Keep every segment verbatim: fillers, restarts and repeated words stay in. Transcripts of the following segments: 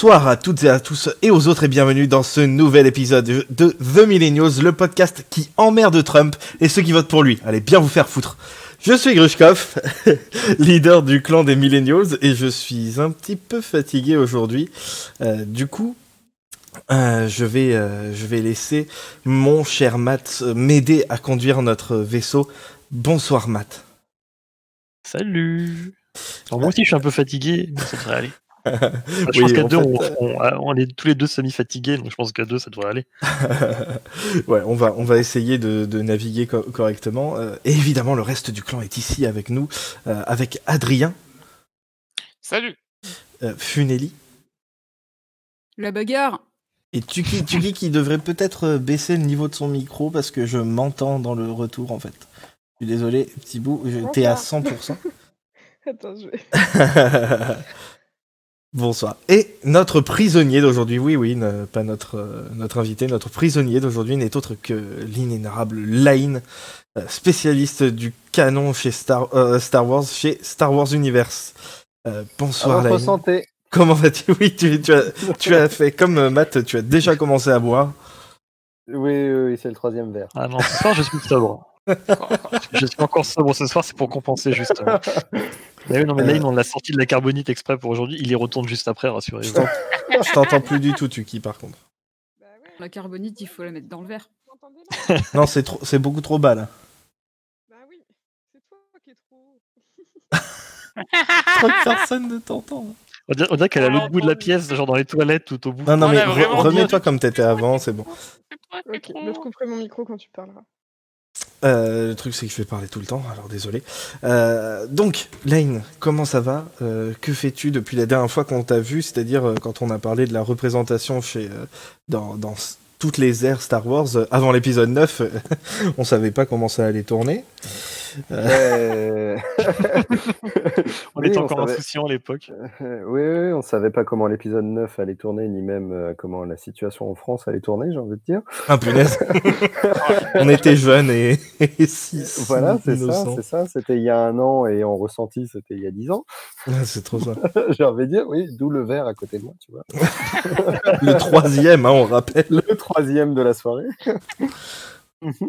Bonsoir à toutes et à tous et aux autres et bienvenue dans ce nouvel épisode de The Millennials, le podcast qui emmerde Trump et ceux qui votent pour lui. Allez bien vous faire foutre. Je suis Grushkov, leader du clan des Millennials et je suis un petit peu fatigué aujourd'hui. Euh, du coup, euh, je vais, euh, je vais laisser mon cher Matt m'aider à conduire notre vaisseau. Bonsoir Matt. Salut. Alors moi aussi je suis un peu fatigué, mais ça devrait aller. Je oui, pense qu'à deux, fait... on, on, on est tous les deux semi-fatigués, donc je pense qu'à deux, ça devrait aller. ouais, on va, on va essayer de, de naviguer co- correctement. Euh, et évidemment, le reste du clan est ici avec nous, euh, avec Adrien. Salut. Euh, Funelli. La bagarre. Et Tuki, Tuki qui devrait peut-être baisser le niveau de son micro parce que je m'entends dans le retour, en fait. Je suis désolé, petit bout, je... t'es à cent pour cent. Attends, je vais... Bonsoir. Et notre prisonnier d'aujourd'hui, oui, oui, ne, pas notre, euh, notre invité, notre prisonnier d'aujourd'hui n'est autre que l'inénarrable Line, euh, spécialiste du canon chez Star, euh, Star Wars, chez Star Wars Universe. Euh, bonsoir Line. Santé. Comment vas-tu ? Oui, tu, tu, as, tu as fait comme euh, Matt, tu as déjà commencé à boire. Oui, oui, oui, c'est le troisième verre. Ah non, ce soir je suis sobre. Je suis encore sobre ce soir, c'est pour compenser juste. Mais oui, non, mais Line, on l'a sorti de la carbonite exprès pour aujourd'hui. Il y retourne juste après, rassurez-vous. Je t'entends plus du tout, Tuki, par contre. La carbonite, il faut la mettre dans le verre. Non, c'est, trop, c'est beaucoup trop bas, là. Bah oui, c'est toi qui es trop... Trop de personnes ne t'entendent. On dirait, on dirait qu'elle est à l'autre bout de la pièce, genre dans les toilettes, tout au bout. Non, non, mais re- remets-toi comme t'étais avant, c'est bon. Ok, mais je couperai mon micro quand tu parleras. Euh, le truc c'est que je vais parler tout le temps, alors désolé. Euh, donc, Line, comment ça va ? euh, Que fais-tu depuis la dernière fois qu'on t'a vu ? C'est-à-dire euh, quand on a parlé de la représentation chez, euh, dans, dans s- toutes les aires Star Wars, euh, avant l'épisode neuf, euh, on savait pas comment ça allait tourner. Euh... on oui, était encore savait... insouciants à l'époque. Euh, oui, oui, on savait pas comment l'épisode neuf allait tourner, ni même euh, comment la situation en France allait tourner, j'ai envie de dire. Ah, punaise. On était jeunes et, et si, si Voilà, c'est innocent. ça, c'est ça. C'était il y a un an et on ressentit, c'était il y a dix ans. Ah, c'est trop ça. J'ai envie de dire, oui, d'où le verre à côté de moi, tu vois. Le troisième, hein, on rappelle. Le troisième de la soirée. Mm-hmm.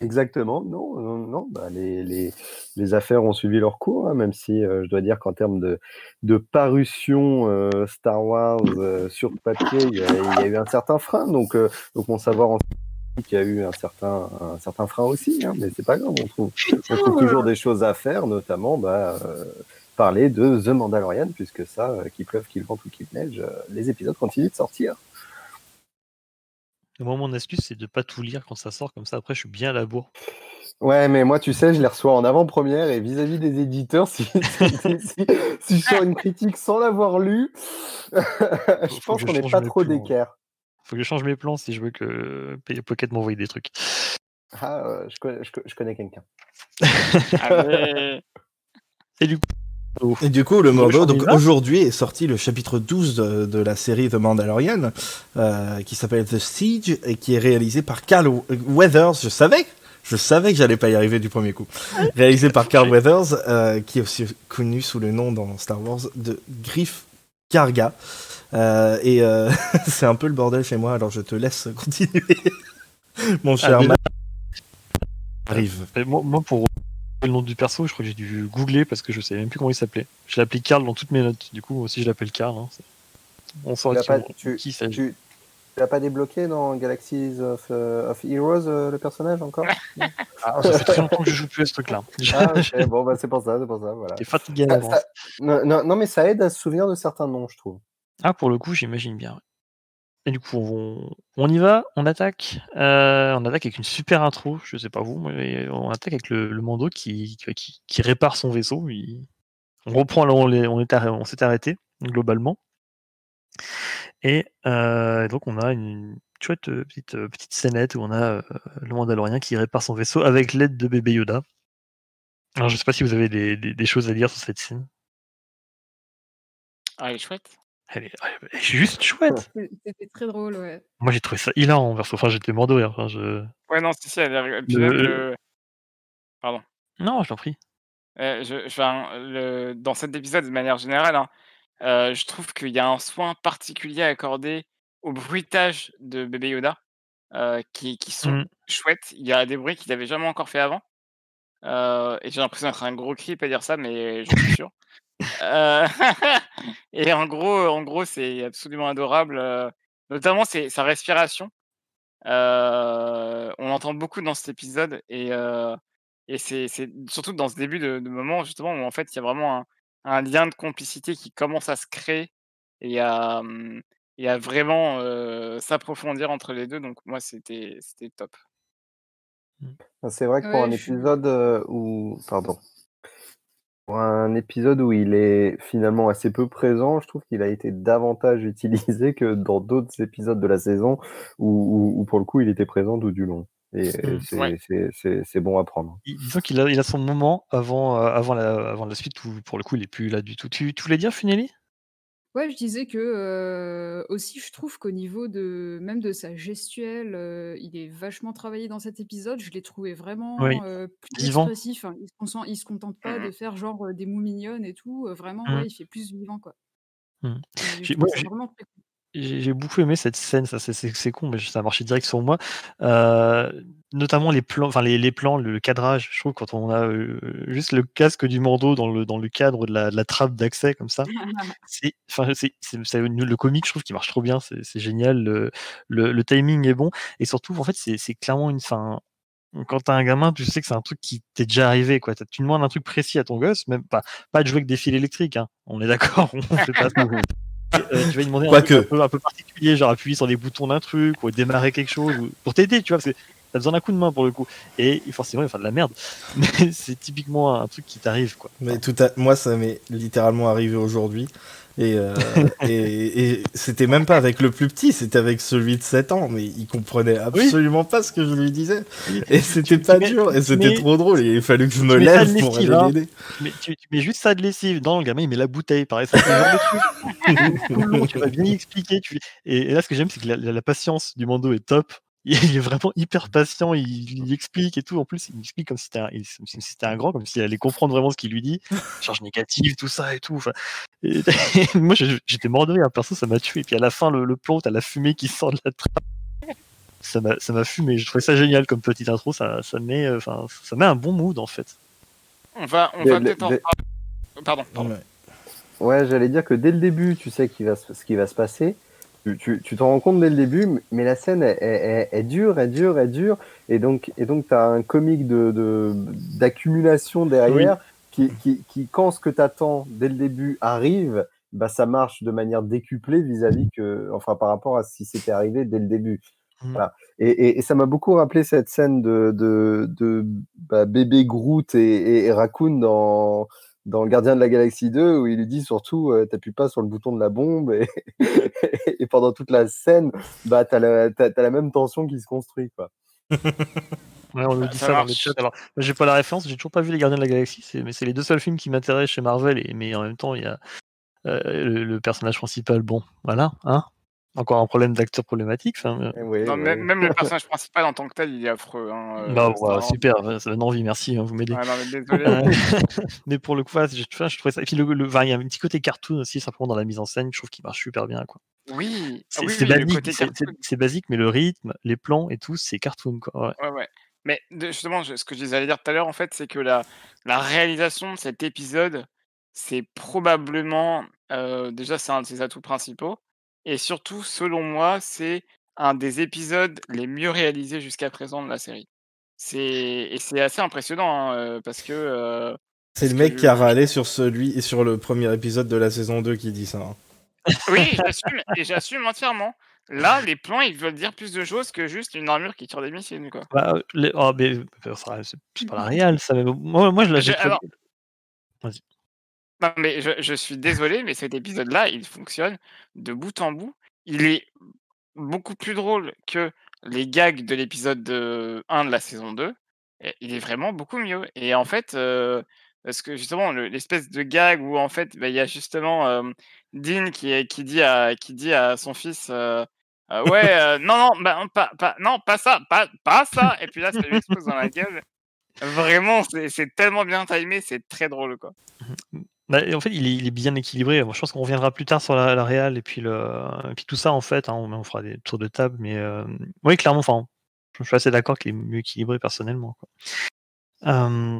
Exactement, non, non, non. Bah, les, les, les affaires ont suivi leur cours, hein, même si euh, je dois dire qu'en termes de, de parution euh, Star Wars euh, sur papier, il y, y a eu un certain frein, donc, euh, donc mon savoir en qu'il y a eu un certain, un certain frein aussi, hein, mais c'est pas grave, on trouve, on trouve toujours des choses à faire, notamment bah, euh, parler de The Mandalorian, puisque ça, euh, qu'il pleuve, qu'il vente ou qu'il neige, euh, les épisodes continuent de sortir. Moi, mon astuce, c'est de ne pas tout lire quand ça sort, comme ça, après, je suis bien à la bourre. Ouais, mais moi, tu sais, je les reçois en avant-première, et vis-à-vis des éditeurs, si, si, si, si, si je sors une critique sans l'avoir lue, je pense qu'on n'est pas trop d'équerre. Il faut que je change mes plans si je veux que Pocket m'envoie des trucs. Ah, euh, je, connais, je, je connais quelqu'un. Ah, mais... Et du coup... Et du coup, le Mando, donc aujourd'hui est sorti le chapitre douze de, de la série The Mandalorian, euh, qui s'appelle The Siege, et qui est réalisé par Carl Weathers, je savais, je savais que j'allais pas y arriver du premier coup, réalisé par Carl Weathers, euh, qui est aussi connu sous le nom dans Star Wars de Greef Karga, euh, et euh, c'est un peu le bordel chez moi, alors je te laisse continuer, mon cher ah, Matt. Arrive. Moi, moi pour... le nom du perso, je crois que j'ai dû googler parce que je savais même plus comment il s'appelait. Je l'ai appelé Carl dans toutes mes notes, du coup, moi aussi je l'appelle Carl. Hein. On saura qui, pas, tu, qui s'agit. Tu l'as pas débloqué dans Galaxies of, uh, of Heroes, euh, le personnage encore ah, ça fait très longtemps que je joue plus à ce truc-là. Ah, okay. Bon, bah, c'est pour ça, c'est pour ça. Voilà. T'es fatigué à l'avance. Non, non, non, mais ça aide à se souvenir de certains noms, je trouve. Ah, pour le coup, j'imagine bien. Et du coup, on, on y va, on attaque. Euh, on attaque avec une super intro, je sais pas vous, mais on attaque avec le, le Mando qui, qui, qui répare son vaisseau. Il, on reprend là où on, les, on, est arrêt, on s'est arrêté, globalement. Et euh, donc, on a une chouette petite, petite scénette où on a euh, le Mandalorien qui répare son vaisseau avec l'aide de Baby Yoda. Alors, je sais pas si vous avez des, des, des choses à dire sur cette scène. Ah, elle est chouette. Elle est, elle est juste chouette. C'était très drôle, ouais. Moi j'ai trouvé ça hilarant en verso. Enfin, j'étais mort de rire. Enfin, je... Ouais, non, si, si, elle est. Le... Le... Pardon. Non, je t'en prie. Euh, je, je, enfin, le... Dans cet épisode, de manière générale, hein, Euh, je trouve qu'il y a un soin particulier accordé au bruitage de Baby Yoda, euh, qui, qui sont mmh. chouettes. Il y a des bruits qu'il n'avait jamais encore fait avant. Euh, et j'ai l'impression d'être un gros creep à dire ça, mais j'en suis sûr. euh, et en gros, en gros, c'est absolument adorable. Euh, notamment, c'est sa respiration. Euh, on l'entend beaucoup dans cet épisode. Et, euh, et c'est, c'est surtout dans ce début de, de moment, justement, où en fait, il y a vraiment un, un lien de complicité qui commence à se créer et à, et à vraiment euh, s'approfondir entre les deux. Donc, moi, c'était, c'était top. C'est vrai que pour ouais, un épisode je... où, pardon, pour un épisode où il est finalement assez peu présent, je trouve qu'il a été davantage utilisé que dans d'autres épisodes de la saison où, où, où pour le coup il était présent tout du long. Et c'est, ouais. c'est, c'est, c'est bon à prendre. Il, disons qu'il a, il a son moment avant, euh, avant, la, avant la suite où pour le coup il est plus là du tout. Tu, tu voulais dire Funelli ? Ouais, je disais que euh, aussi, je trouve qu'au niveau de même de sa gestuelle, euh, il est vachement travaillé dans cet épisode. Je l'ai trouvé vraiment oui. euh, plus vivant. Expressif. Hein. Il se concentre, il se contente pas de faire genre euh, des moues mignonnes et tout. Euh, vraiment, mm. ouais, il fait plus vivant quoi. Mm. J'ai, moi, j'ai, vraiment... j'ai, j'ai beaucoup aimé cette scène. Ça, c'est, c'est, c'est con, mais ça a marché direct sur moi. Euh, notamment les plans, enfin les, les plans, le cadrage. Je trouve quand on a euh, juste le casque du Mando dans le dans le cadre de la, de la trappe d'accès comme ça. C'est, enfin, c'est, c'est, c'est le comique, je trouve, qui marche trop bien. C'est, c'est génial. Le, le, le timing est bon et surtout, en fait, c'est, c'est clairement une fin. Quand t'as un gamin, tu sais que c'est un truc qui t'est déjà arrivé, quoi. Tu demandes un truc précis à ton gosse, même pas pas de jouer avec des fils électriques. Hein. On est d'accord. On fait pas ça. Euh, tu vas lui demander un truc un peu, un peu particulier, genre appuyer sur les boutons d'un truc ou démarrer quelque chose ou, pour t'aider, tu vois, parce que t'as besoin d'un coup de main pour le coup. Et forcément, il va faire de la merde. Mais c'est typiquement un truc qui t'arrive, quoi. Mais tout à... Moi, ça m'est littéralement arrivé aujourd'hui. Et, euh, et, et c'était même pas avec le plus petit, c'était avec celui de sept ans, mais il comprenait absolument oui. pas ce que je lui disais. Et c'était pas mets, dur, et c'était mets, trop drôle, et il fallu que je me lève pour aller hein. l'aider. Mais tu, tu mets juste ça de lessive, non, le gamin il met la bouteille, pareil, ça c'est le genre de truc. Tout long, tu vas bien expliquer. Tu... Et, et là, ce que j'aime, c'est que la, la, la patience du Mando est top. Il est vraiment hyper patient, il, il explique et tout. En plus, il explique comme si c'était un, il, comme si c'était un grand, comme s'il allait comprendre vraiment ce qu'il lui dit. Charge négative, tout ça et tout. Et, et moi, j'étais mort de rire. Perso, ça m'a tué. Et puis à la fin, le, le plan, t'as la fumée qui sort de la trappe. Ça m'a, ça m'a fumé. Je trouvais ça génial comme petite intro. Ça, ça met, enfin, ça met un bon mood en fait. On va, on va peut-être. En... Pardon. pardon. Ouais, j'allais dire que dès le début, tu sais qu'il va, ce qui va se passer. Tu, tu, tu t'en rends compte dès le début, mais la scène est, est, est dure, est dure, est dure, et donc et donc t'as un comique de, de d'accumulation derrière oui. qui, qui qui quand ce que t'attends dès le début arrive, bah ça marche de manière décuplée vis-à-vis que enfin par rapport à si c'était arrivé dès le début. Mmh. Voilà. Et, et, et ça m'a beaucoup rappelé cette scène de de, de bah, bébé Groot et, et, et Raccoon dans dans le Gardien de la Galaxie deux, où il lui dit surtout euh, t'appuies pas sur le bouton de la bombe et, et pendant toute la scène bah t'as la, t'as, t'as la même tension qui se construit quoi. Ouais, on nous dit ça, ça dans le chat. Alors j'ai pas la référence, j'ai toujours pas vu les Gardiens de la Galaxie, c'est, mais c'est les deux seuls films qui m'intéressent chez Marvel et, mais en même temps il y a euh, le, le personnage principal, bon voilà hein, encore un problème d'acteur problématique enfin, euh... oui, non, oui. Même, même le personnage principal en tant que tel il est affreux hein, euh, bah ouais, super en... ça donne envie, merci hein, vous m'aidez ah, non, mais, désolé. Mais pour le coup voilà, je, enfin, je trouvais ça et puis le, le, enfin, il y a un petit côté cartoon aussi simplement dans la mise en scène, je trouve qu'il marche super bien quoi. Oui c'est, ah, oui, c'est, oui, basique, c'est, c'est, c'est basique mais le rythme, les plans et tout c'est cartoon quoi. Ouais. Ouais, ouais. Mais justement ce que je disais dire tout à l'heure en fait c'est que la, la réalisation de cet épisode c'est probablement euh, déjà c'est un de ses atouts principaux. Et surtout, selon moi, c'est un des épisodes les mieux réalisés jusqu'à présent de la série. C'est... Et c'est assez impressionnant, hein, parce que... Euh, c'est parce le mec que... qui a râlé sur celui et sur le premier épisode de la saison deux qui dit ça. Hein. Oui, j'assume, et j'assume entièrement. Là, les plans, ils veulent dire plus de choses que juste une armure qui tire des missiles, quoi. Bah, les... oh, mais... c'est pas la réelle, ça. Mais... Moi, moi, je l'ai... J'ai... Alors... Vas-y. Non, mais je, je suis désolé, mais cet épisode-là, il fonctionne de bout en bout. Il est beaucoup plus drôle que les gags de l'épisode un de la saison deux. Il est vraiment beaucoup mieux. Et en fait, euh, parce que justement, le, l'espèce de gag où en fait, bah, y a justement euh, Dean qui, qui, dit à, qui dit à son fils euh, euh, ouais, euh, non, non, bah, pas, pas, non, pas ça, pas, pas ça. Et puis là, ça lui explose dans la gueule. Vraiment, c'est, c'est tellement bien timé, c'est très drôle, quoi. Bah, en fait, il est, il est bien équilibré. Bon, je pense qu'on reviendra plus tard sur la, la réal et puis le, et puis tout ça en fait. Hein, on, on fera des tours de table, mais euh, oui, clairement. Enfin, je suis assez d'accord qu'il est mieux équilibré personnellement. Quoi. Euh,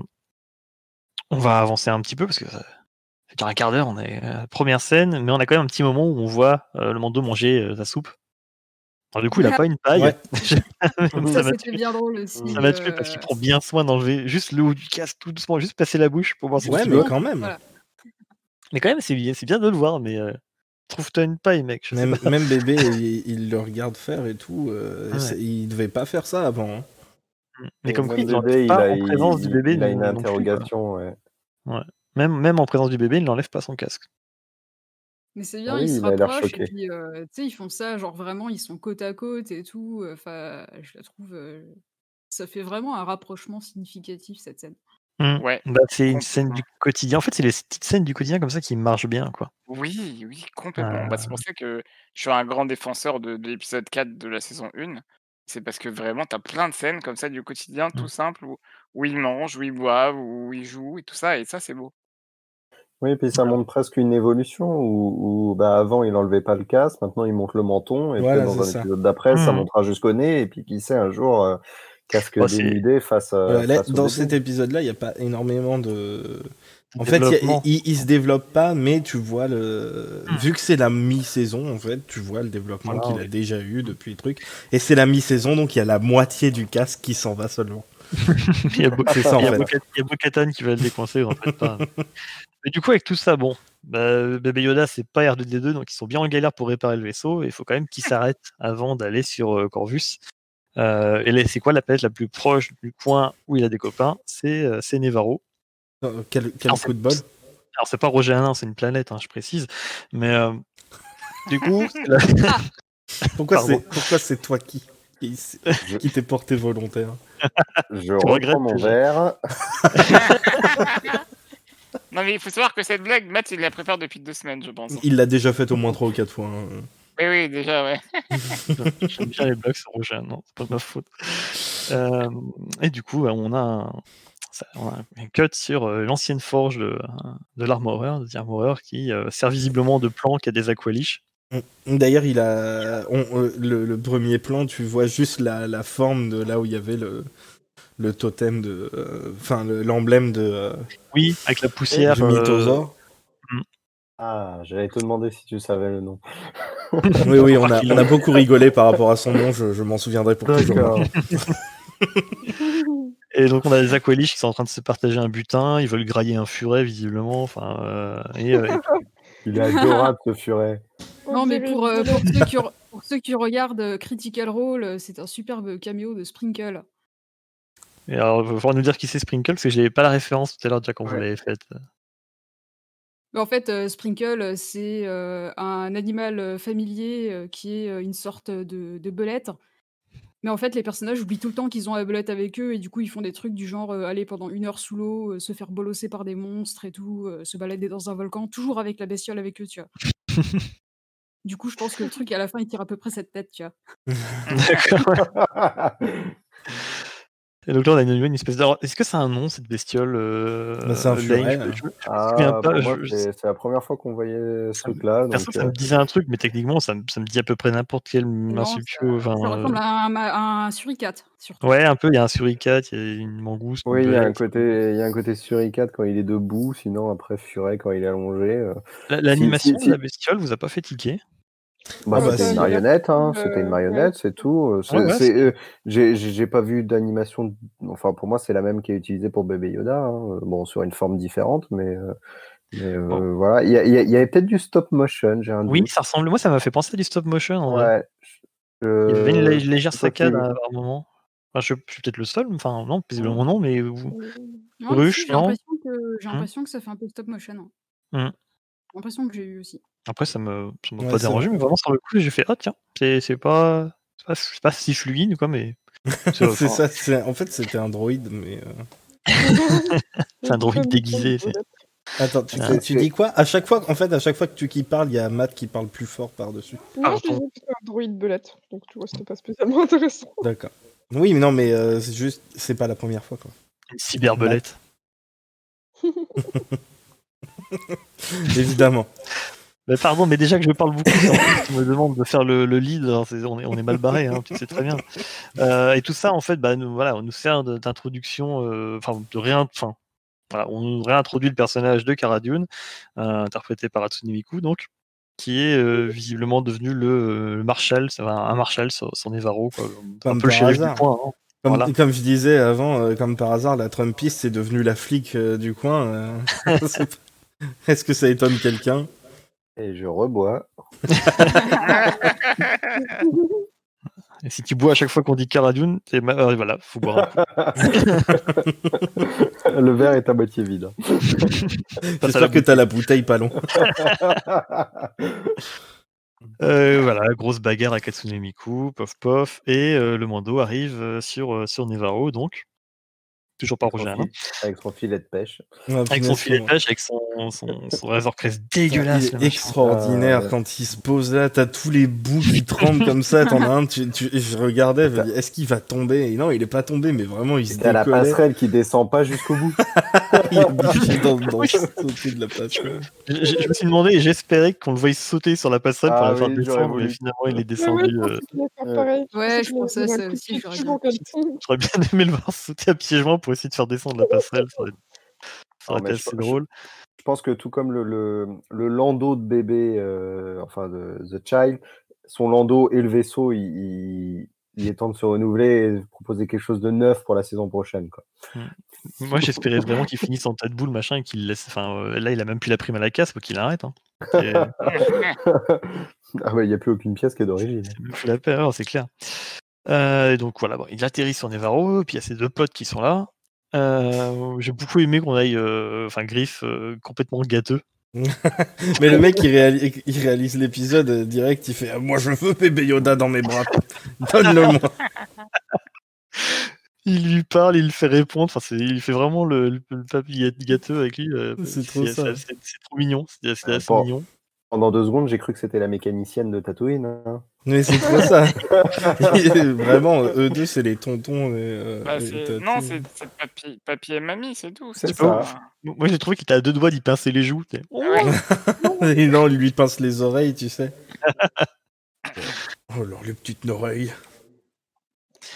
on va avancer un petit peu parce que ça fait déjà un quart d'heure. On est à la première scène, mais on a quand même un petit moment où on voit euh, le Mando manger euh, sa soupe. Alors, du coup, il n'a pas une paille. Ouais. ça ça c'était bien drôle aussi. Ça m'a tué euh... parce qu'il prend bien soin d'enlever juste le haut du casque tout doucement, juste passer la bouche pour voir si ouais, mais quand même. Voilà. Mais quand même, c'est bien, c'est bien de le voir, mais euh, trouve-toi une paille, mec. Même, même bébé, il, il le regarde faire et tout. Euh, ah ouais. Il devait pas faire ça avant. Hein. Mais comme quoi, il bébé, pas il en a, présence il, du bébé. Il a une interrogation, plus, ouais. ouais. Même, même en présence du bébé, il n'enlève pas son casque. Mais c'est bien, oui, ils se il rapprochent et puis euh, ils font ça, genre vraiment, ils sont côte à côte et tout. Enfin, je la trouve... Euh, ça fait vraiment un rapprochement significatif, cette scène. Mmh. Ouais. Bah, c'est une scène du quotidien. En fait, c'est les petites scènes du quotidien comme ça qui marchent bien, quoi. Oui, oui, complètement. Euh... Bah, c'est pour ça que je suis un grand défenseur de, de l'épisode quatre de la saison un. C'est parce que vraiment, t'as plein de scènes comme ça du quotidien, tout mmh. simple, où, où ils mangent, où ils boivent, où ils jouent et tout ça. Et ça, c'est beau. Oui, et puis ça montre presque une évolution où, où bah, avant, il n'enlevait pas le casque, maintenant, il monte le menton. Et voilà, puis dans un ça. épisode d'après, mmh. ça montera jusqu'au nez. Et puis, qui sait, un jour... Euh... Casque oh, dénudé face à. Euh, face là, dans cet épisode-là, il n'y a pas énormément de. En fait, il ne se développe pas, mais tu vois le. Mmh. Vu que c'est la mi-saison, en fait, tu vois le développement voilà, qu'il ouais. a déjà eu depuis le truc. Et c'est la mi-saison, donc il y a la moitié du casque qui s'en va seulement. Il y a Bo-Katan qui va le décoincer, en fait. Pas. Mais du coup, avec tout ça, bon, bah, Baby Yoda, c'est pas R deux D deux, donc ils sont bien en galère pour réparer le vaisseau. Il faut quand même qu'ils s'arrêtent avant d'aller sur euh, Corvus. Euh, et là, c'est quoi la planète la plus proche du coin où il a des copains? C'est, euh, c'est Nevarro. Euh, quel quel alors, coup de bol! Alors, c'est pas Roger Hanin, c'est une planète, hein, je précise. Mais euh, du coup, c'est la... pourquoi, c'est, pourquoi c'est toi qui, qui, je... qui t'es porté volontaire? Je regrette mon verre. Non, mais il faut savoir que cette blague, Matt, il la prépare depuis deux semaines, je pense. Il l'a déjà faite au moins trois ou quatre fois. Hein. Oui, oui, déjà, ouais. J'aime bien les blagues sur Roger, non, c'est pas de ma faute. Euh, et du coup, on a un, on a un cut sur l'ancienne forge de, de l'armoreur, de l'armoreur qui euh, sert visiblement de plan qui a des aqualiches. D'ailleurs, il a, on, euh, le, le premier plan, tu vois juste la, la forme de là où il y avait le, le totem, de, enfin euh, le, l'emblème de. Euh, oui, avec la poussière. Du mythosaure. Euh, Ah, j'allais te demander si tu savais le nom. Oui, oui, on a, on a beaucoup rigolé par rapport à son nom, je, je m'en souviendrai pour toujours. Et donc on a des aqualiches qui sont en train de se partager un butin, ils veulent grailler un furet visiblement, enfin... Euh, et, euh, et... Il est adorable ce furet. Non mais pour, euh, pour, ceux qui, pour ceux qui regardent Critical Role, c'est un superbe caméo de Sprinkle. Et alors, il va falloir nous dire qui c'est Sprinkle, parce que je n'avais pas la référence tout à l'heure déjà quand ouais. vous l'avez faite. En fait, euh, Sprinkle, c'est euh, un animal familier euh, qui est euh, une sorte de, de belette. Mais en fait, les personnages oublient tout le temps qu'ils ont la belette avec eux et du coup, ils font des trucs du genre euh, aller pendant une heure sous l'eau, euh, se faire bolosser par des monstres et tout, euh, se balader dans un volcan, toujours avec la bestiole avec eux, tu vois. Du coup, je pense que le truc, à la fin, il tire à peu près cette tête, tu vois. D'accord. Et donc là, on a une, une espèce de... Est-ce que ça a un nom, cette bestiole euh... bah, c'est un furet. Je... Je... Ah, je pas, moi, je... c'est... c'est la première fois qu'on voyait ce truc-là. Donc... Personne, ça me disait un truc, mais techniquement, ça me, ça me dit à peu près n'importe quel marsupiaux. Ça, enfin, ça ressemble euh... à un, à un suricate, surtout. Ouais, un peu, il y a un suricate, il y a une mangouste. Oui, il y, y a un côté suricate quand il est debout, sinon après furet quand il est allongé. La, l'animation si, si, si. de la bestiole vous a pas fait tiquer? Bah, ah bah, c'était, une marionnette, hein. euh... c'était une marionnette, c'est tout. C'est, ouais, ouais, c'est... C'est... Euh, j'ai, j'ai pas vu d'animation. Enfin, pour moi, c'est la même qui est utilisée pour Baby Yoda. Hein. Bon, sur une forme différente, mais, mais bon. euh, voilà. Il y, y, y avait peut-être du stop motion. J'ai un oui, doute. Ça ressemble. Moi, ça m'a fait penser à du stop motion. En ouais. Je... Il y avait une légère saccade à un moment. Enfin, je, je suis peut-être le seul. Enfin, non, visiblement non, mais Ruche, non. Aussi, j'ai, l'impression que, j'ai l'impression mmh. que ça fait un peu stop motion. Hein. Mmh. J'ai l'impression que j'ai eu aussi. Après, ça me, ça m'a ouais, pas dérangé, mais vraiment, sur le coup, j'ai fait, ah tiens, c'est, c'est, pas, c'est, pas, c'est pas si fluide, quoi, mais... c'est enfin... ça, c'est... en fait, c'était un droïde, mais... Euh... c'est un droïde déguisé, c'est... Attends, tu, ah, tu dis quoi? À chaque fois, en fait, à chaque fois que tu qui parles, il y a Matt qui parle plus fort par-dessus. Moi, j'ai dit que c'était un droïde belette, donc tu vois, c'était pas spécialement intéressant. D'accord. Oui, mais non, mais euh, c'est juste, c'est pas la première fois, quoi. Une cyberbelette. Évidemment. Mais pardon, mais déjà que je parle beaucoup, tu me demandes de faire le, le lead, alors c'est, on, est, on est mal barré, hein, tu sais très bien. Euh, et tout ça, en fait, bah, nous, voilà, on nous sert d'introduction, enfin, euh, de rien, enfin, voilà, on nous réintroduit le personnage de Cara Dune, euh, interprété par Hatsune Miku, donc, qui est euh, visiblement devenu le, le marshal, ça va, un marshal sur, sur Nevarro, quoi, un peu le shérif du coin. Hein. Comme, voilà. Comme je disais avant, euh, comme par hasard, la Trumpiste c'est devenue la flic euh, du coin. Euh... Est-ce que ça étonne quelqu'un ? Et je rebois. Et si tu bois à chaque fois qu'on dit Cara Dune, c'est ma... euh, voilà, faut boire un peu. Le verre est à moitié vide. J'espère que t'as la bouteille pas long. Euh, voilà, grosse bagarre à Katsune Miku, pof pof, et euh, le Mando arrive euh, sur, euh, sur Nevarro, donc toujours pas Roger Alain. Avec son filet de pêche. Ah, avec son filet de pêche, avec son, son, son razor crest dégueulasse. Il est extraordinaire ah, quand il se pose là, t'as tous les bouts qui tremblent comme ça, t'en as un, tu, tu, je regardais, je me dis, est-ce qu'il va tomber ? Et non, il est pas tombé, mais vraiment il se décollait. T'as la passerelle qui descend pas jusqu'au bout. Il est obligé d'en sauter de la passerelle. Je, je, je me suis demandé et j'espérais qu'on le voyait sauter sur la passerelle ah, pour la faire oui, descendre, mais finalement il est descendu. Ouais, euh... ouais je pense à ça aussi. J'aurais bien aimé le voir sauter à pieds joints pour essayer de faire descendre la passerelle, ça aurait, ça aurait non, été assez je, drôle. Je, je pense que tout comme le, le, le landau de bébé, euh, enfin de The Child, son landau et le vaisseau, il, il, il est temps de se renouveler et de proposer quelque chose de neuf pour la saison prochaine. Quoi. Moi, j'espérais vraiment qu'il finisse en tas de boules, machin, et qu'il laisse. Enfin, euh, là, il a même plus la prime à la casse, faut qu'il arrête. Hein. Et... ah ouais, il n'y a plus aucune pièce qui est d'origine. C'est même plus la peur, c'est clair. Euh, et donc voilà, bon, il atterrit sur Nevarro, puis il y a ses deux potes qui sont là. Euh, j'ai beaucoup aimé qu'on aille, enfin euh, Greef, euh, complètement gâteux. Mais le mec, il, réalis- il réalise l'épisode euh, direct, il fait ah, « Moi, je veux Baby Yoda dans mes bras, donne-le-moi !» Il lui parle, il le fait répondre, enfin, c'est, il fait vraiment le, le, le papy gâteux avec lui. Euh, c'est, c'est, trop c'est, ça. C'est, c'est trop mignon, c'est, c'est assez bon. Mignon. Pendant deux secondes, j'ai cru que c'était la mécanicienne de Tatooine. Hein. Mais c'est trop ça. Vraiment, eux deux, c'est les tontons. Et, euh, bah c'est... Non, c'est, c'est papy, papy et mamie, c'est tout. C'est ça. Pas... Moi, j'ai trouvé qu'il était à deux doigts d'y pincer les joues. Oh et non, il lui pince les oreilles, tu sais. Oh, alors, les petites oreilles.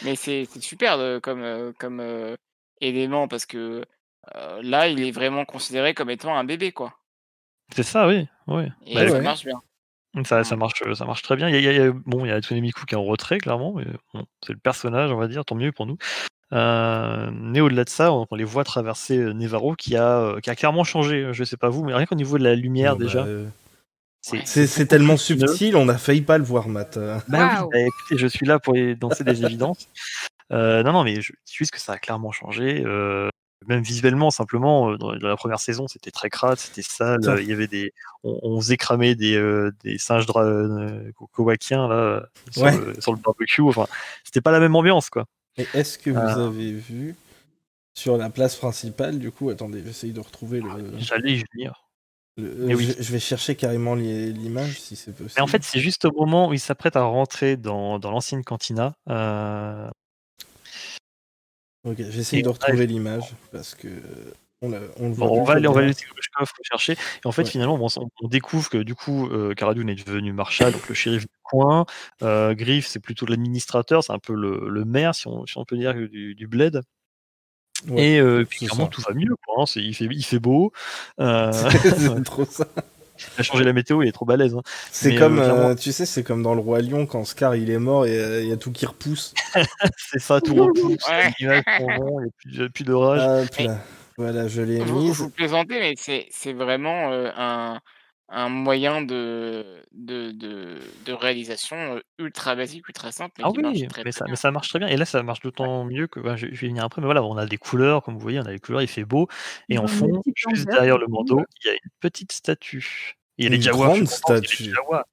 Mais c'est, c'est super de, comme, euh, comme euh, élément, parce que euh, là, il est vraiment considéré comme étant un bébé, quoi. C'est ça, oui. oui. Et bah, ça marche bien. Ça, ça, marche, ça marche très bien. Il y a, il y a, bon, il y a Hatsune Miku qui est en retrait, clairement, mais bon, c'est le personnage, on va dire, tant mieux pour nous. Euh, mais au-delà de ça, on, on les voit traverser Nevarro qui a, qui a clairement changé, je sais pas vous, mais rien qu'au niveau de la lumière bon, déjà. Bah, euh... C'est, c'est, c'est tellement subtil, on a failli pas le voir, Matt. Bah wow. Oui, bah, écoutez, je suis là pour danser des évidences. Euh, non, non, mais je dis juste que ça a clairement changé. Euh... Même visuellement, simplement, dans la première saison, c'était très crade, c'était sale. Il euh, y avait des, on, on faisait cramer des, euh, des singes dra- euh, kowakiens là sur, ouais. le, sur le barbecue. Enfin, c'était pas la même ambiance, quoi. Et est-ce que vous euh... avez vu sur la place principale, du coup, attendez, j'essaye de retrouver le. Ah, j'allais y venir. Le, euh, oui. je, je vais chercher carrément li- l'image si c'est possible. Mais en fait, c'est juste au moment où il s'apprête à rentrer dans, dans l'ancienne cantina. Euh... Ok, j'essaie et de retrouver ouais, l'image parce que on, la, on le voit. Bon, on va aller, on va aller sur Grushkov chercher. Et en fait, ouais. finalement, bon, on découvre que du coup, euh, Cara Dune est devenu marshal, donc le shérif du coin. Euh, Greef, c'est plutôt l'administrateur, c'est un peu le, le maire, si on, si on peut dire, du, du bled. Ouais, et euh, puis clairement, tout va mieux. Quoi, hein, c'est, il, fait, il fait beau. Euh... c'est trop ça. Il a changé la météo, il est trop balèze. Hein. C'est mais comme, euh, clairement... tu sais, c'est comme dans le Roi Lion quand Scar il est mort et il euh, y a tout qui repousse. C'est ça, tout repousse. Il ouais. n'y a plus d'orage. Hop là. Et... Voilà, je l'ai vous, mis. Vous plaisantez, mais c'est, c'est vraiment euh, un, un moyen de, de, de, de réalisation ultra basique, ultra simple. Mais ah oui, marche très mais, ça, mais ça marche très bien. Et là, ça marche d'autant ouais. mieux que. Bah, je, je vais y venir après, mais voilà, on a des couleurs, comme vous voyez, on a des couleurs, il fait beau. Et en fond, juste derrière le manteau, il y a une petite statue. Il y a les Jawas. Une grande statue.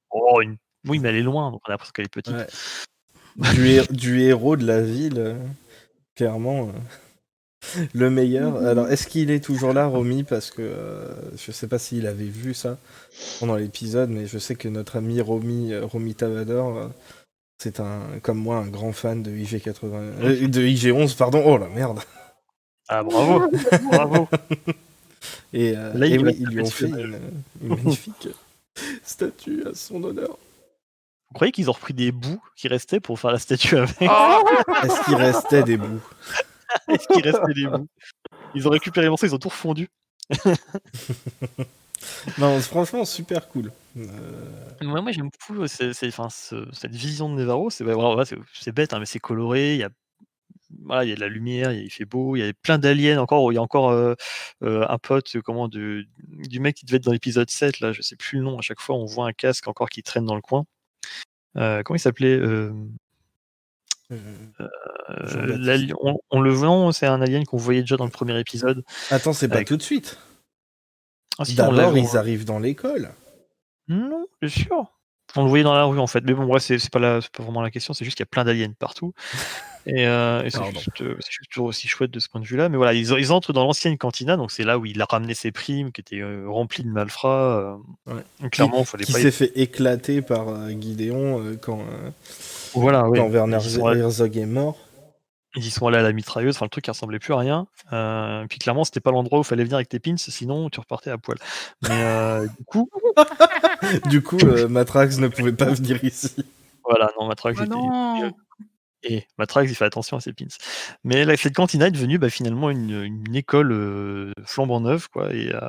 Oh, une... Oui, mais elle est loin, donc on a l'impression qu'elle est petite. Ouais. Du, hé- du héros de la ville, euh, clairement. Euh, le meilleur. Mm-hmm. Alors, est-ce qu'il est toujours là, Romy ? Parce que euh, je sais pas s'il avait vu ça pendant l'épisode, mais je sais que notre ami Romy, euh, Romy Tavador, euh, c'est un, comme moi, un grand fan de I G quatre-vingts. Euh, de I G onze, pardon. Oh la merde. Ah, bravo. Bravo. Et, euh, Là, et oui, ils lui ont fait une, une magnifique statue à son honneur. Vous croyez qu'ils ont repris des bouts qui restaient pour faire la statue avec? Est-ce qu'il restait des bouts Est-ce qu'il restait des bouts Ils ont récupéré les morceaux, ils ont tout refondu. Non, franchement, super cool. Euh... Ouais, moi, j'aime beaucoup c'est, c'est, enfin, c'est, cette vision de Nevarro. C'est, voilà, c'est, c'est bête, hein, mais c'est coloré. Il y a, voilà, il y a de la lumière, il fait beau. Il y a plein d'aliens encore. Il y a encore euh, euh, un pote comment, du, du mec qui devait être dans l'épisode sept. Là, je sais plus le nom. À chaque fois, on voit un casque encore qui traîne dans le coin. Euh, comment il s'appelait euh... Euh, euh, on, on le voit, c'est un alien qu'on voyait déjà dans le premier épisode. Attends, c'est pas avec... tout de suite. Ah, si, d'abord, ils arrivent dans l'école. Non, c'est sûr. On le voyait dans la rue, en fait. Mais bon, bref, c'est, c'est, pas, la, c'est pas vraiment la question. C'est juste qu'il y a plein d'aliens partout. Et, euh, et c'est, juste, euh, c'est juste toujours aussi chouette de ce point de vue-là. Mais voilà, ils, ils entrent dans l'ancienne cantina. Donc, c'est là où il a ramené ses primes, qui étaient euh, remplies de malfrats. Euh, ouais. Clairement, il fallait qui pas... Qui s'est y... fait éclater par euh, Gideon euh, quand, euh, voilà, quand oui. Werner Herzog est mort. Ils y sont allés à la mitrailleuse, enfin le truc qui ressemblait plus à rien. Euh, puis clairement, c'était pas l'endroit où il fallait venir avec tes pins, sinon tu repartais à poil. Mais euh, du coup, du coup, euh, Matrax ne pouvait pas venir ici. Voilà, non, Matrax. Ah non. Et Matrax, il fait attention à ses pins. Mais la cette cantina est devenue bah, finalement une, une école euh, flambant neuve, quoi. Et euh,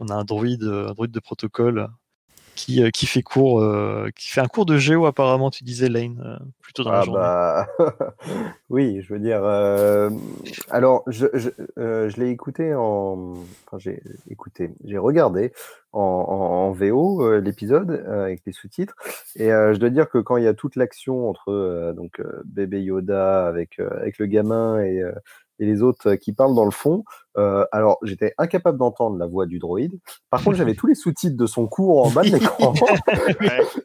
on a un droïde, un droïde de protocole qui euh, qui fait cours, euh, qui fait un cours de géo apparemment. Tu disais Line euh, plutôt dans ah la journée. Bah... oui, je veux dire. Euh... Alors, je je, euh, je l'ai écouté en, enfin j'ai écouté, j'ai regardé en, en, en V O euh, l'épisode euh, avec les sous-titres. Et euh, je dois dire que quand il y a toute l'action entre euh, donc euh, Baby Yoda avec euh, avec le gamin et euh, et les autres qui parlent dans le fond. Euh, alors, j'étais incapable d'entendre la voix du droïde. Par contre, j'avais tous les sous-titres de son cours en bas de l'écran.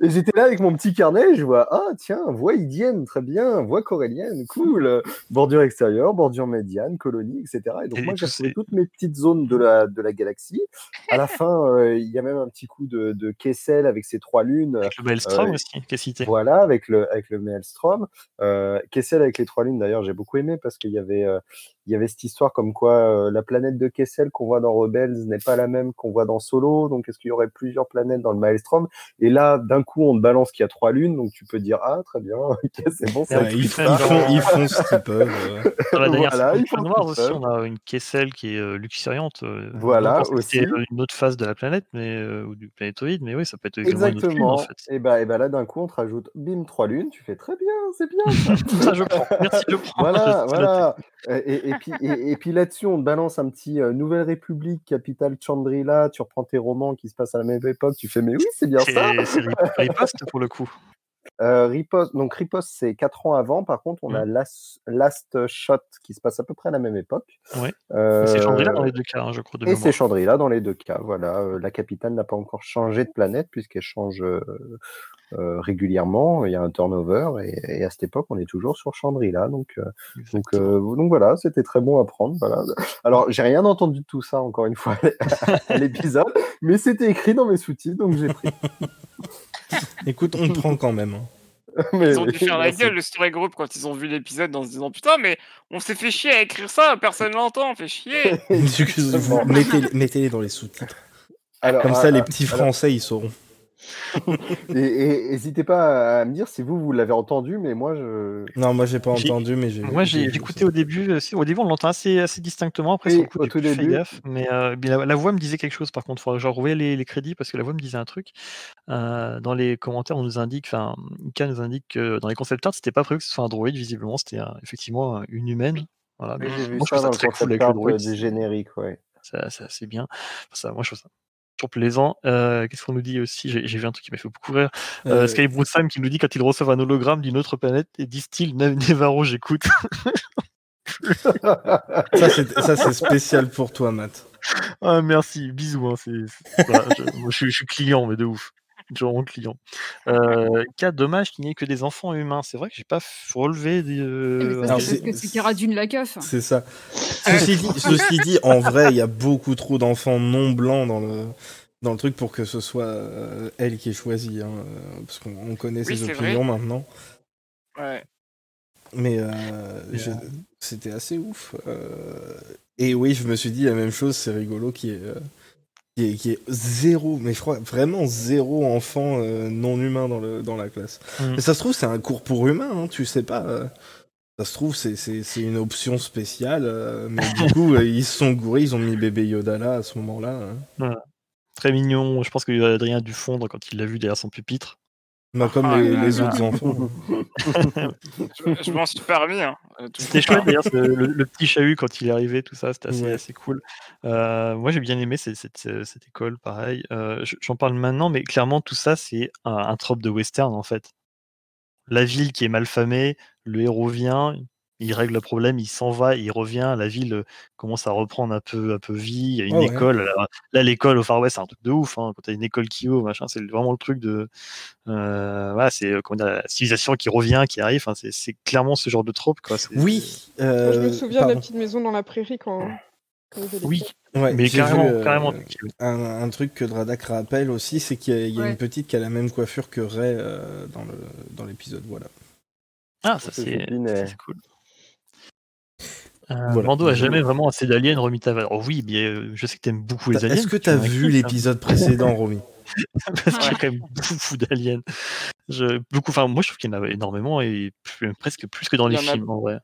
Et j'étais là avec mon petit carnet, je vois, ah tiens, voix idienne, très bien, voix corélienne, cool, bordure extérieure, bordure médiane, colonie, et cetera. Et donc, et moi, j'ai trouvé toutes mes petites zones de la, de la galaxie. À la fin, il euh, y a même un petit coup de, de Kessel avec ses trois lunes. Avec le Maelstrom euh, aussi, qui est cité. Voilà, avec le, avec le Maelstrom. Euh, Kessel avec les trois lunes, d'ailleurs, j'ai beaucoup aimé parce qu'il y avait... Euh, Il y avait cette histoire comme quoi euh, la planète de Kessel qu'on voit dans Rebels n'est pas la même qu'on voit dans Solo, donc est-ce qu'il y aurait plusieurs planètes dans le Maelstrom? Et là, d'un coup, on te balance qu'il y a trois lunes, donc tu peux dire ah très bien, ok, c'est bon. Ça ouais, ils, font, ils, font, ils font ce qu'ils peuvent. Voilà, voilà, ils font noir aussi. On a une Kessel qui est euh, luxuriante. Euh, voilà aussi. C'est une autre phase de la planète, mais euh, ou du planétoïde, mais oui, ça peut être exactement. Exactement. Une autre lune, en fait. Et bah, et bah là, d'un coup, on te rajoute bim trois lunes. Tu fais très bien, c'est bien. Ça je prends. Merci, je prends. Voilà, voilà. Et, et, puis, et, et puis là-dessus, on te balance un petit euh, Nouvelle République, capitale Chandrila. Tu reprends tes romans qui se passent à la même époque. Tu fais, mais oui, c'est bien c'est, ça. C'est Riposte pour le coup. Euh, Riposte, donc Riposte, c'est quatre ans avant. Par contre, on mm. a Last, Last Shot qui se passe à peu près à la même époque. Oui. Euh, c'est Chandrila dans les deux cas, hein, je crois. De et mémoire. C'est Chandrila dans les deux cas. Voilà. Euh, la capitale n'a pas encore changé de planète puisqu'elle change euh, euh, régulièrement. Il y a un turnover et, et à cette époque, on est toujours sur Chandrila. Donc, euh, donc, euh, donc voilà, c'était très bon à prendre. Voilà. Alors, j'ai rien entendu de tout ça encore une fois à l'épisode, mais c'était écrit dans mes sous-titres, donc j'ai pris. Écoute, on prend quand même. Mais ils ont dû faire la gueule, le story group, quand ils ont vu l'épisode en se disant putain, mais on s'est fait chier à écrire ça, personne l'entend, on fait chier. mettez-les, mettez-les dans les sous-titres. Alors, comme ça, euh, les petits alors... Français, ils sauront. et, et n'hésitez pas à me dire si vous vous l'avez entendu, mais moi je non moi j'ai pas entendu j'ai... mais j'ai moi j'ai, j'ai écouté au début au début on l'entend assez assez distinctement après sur le tout début gaffe, mais euh, la, la voix me disait quelque chose par contre faut genre revoyer les, les crédits parce que la voix me disait un truc euh, dans les commentaires on nous indique enfin Ika nous indique que dans les concept art c'était pas prévu que ce soit un droïde visiblement c'était euh, effectivement une humaine voilà mais j'ai vu moi, ça, je dans ça très cool avec le droïde des génériques ouais ça, ça c'est bien ça moi je trouve ça toujours plaisant. Euh, qu'est-ce qu'on nous dit aussi j'ai, j'ai vu un truc qui m'a fait beaucoup rire. Euh, euh, Sky Bruce Sam qui nous dit quand il reçoit un hologramme d'une autre planète et disent-ils Nevarro, j'écoute. ça, c'est, ça, c'est spécial pour toi, Matt. Ah, merci, bisous. Hein, c'est, c'est, voilà, je, moi, je, je suis client, mais de ouf. Genre mon client. Euh, cas dommage qu'il n'y ait que des enfants humains. C'est vrai que j'ai pas relevé. Des, euh... mais parce que c'est Cara Dune la keuf. C'est ça. Ceci dit, ceci dit, en vrai, il y a beaucoup trop d'enfants non blancs dans le dans le truc pour que ce soit euh, elle qui est choisie, hein, parce qu'on on connaît oui, ses opinions vrai. Maintenant. Ouais. Mais euh, yeah. je, c'était assez ouf. Euh, Et oui, je me suis dit la même chose, c'est rigolo qui est, euh, qui est, qui est zéro, mais je crois vraiment zéro enfant euh, non humain dans, le, dans la classe. Mmh. Mais ça se trouve, c'est un cours pour humains, hein, tu sais pas. Euh, ça se trouve, c'est, c'est, c'est une option spéciale, euh, mais du coup, euh, ils se sont gourés, ils ont mis Baby Yoda là à ce moment-là. Hein. Voilà. Très mignon, je pense que Adrien a dû fondre quand il l'a vu derrière son pupitre. Bah, comme ah, les, là, les là, autres là. enfants. je je m'en suis parmi. Hein, c'était chouette d'ailleurs, le, le petit chahut quand il est arrivé, tout ça, c'était assez, ouais. assez cool. Euh, moi j'ai bien aimé cette, cette, cette école, pareil. Euh, j'en parle maintenant, mais clairement tout ça c'est un, un trope de western en fait. La ville qui est malfamée, le héros vient, il règle le problème, il s'en va, il revient, la ville commence à reprendre un peu, un peu vie, il y a une oh, école. Ouais. Là, là, l'école au Far West, c'est un truc de ouf. Hein. Quand tu as une école qui ouvre, machin, c'est vraiment le truc de... Euh, voilà, c'est comment dire, la civilisation qui revient, qui arrive. Hein. C'est, c'est clairement ce genre de trope. Quoi. C'est, oui. C'est... Euh, je me souviens pardon. de la petite maison dans la prairie quand... Oui, ouais, mais carrément. Vu, euh, carrément. Un, un truc que Dradak rappelle aussi, c'est qu'il y a, il y a ouais. une petite qui a la même coiffure que Ray euh, dans, le, dans l'épisode. Voilà. Ah, ça, c'est, c'est, c'est, c'est cool. Euh, voilà. Mando a jamais vraiment assez d'aliens, Romy Tavador. Oui, mais euh, je sais que t'aimes beaucoup les aliens. Est-ce que t'as vu l'épisode précédent, Romy? Parce qu'il y a quand même beaucoup d'aliens. Je, beaucoup, enfin, moi, je trouve qu'il y en a énormément et plus, presque plus que dans les films, a... en vrai.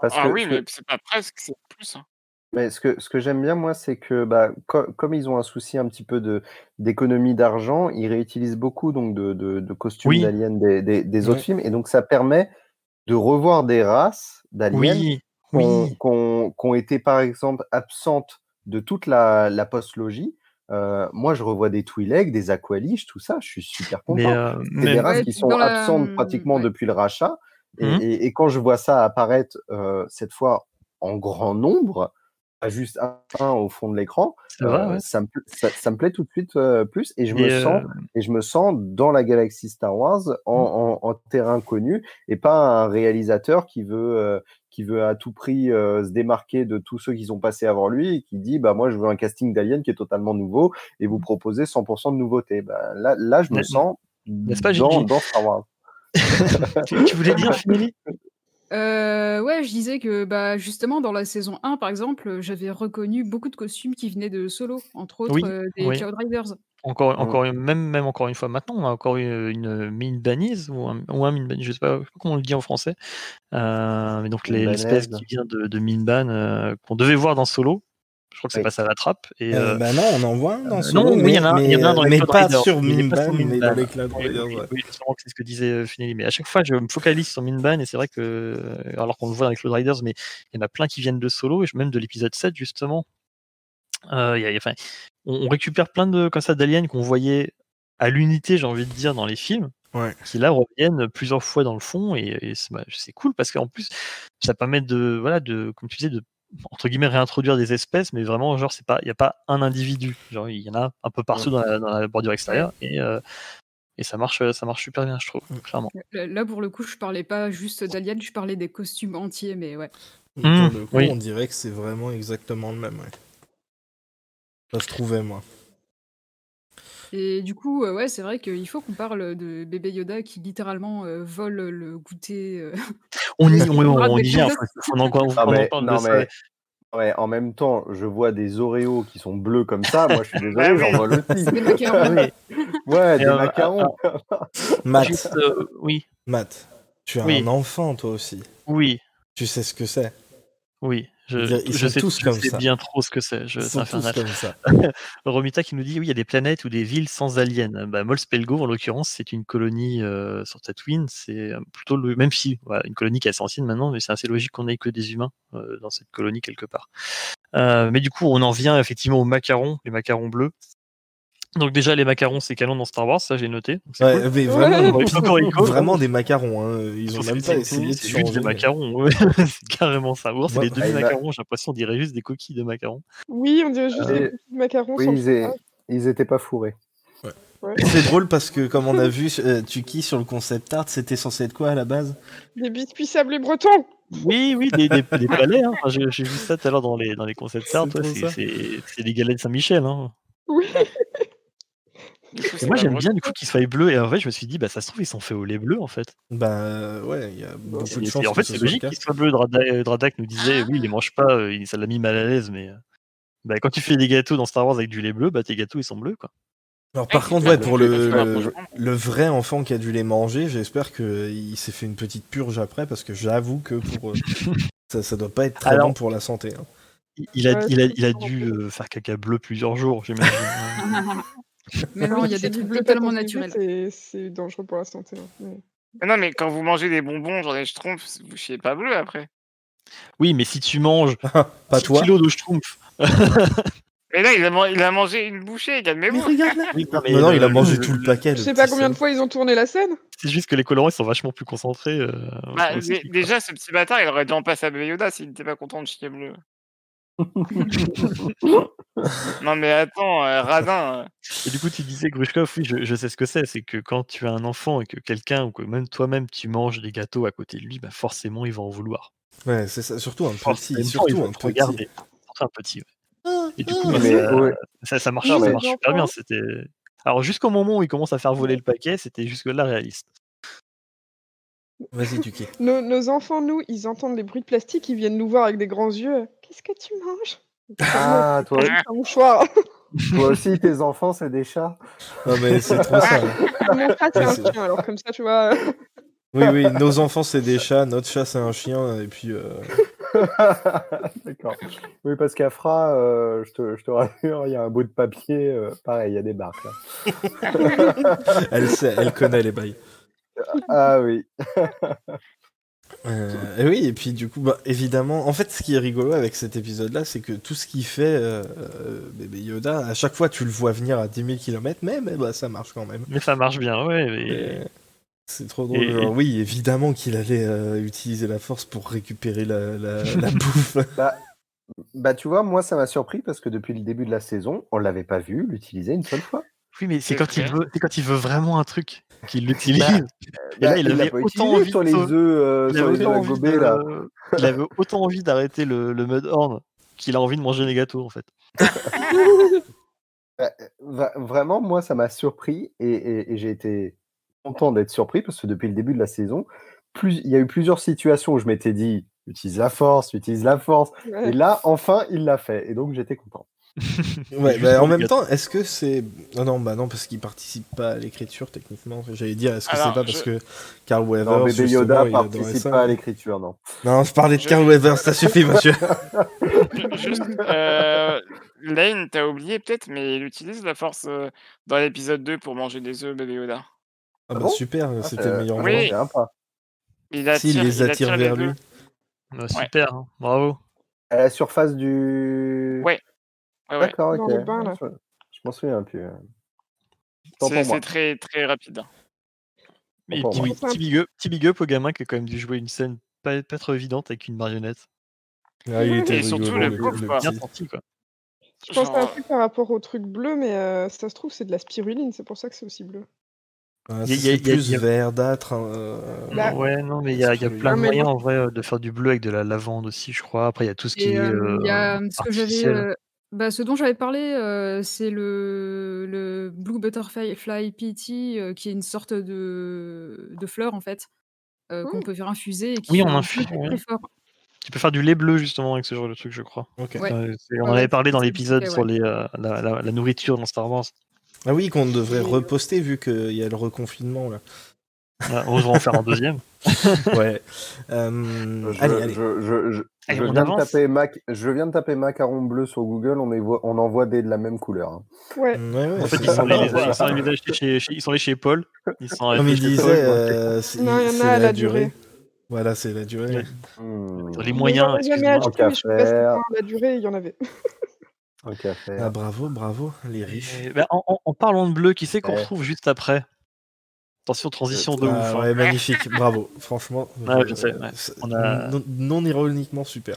Parce ah que, oui, que... mais c'est pas presque, c'est plus. Hein. Mais ce que, ce que j'aime bien, moi, c'est que bah, co- comme ils ont un souci un petit peu de, d'économie d'argent, ils réutilisent beaucoup donc, de, de, de costumes oui. d'aliens des, des, des autres ouais. films, et donc ça permet de revoir des races d'aliens oui. Oui. Qu'on, qu'on été par exemple absentes de toute la, la post-logie. Euh, moi, je revois des Twi'lek, des Aqualish, tout ça. Je suis super content. Mais euh, c'est mais des races ouais, qui sont absentes la... pratiquement ouais. depuis le rachat. Et, mmh. et, et quand je vois ça apparaître euh, cette fois en grand nombre, pas juste un, un au fond de l'écran, ça, euh, va, ouais. ça, me, ça, ça me plaît tout de suite euh, plus. Et je et me euh... sens et je me sens dans la galaxie Star Wars en, mmh. en, en terrain connu et pas un réalisateur qui veut euh, qui veut à tout prix euh, se démarquer de tous ceux qui sont passés avant lui et qui dit bah moi je veux un casting d'alien qui est totalement nouveau et vous proposez cent pour cent de nouveauté. Bah, là, là je me n'est-ce sens n'est-ce pas, dans, dans Star Wars. Tu voulais dire, Funelli? Euh, ouais, je disais que bah, justement dans la saison un par exemple, j'avais reconnu beaucoup de costumes qui venaient de Solo, entre autres oui, euh, des oui. Cara Drivers. Encore, encore, ouais. même, même encore une fois maintenant, on a encore une mine banise ou un, ou un mine banise, je sais pas, je sais pas comment on le dit en français, euh, mais donc les, l'espèce qui vient de, de mine ban euh, qu'on devait voir dans Solo. Je crois que c'est ouais. passé à la trappe. Et, euh, euh, bah non, on en voit un dans Solo. Euh, non, mais, oui, il y en a, mais, il y en a dans les mais pas Riders. Sur Minban, mais dans les Cloud Riders. Oui, ouais. oui, c'est ce que disait Funelli. Mais à chaque fois, je me focalise sur Minban, et c'est vrai que, alors qu'on le voit dans les Cloud Riders, mais il y en a plein qui viennent de Solo, et même de l'épisode sept, justement. Euh, y a, y a, enfin, on, on récupère plein de comme ça, d'aliens qu'on voyait à l'unité, j'ai envie de dire, dans les films. Ouais. Qui là reviennent plusieurs fois dans le fond, et, et c'est, bah, c'est cool, parce qu'en plus, ça permet de, voilà, de, comme tu disais, de entre guillemets réintroduire des espèces, mais vraiment genre c'est pas, il y a pas un individu, genre il y en a un peu partout dans la, dans la bordure extérieure et euh, et ça marche ça marche super bien je trouve clairement. Là pour le coup je parlais pas juste d'aliens, je parlais des costumes entiers mais ouais. Mmh, pour le coup oui. on dirait que c'est vraiment exactement le même ouais. Ça se trouvait moi. Et du coup, ouais, c'est vrai qu'il faut qu'on parle de bébé Yoda qui littéralement euh, vole le goûter. Euh... On y, on, on, on y vient. On en parle de ça. Mais... Ouais, en même temps, je vois des Oreos qui sont bleus comme ça. Moi, je suis désolé, j'en vole aussi. Des macarons. Ouais, ouais des euh, macarons. Euh, euh, Matt. Juste, euh, oui. Matt, tu as oui. un enfant, toi aussi. Oui. Tu sais ce que c'est. Oui. Je, ils je sais, tous je comme sais ça. bien trop ce que c'est. Je, c'est infernal. Comme ça. Romita qui nous dit oui, il y a des planètes ou des villes sans aliens. Bah, Mols-Pelgo, en l'occurrence, c'est une colonie euh, sur Tatooine. C'est plutôt le même si voilà, une colonie qui est assez ancienne maintenant, mais c'est assez logique qu'on n'ait que des humains euh, dans cette colonie quelque part. Euh, mais du coup, on en vient effectivement aux macarons, les macarons bleus. Donc déjà les macarons c'est canon dans Star Wars, ça j'ai noté. C'est ouais, cool. mais vraiment, ouais, vraiment, vraiment des macarons, hein. Ils ont c'est, même pas essayé de changer. Juste des macarons, ouais. C'est carrément ça. Bon, c'est bon, les demi macarons, j'ai l'impression on dirait juste des coquilles de macarons. Oui, on dirait juste euh... des coquilles de macarons. Oui, sans ils, est... ils étaient pas fourrés. Ouais. Ouais. C'est drôle parce que comme on a vu euh, Tuki sur le concept art, c'était censé être quoi à la base? Des biscuits sablés bretons. Oui, oui, des, des, des palais. Hein. Enfin, j'ai, j'ai vu ça tout à l'heure dans les dans les concept art. C'est des ouais, c'est, c'est, c'est, c'est galettes Saint-Michel. Hein. Oui. Coup, moi j'aime bien du coup qu'ils soient bleus et en vrai je me suis dit bah ça se trouve ils sont faits au lait bleu en fait. Bah ouais, il y a beaucoup ouais, de chance. En fait c'est logique qu'ils soient bleus. Dradak nous disait ah. oui il les mange pas, ça l'a mis mal à l'aise mais bah quand tu fais des gâteaux dans Star Wars avec du lait bleu bah tes gâteaux ils sont bleus quoi. Alors par ouais, contre ouais pour le, le, le vrai enfant qui a dû les manger, j'espère qu'il s'est fait une petite purge après parce que j'avoue que pour ça ça doit pas être très Alors, bon pour la santé. Hein. Il a, il a, il a dû euh, faire caca bleu plusieurs jours, j'imagine. Mais non, il y a des trucs bleus tellement naturels. C'est, c'est dangereux pour la santé. Mais... Non, mais quand vous mangez des bonbons, genre des schtroumpfs, vous chiez pas bleu après. Oui, mais si tu manges six kilos de schtroumpfs. Mais là, il a, il a mangé une bouchée, calmez-vous. Mais regarde là. Oui, non, mais non, non, il a mangé tout le paquet. Je sais pas combien de fois ils ont tourné la scène. C'est juste que les colorants, ils sont vachement plus concentrés. Euh, bah, d- déjà, ce petit bâtard, il aurait dû en passer à Baby Yoda s'il n'était pas content de chier bleu. Non mais attends, euh, radin. Et du coup tu disais Grushkov, oui je, je sais ce que c'est, c'est que quand tu as un enfant et que quelqu'un ou que même toi-même tu manges des gâteaux à côté de lui, bah forcément il va en vouloir. Ouais c'est ça, surtout un petit, et surtout il un petit. Regarder, surtout un petit. Ouais. Ah, et du coup ah, bah, mais, ça, ouais. ça, ça marche, oui, ça marche super bien. C'était alors jusqu'au moment où il commence à faire voler le paquet, c'était jusque-là réaliste. Vas-y, Duquet. Nos, nos enfants, nous, ils entendent les bruits de plastique, ils viennent nous voir avec des grands yeux. Qu'est-ce que tu manges ? Ah, toi aussi. Toi aussi, tes enfants, c'est des chats. Non, mais c'est trop ça. Mon chat, c'est ouais, un c'est... chien, alors comme ça, tu vois. Oui, oui, nos enfants, c'est des chats, notre chat, c'est un chien, et puis. Euh... D'accord. Oui, parce qu'Afra, euh, je te, je te rassure, il y a un bout de papier, euh, pareil, il y a des barques, là. Elle sait, elle connaît les bails. Ah oui. euh, et oui, et puis du coup, bah, évidemment, en fait, ce qui est rigolo avec cet épisode-là, c'est que tout ce qu'il fait, euh, Baby Yoda, à chaque fois, tu le vois venir à dix mille kilomètres, mais, mais bah, ça marche quand même. Mais ça marche bien, ouais. Mais... C'est trop drôle. Et... Genre, oui, évidemment qu'il allait euh, utiliser la force pour récupérer la, la, la bouffe. Bah, bah, tu vois, moi, ça m'a surpris parce que depuis le début de la saison, on l'avait pas vu l'utiliser une seule fois. Oui, mais c'est, c'est, quand, il veut, c'est quand il veut vraiment un truc qu'il l'utilise. Bah, et là, bah, il, il avait autant envie sur les œufs, euh, sur les œufs à gober, là. Il avait autant envie d'arrêter le, le Mudhorn qu'il a envie de manger les gâteaux, en fait. bah, vraiment, moi, ça m'a surpris et, et, et j'ai été content d'être surpris parce que depuis le début de la saison, plus, il y a eu plusieurs situations où je m'étais dit « utilise la force, utilise la force ouais. ». Et là, enfin, il l'a fait et donc j'étais content. Ouais, bah, en même temps, est-ce que c'est non, non, bah non, parce qu'il participe pas à l'écriture techniquement. J'allais dire, est-ce que Alors, c'est pas je... parce que Carl Weathers, non, Baby Yoda participe pas à l'écriture, non. Non, je parlais de je... Carl Weathers, ça suffit, monsieur. Juste, euh, Line, t'as oublié peut-être, mais il utilise la force euh, dans l'épisode deux pour manger des œufs, Baby Yoda. Ah, ah bah bon super, ah, c'était euh... le meilleur moment. Oui. Il attire, si, il les attire, il attire vers lui. Bah, super, ouais. Hein, bravo. À la surface du. Ouais. Ah ouais. D'accord, ok. Le bain, là. Je m'en souviens plus. C'est, c'est très, très rapide. Mais petit, oui, petit, big up, petit big up au gamin qui a quand même dû jouer une scène pas, pas trop évidente avec une marionnette. Ah, il était et rigolo, surtout le pauvre, quoi. Bien senti, quoi. Je pense Genre... à un truc par rapport au truc bleu, mais euh, ça se trouve, c'est de la spiruline, c'est pour ça que c'est aussi bleu. Ah, il y a, c'est y a, plus y a... verdâtre. Euh... Là... Ouais, non, mais il y, y a plein de moyens en vrai de faire du bleu avec de la lavande aussi, je crois. Après, il y a tout ce qui est. Il y a ce que j'avais. Bah, ce dont j'avais parlé, euh, c'est le, le Blue Butterfly Pea, euh, qui est une sorte de, de fleur, en fait, euh, mmh. qu'on peut faire infuser. Et qui oui, on infuse. Très, ouais. très fort. Tu peux faire du lait bleu, justement, avec ce genre de truc, je crois. Okay. Ouais. Euh, on en avait parlé dans l'épisode ouais. sur les, euh, la, la, la nourriture dans Star Wars. Ah oui, qu'on devrait reposter, vu qu'il y a le reconfinement, là. Ah, on va en faire un deuxième. Ouais. Euh, je, allez, allez. Je, je, je, allez, je, viens de taper mac, je viens de taper macaron bleu sur Google. On, est, on en voit des de la même couleur. Hein. Ouais. Ouais, ouais. En fait, ils sont, les, ils, sont les, chez, chez, ils sont les chez Paul. Ils sont Comme il disait, euh, c'est, non, c'est la, la durée. durée. Voilà, c'est la durée. Ouais. Hmm. Les moyens. Il y en la durée, il y en avait. Okay, ah, bravo, bravo, les riches. Et, bah, en, en, en parlant de bleu, qui c'est qu'on ouais. retrouve juste après ? Attention, transition de ah, ouf. Ouais, hein. Magnifique, bravo. Franchement, ah, euh, je sais, ouais. On a... non, non ironiquement super.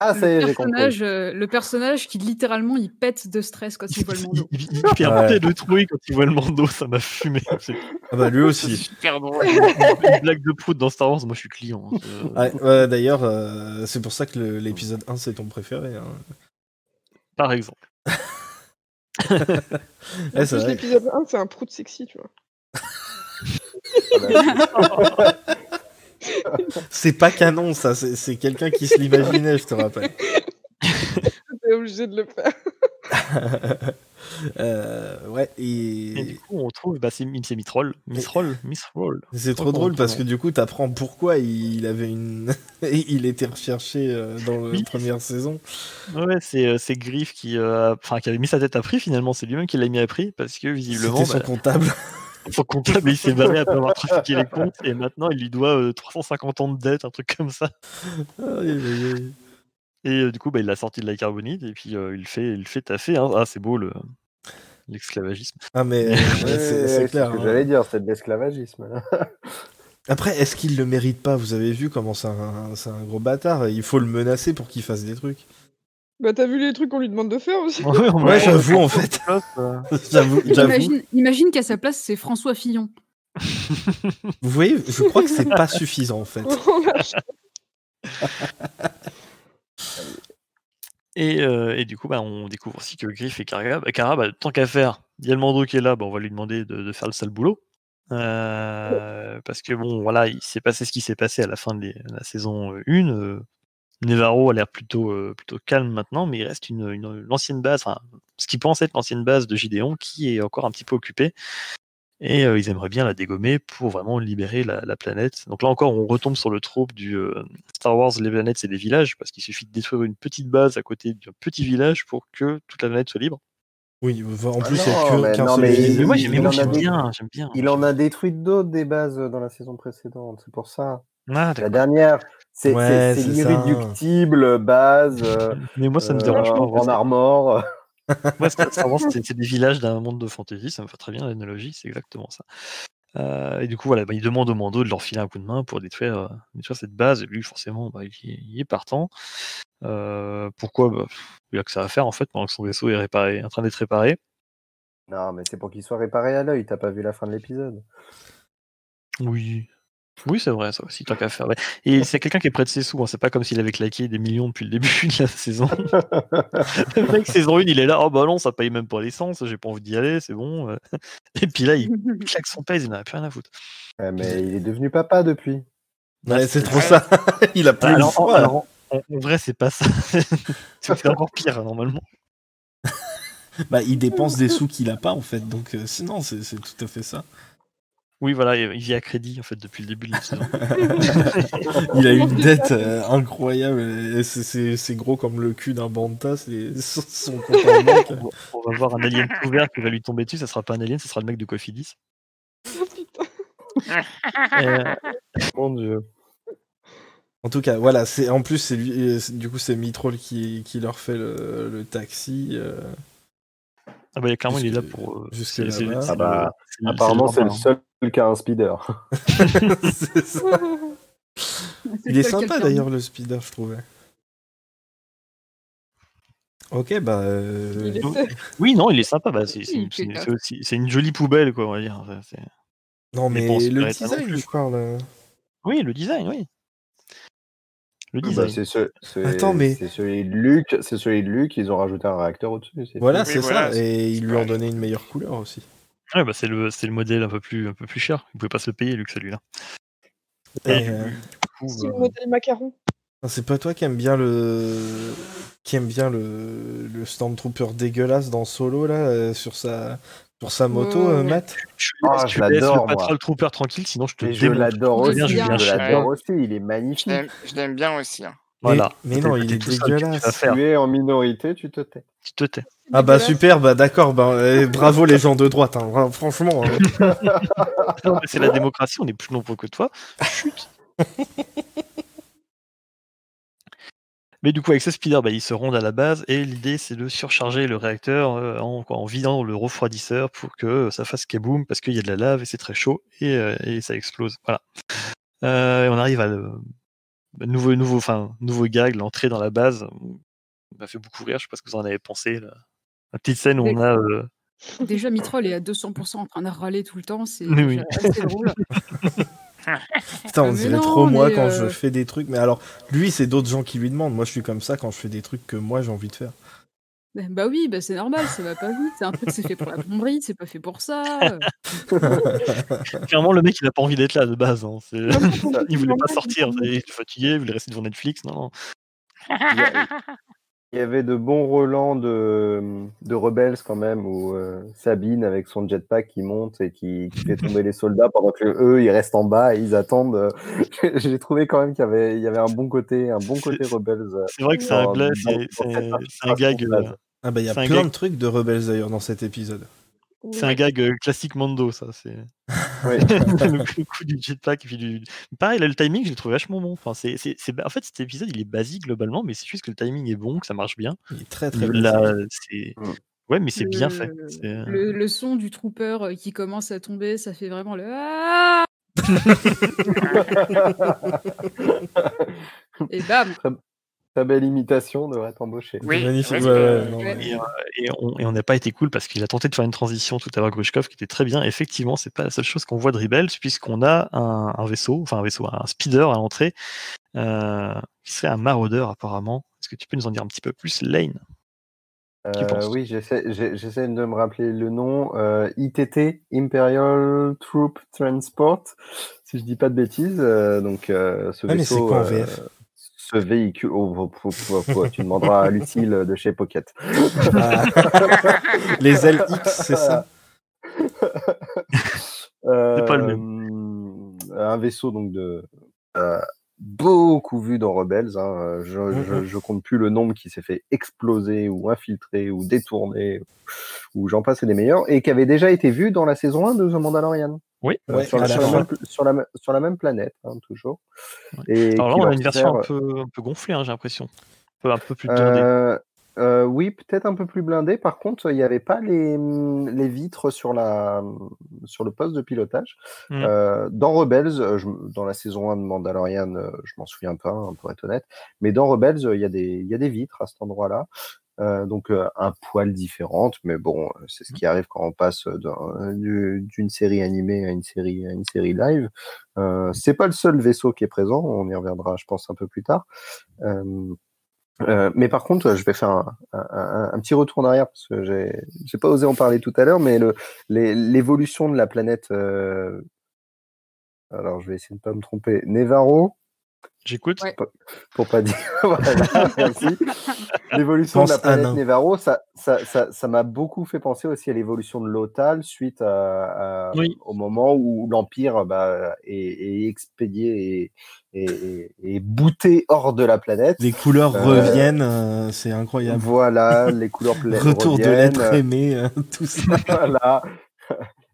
Ah, ça y est, j'ai compris. Euh, le personnage qui littéralement il pète de stress quand il voit le Mando. Il, il, il pète ouais. de trouille quand il voit le Mando, ça m'a fumé. C'est... Ah bah lui aussi. Super drôle. Une blague de prout dans Star Wars, moi je suis client. Hein, ah, ouais, d'ailleurs, euh, c'est pour ça que le, l'épisode un c'est ton préféré. Hein. Par exemple. En ouais, plus, l'épisode un, c'est un prout sexy, tu vois. C'est pas canon, ça. C'est, c'est quelqu'un qui se l'imaginait, je te rappelle. T'es obligé de le faire. Euh, ouais, et... et du coup, on retrouve bah, c'est, c'est Mithrol. Mithrol, Mithrol. C'est trop drôle parce que du coup, t'apprends pourquoi il avait une. Il était recherché dans la oui. première saison. Ouais, c'est, c'est Greef qui, euh, enfin, qui avait mis sa tête à prix finalement. C'est lui-même qui l'a mis à prix parce que visiblement. C'était son bah, comptable. Son comptable, il s'est barré après avoir trafiqué les comptes et maintenant il lui doit euh, trois cent cinquante ans de dette, un truc comme ça. Et euh, du coup, bah, il l'a sorti de la carbonite et puis euh, il fait, il fait taffer. Hein. Ah, c'est beau le l'esclavagisme. Ah mais ouais, c'est, c'est clair. C'est ce que hein. j'allais dire, c'est de l'esclavagisme. Là. Après, est-ce qu'il le mérite pas ? Vous avez vu comment c'est un, c'est un gros bâtard. Il faut le menacer pour qu'il fasse des trucs. Bah t'as vu les trucs qu'on lui demande de faire aussi. Ouais, ouais j'avoue en fait. j'avoue, j'avoue. Imagine, imagine qu'à sa place, c'est François Fillon. Vous voyez, je crois que c'est pas suffisant en fait. Et, euh, et du coup, bah, on découvre aussi que Greef et Cara, Cara bah, tant qu'à faire, il y a le Mando qui est là, bah, on va lui demander de, de faire le sale boulot. Euh, parce que bon, voilà, il s'est passé ce qui s'est passé à la fin de les, la saison un. Euh, Nevarro a l'air plutôt, euh, plutôt calme maintenant, mais il reste une, une, l'ancienne base, enfin, ce qu'il pense être l'ancienne base de Gideon qui est encore un petit peu occupée. Et euh, ils aimeraient bien la dégommer pour vraiment libérer la, la planète. Donc là encore, on retombe sur le trope du euh, Star Wars, les planètes, c'est des villages, parce qu'il suffit de détruire une petite base à côté d'un petit village pour que toute la planète soit libre. Oui, en plus, ah non, il n'y a que qu'un seul village. Mais moi, j'aime, moi, j'aime, bien, j'aime bien. Il en a détruit d'autres des bases dans la saison précédente, c'est pour ça. Ah, la dernière, c'est, ouais, c'est, c'est, c'est l'irréductible base euh, Mais moi, ça me dérange euh, pas, en armor... Moi, c'est, c'est, c'est des villages d'un monde de fantasy, ça me fait très bien l'analogie, c'est exactement ça. Euh, et du coup, voilà, bah, ils demandent au Mando de leur filer un coup de main pour détruire, euh, détruire cette base, et lui, forcément, bah, il, il est partant. Euh, pourquoi bah, il n'y a que ça à faire en fait, pendant que son vaisseau est réparé, en train d'être réparé. Non, mais c'est pour qu'il soit réparé à l'œil, t'as pas vu la fin de l'épisode. Oui. Oui, c'est vrai, ça aussi, tant qu'à faire. Et c'est quelqu'un qui est près de ses sous, hein. C'est pas comme s'il avait claqué des millions depuis le début de la saison. Le mec, saison un, il est là, oh bah non, ça paye même pas l'essence, j'ai pas envie d'y aller, c'est bon. Et puis là, il claque son pèse, il n'en a plus rien à foutre. Ouais, mais il est devenu papa depuis. Ouais, c'est, c'est trop vrai. Ça. Il a plus alors, une fois, alors, en, en vrai, c'est pas ça. C'est encore pire, normalement. Bah, il dépense des sous qu'il a pas, en fait, donc euh, sinon, c'est, c'est tout à fait ça. Oui, voilà, il vit à crédit en fait depuis le début de l'histoire. Il a une dette euh, incroyable, et c'est, c'est, c'est gros comme le cul d'un banta, c'est son compte en banque. On va voir un alien couvert qui va lui tomber dessus, ça sera pas un alien, ça sera le mec de Cofidis. Oh putain. euh... Mon Dieu. En tout cas, voilà, c'est en plus c'est lui, c'est, du coup c'est Mithrol qui, qui leur fait le, le taxi. Euh... Ah bah clairement jusque, il est là pour. C'est, c'est, ah c'est bah, le, c'est apparemment c'est le, c'est le seul. Qui a un speeder. C'est ça. Il est sympa d'ailleurs le speeder, je trouvais. Ok, bah. Euh... Oui, non, il est sympa. Bah, c'est, c'est, c'est, c'est, aussi, c'est une jolie poubelle, quoi, on va dire. C'est... Non, mais, mais bon, le design, je parle. Là... Oui, le design, oui. Le design. Bah, c'est ce, c'est, Attends, mais... c'est celui de Luke. C'est celui de Luke. Ils ont rajouté un réacteur au-dessus. C'est voilà, c'est voilà, ça. C'est... Et ils lui ont donné une meilleure couleur aussi. Ouais, bah c'est le c'est le modèle un peu plus un peu plus cher. Vous pouvez pas se le payer, Luc, celui-là. Et, euh... coup, c'est euh... le modèle macaron. Non, c'est pas toi qui aime bien le qui aime bien le le Stormtrooper dégueulasse dans Solo là euh, sur sa sur sa moto, mmh. euh, Matt. Ah, oh, je l'adore. Pas le Trooper tranquille, sinon je te. Je l'adore aussi. Je l'adore aussi. Il est magnifique. Je l'aime, je l'aime bien aussi. Hein. Voilà. Mais, mais non, il est dégueulasse. Tu es en minorité, tu te tais. Tu te tais. Ah bah super, bah d'accord, bah, euh, bravo les gens de droite, hein, franchement. Euh... Non, c'est la démocratie, on est plus nombreux que toi. Chut. Mais du coup, avec ce speeder, bah, ils se rendent à la base et l'idée, c'est de surcharger le réacteur euh, en, quoi, en vidant le refroidisseur pour que ça fasse kaboum parce qu'il y a de la lave et c'est très chaud et, euh, et ça explose. Voilà. Euh, et on arrive à... Le... Nouveau, nouveau, enfin, nouveau gag, l'entrée dans la base, m'a fait beaucoup rire. Je sais pas ce que vous en avez pensé. Là. La petite scène où déjà, on a. Euh... Déjà, Mithrol est à deux cents pour cent en train de râler tout le temps. C'est oui. assez drôle. Putain, on mais dirait non, trop moi quand euh... je fais des trucs. Mais alors, lui, c'est d'autres gens qui lui demandent. Moi, je suis comme ça quand je fais des trucs que moi j'ai envie de faire. Bah oui, bah c'est normal, ça va pas vite. C'est un truc, c'est fait pour la plomberie, c'est pas fait pour ça. Clairement, le mec, il a pas envie d'être là de base. Hein. C'est... il voulait pas sortir. Il était fatigué, il voulait rester devant Netflix. Non, non. Il y a- il y avait de bons relents de, de Rebels quand même, où euh, Sabine, avec son jetpack, qui monte et qui, qui fait tomber les soldats pendant que eux, ils restent en bas et ils attendent. J'ai trouvé quand même qu'il y avait, il y avait un bon côté, un bon côté Rebels. C'est vrai que c'est un bluff, c'est, c'est, c'est un gag. Euh... Ah bah il y a c'est plein de trucs de Rebels d'ailleurs dans cet épisode. C'est un gag euh, classique Mando, ça. C'est ouais. le coup du jetpack. Et puis du... Pareil, là, le timing, je l'ai trouvé vachement bon. Enfin, c'est, c'est, c'est... En fait, cet épisode, il est basique globalement, mais c'est juste que le timing est bon, que ça marche bien. Il est très très là, c'est... Ouais, mais c'est le... bien fait. C'est... Le, le son du trooper qui commence à tomber, ça fait vraiment le... Et bam. Ta belle imitation devrait t'embaucher. Oui, magnifique. Ouais, ouais, ouais, ouais. Et, euh, et, on, et on n'a pas été cool parce qu'il a tenté de faire une transition tout à l'heure, Grushkov, qui était très bien. Effectivement, c'est pas la seule chose qu'on voit de Rebels, puisqu'on a un, un vaisseau, enfin un vaisseau, un speeder à l'entrée, euh, qui serait un maraudeur apparemment. Est-ce que tu peux nous en dire un petit peu plus, Lane? Euh, oui, j'essaie, j'essaie de me rappeler le nom. Euh, I T T, Imperial Troop Transport, si je dis pas de bêtises. Euh, donc euh, ce ah, vaisseau. Mais c'est quoi en V F? Euh, Ce véhicule, oh, oh, oh, oh, tu demanderas à Lucille de chez Pocket. Ah. Les L X, c'est ça. euh, c'est pas le même. Un vaisseau donc de euh, beaucoup vu dans Rebels. Hein. Je, mm-hmm. je, je compte plus le nombre qui s'est fait exploser ou infiltrer ou détourner ou j'en passe et des meilleurs et qui avait déjà été vu dans la saison un de The Mandalorian. Oui, euh, ouais, sur, la, sur, la même, sur, la, sur la même planète, hein, toujours. Ouais. Et alors là, on a une version sert... un, peu, un peu gonflée, hein, j'ai l'impression. Un peu, un peu plus blindée. Euh, euh, oui, peut-être un peu plus blindée. Par contre, il n'y avait pas les, les vitres sur, la, sur le poste de pilotage. Mmh. Euh, dans Rebels, je, dans la saison un de Mandalorian, je m'en souviens pas, hein, pour être honnête. Mais dans Rebels, il y a des, il y a des vitres à cet endroit-là. Euh, donc euh, un poil différente, mais bon, c'est ce qui arrive quand on passe d'un, d'une série animée à une série, à une série live. Euh, c'est pas le seul vaisseau qui est présent, on y reviendra, je pense, un peu plus tard. Euh, euh, mais par contre, je vais faire un, un, un, un petit retour en arrière parce que j'ai, j'ai pas osé en parler tout à l'heure, mais le, les, l'évolution de la planète. Euh... Alors, je vais essayer de pas me tromper. Nevarro. J'écoute. Ouais. Pour, pour pas dire. Voilà, merci. L'évolution Pense de la planète Nevarro, ça, ça, ça, ça m'a beaucoup fait penser aussi à l'évolution de l'Otal suite à, à, oui. au moment où l'Empire bah, est, est expédié et, et, et booté hors de la planète. Les couleurs euh, reviennent, euh, c'est incroyable. Voilà, les couleurs pla- Retour reviennent. Retour de l'être aimé, euh, tout ça. Voilà.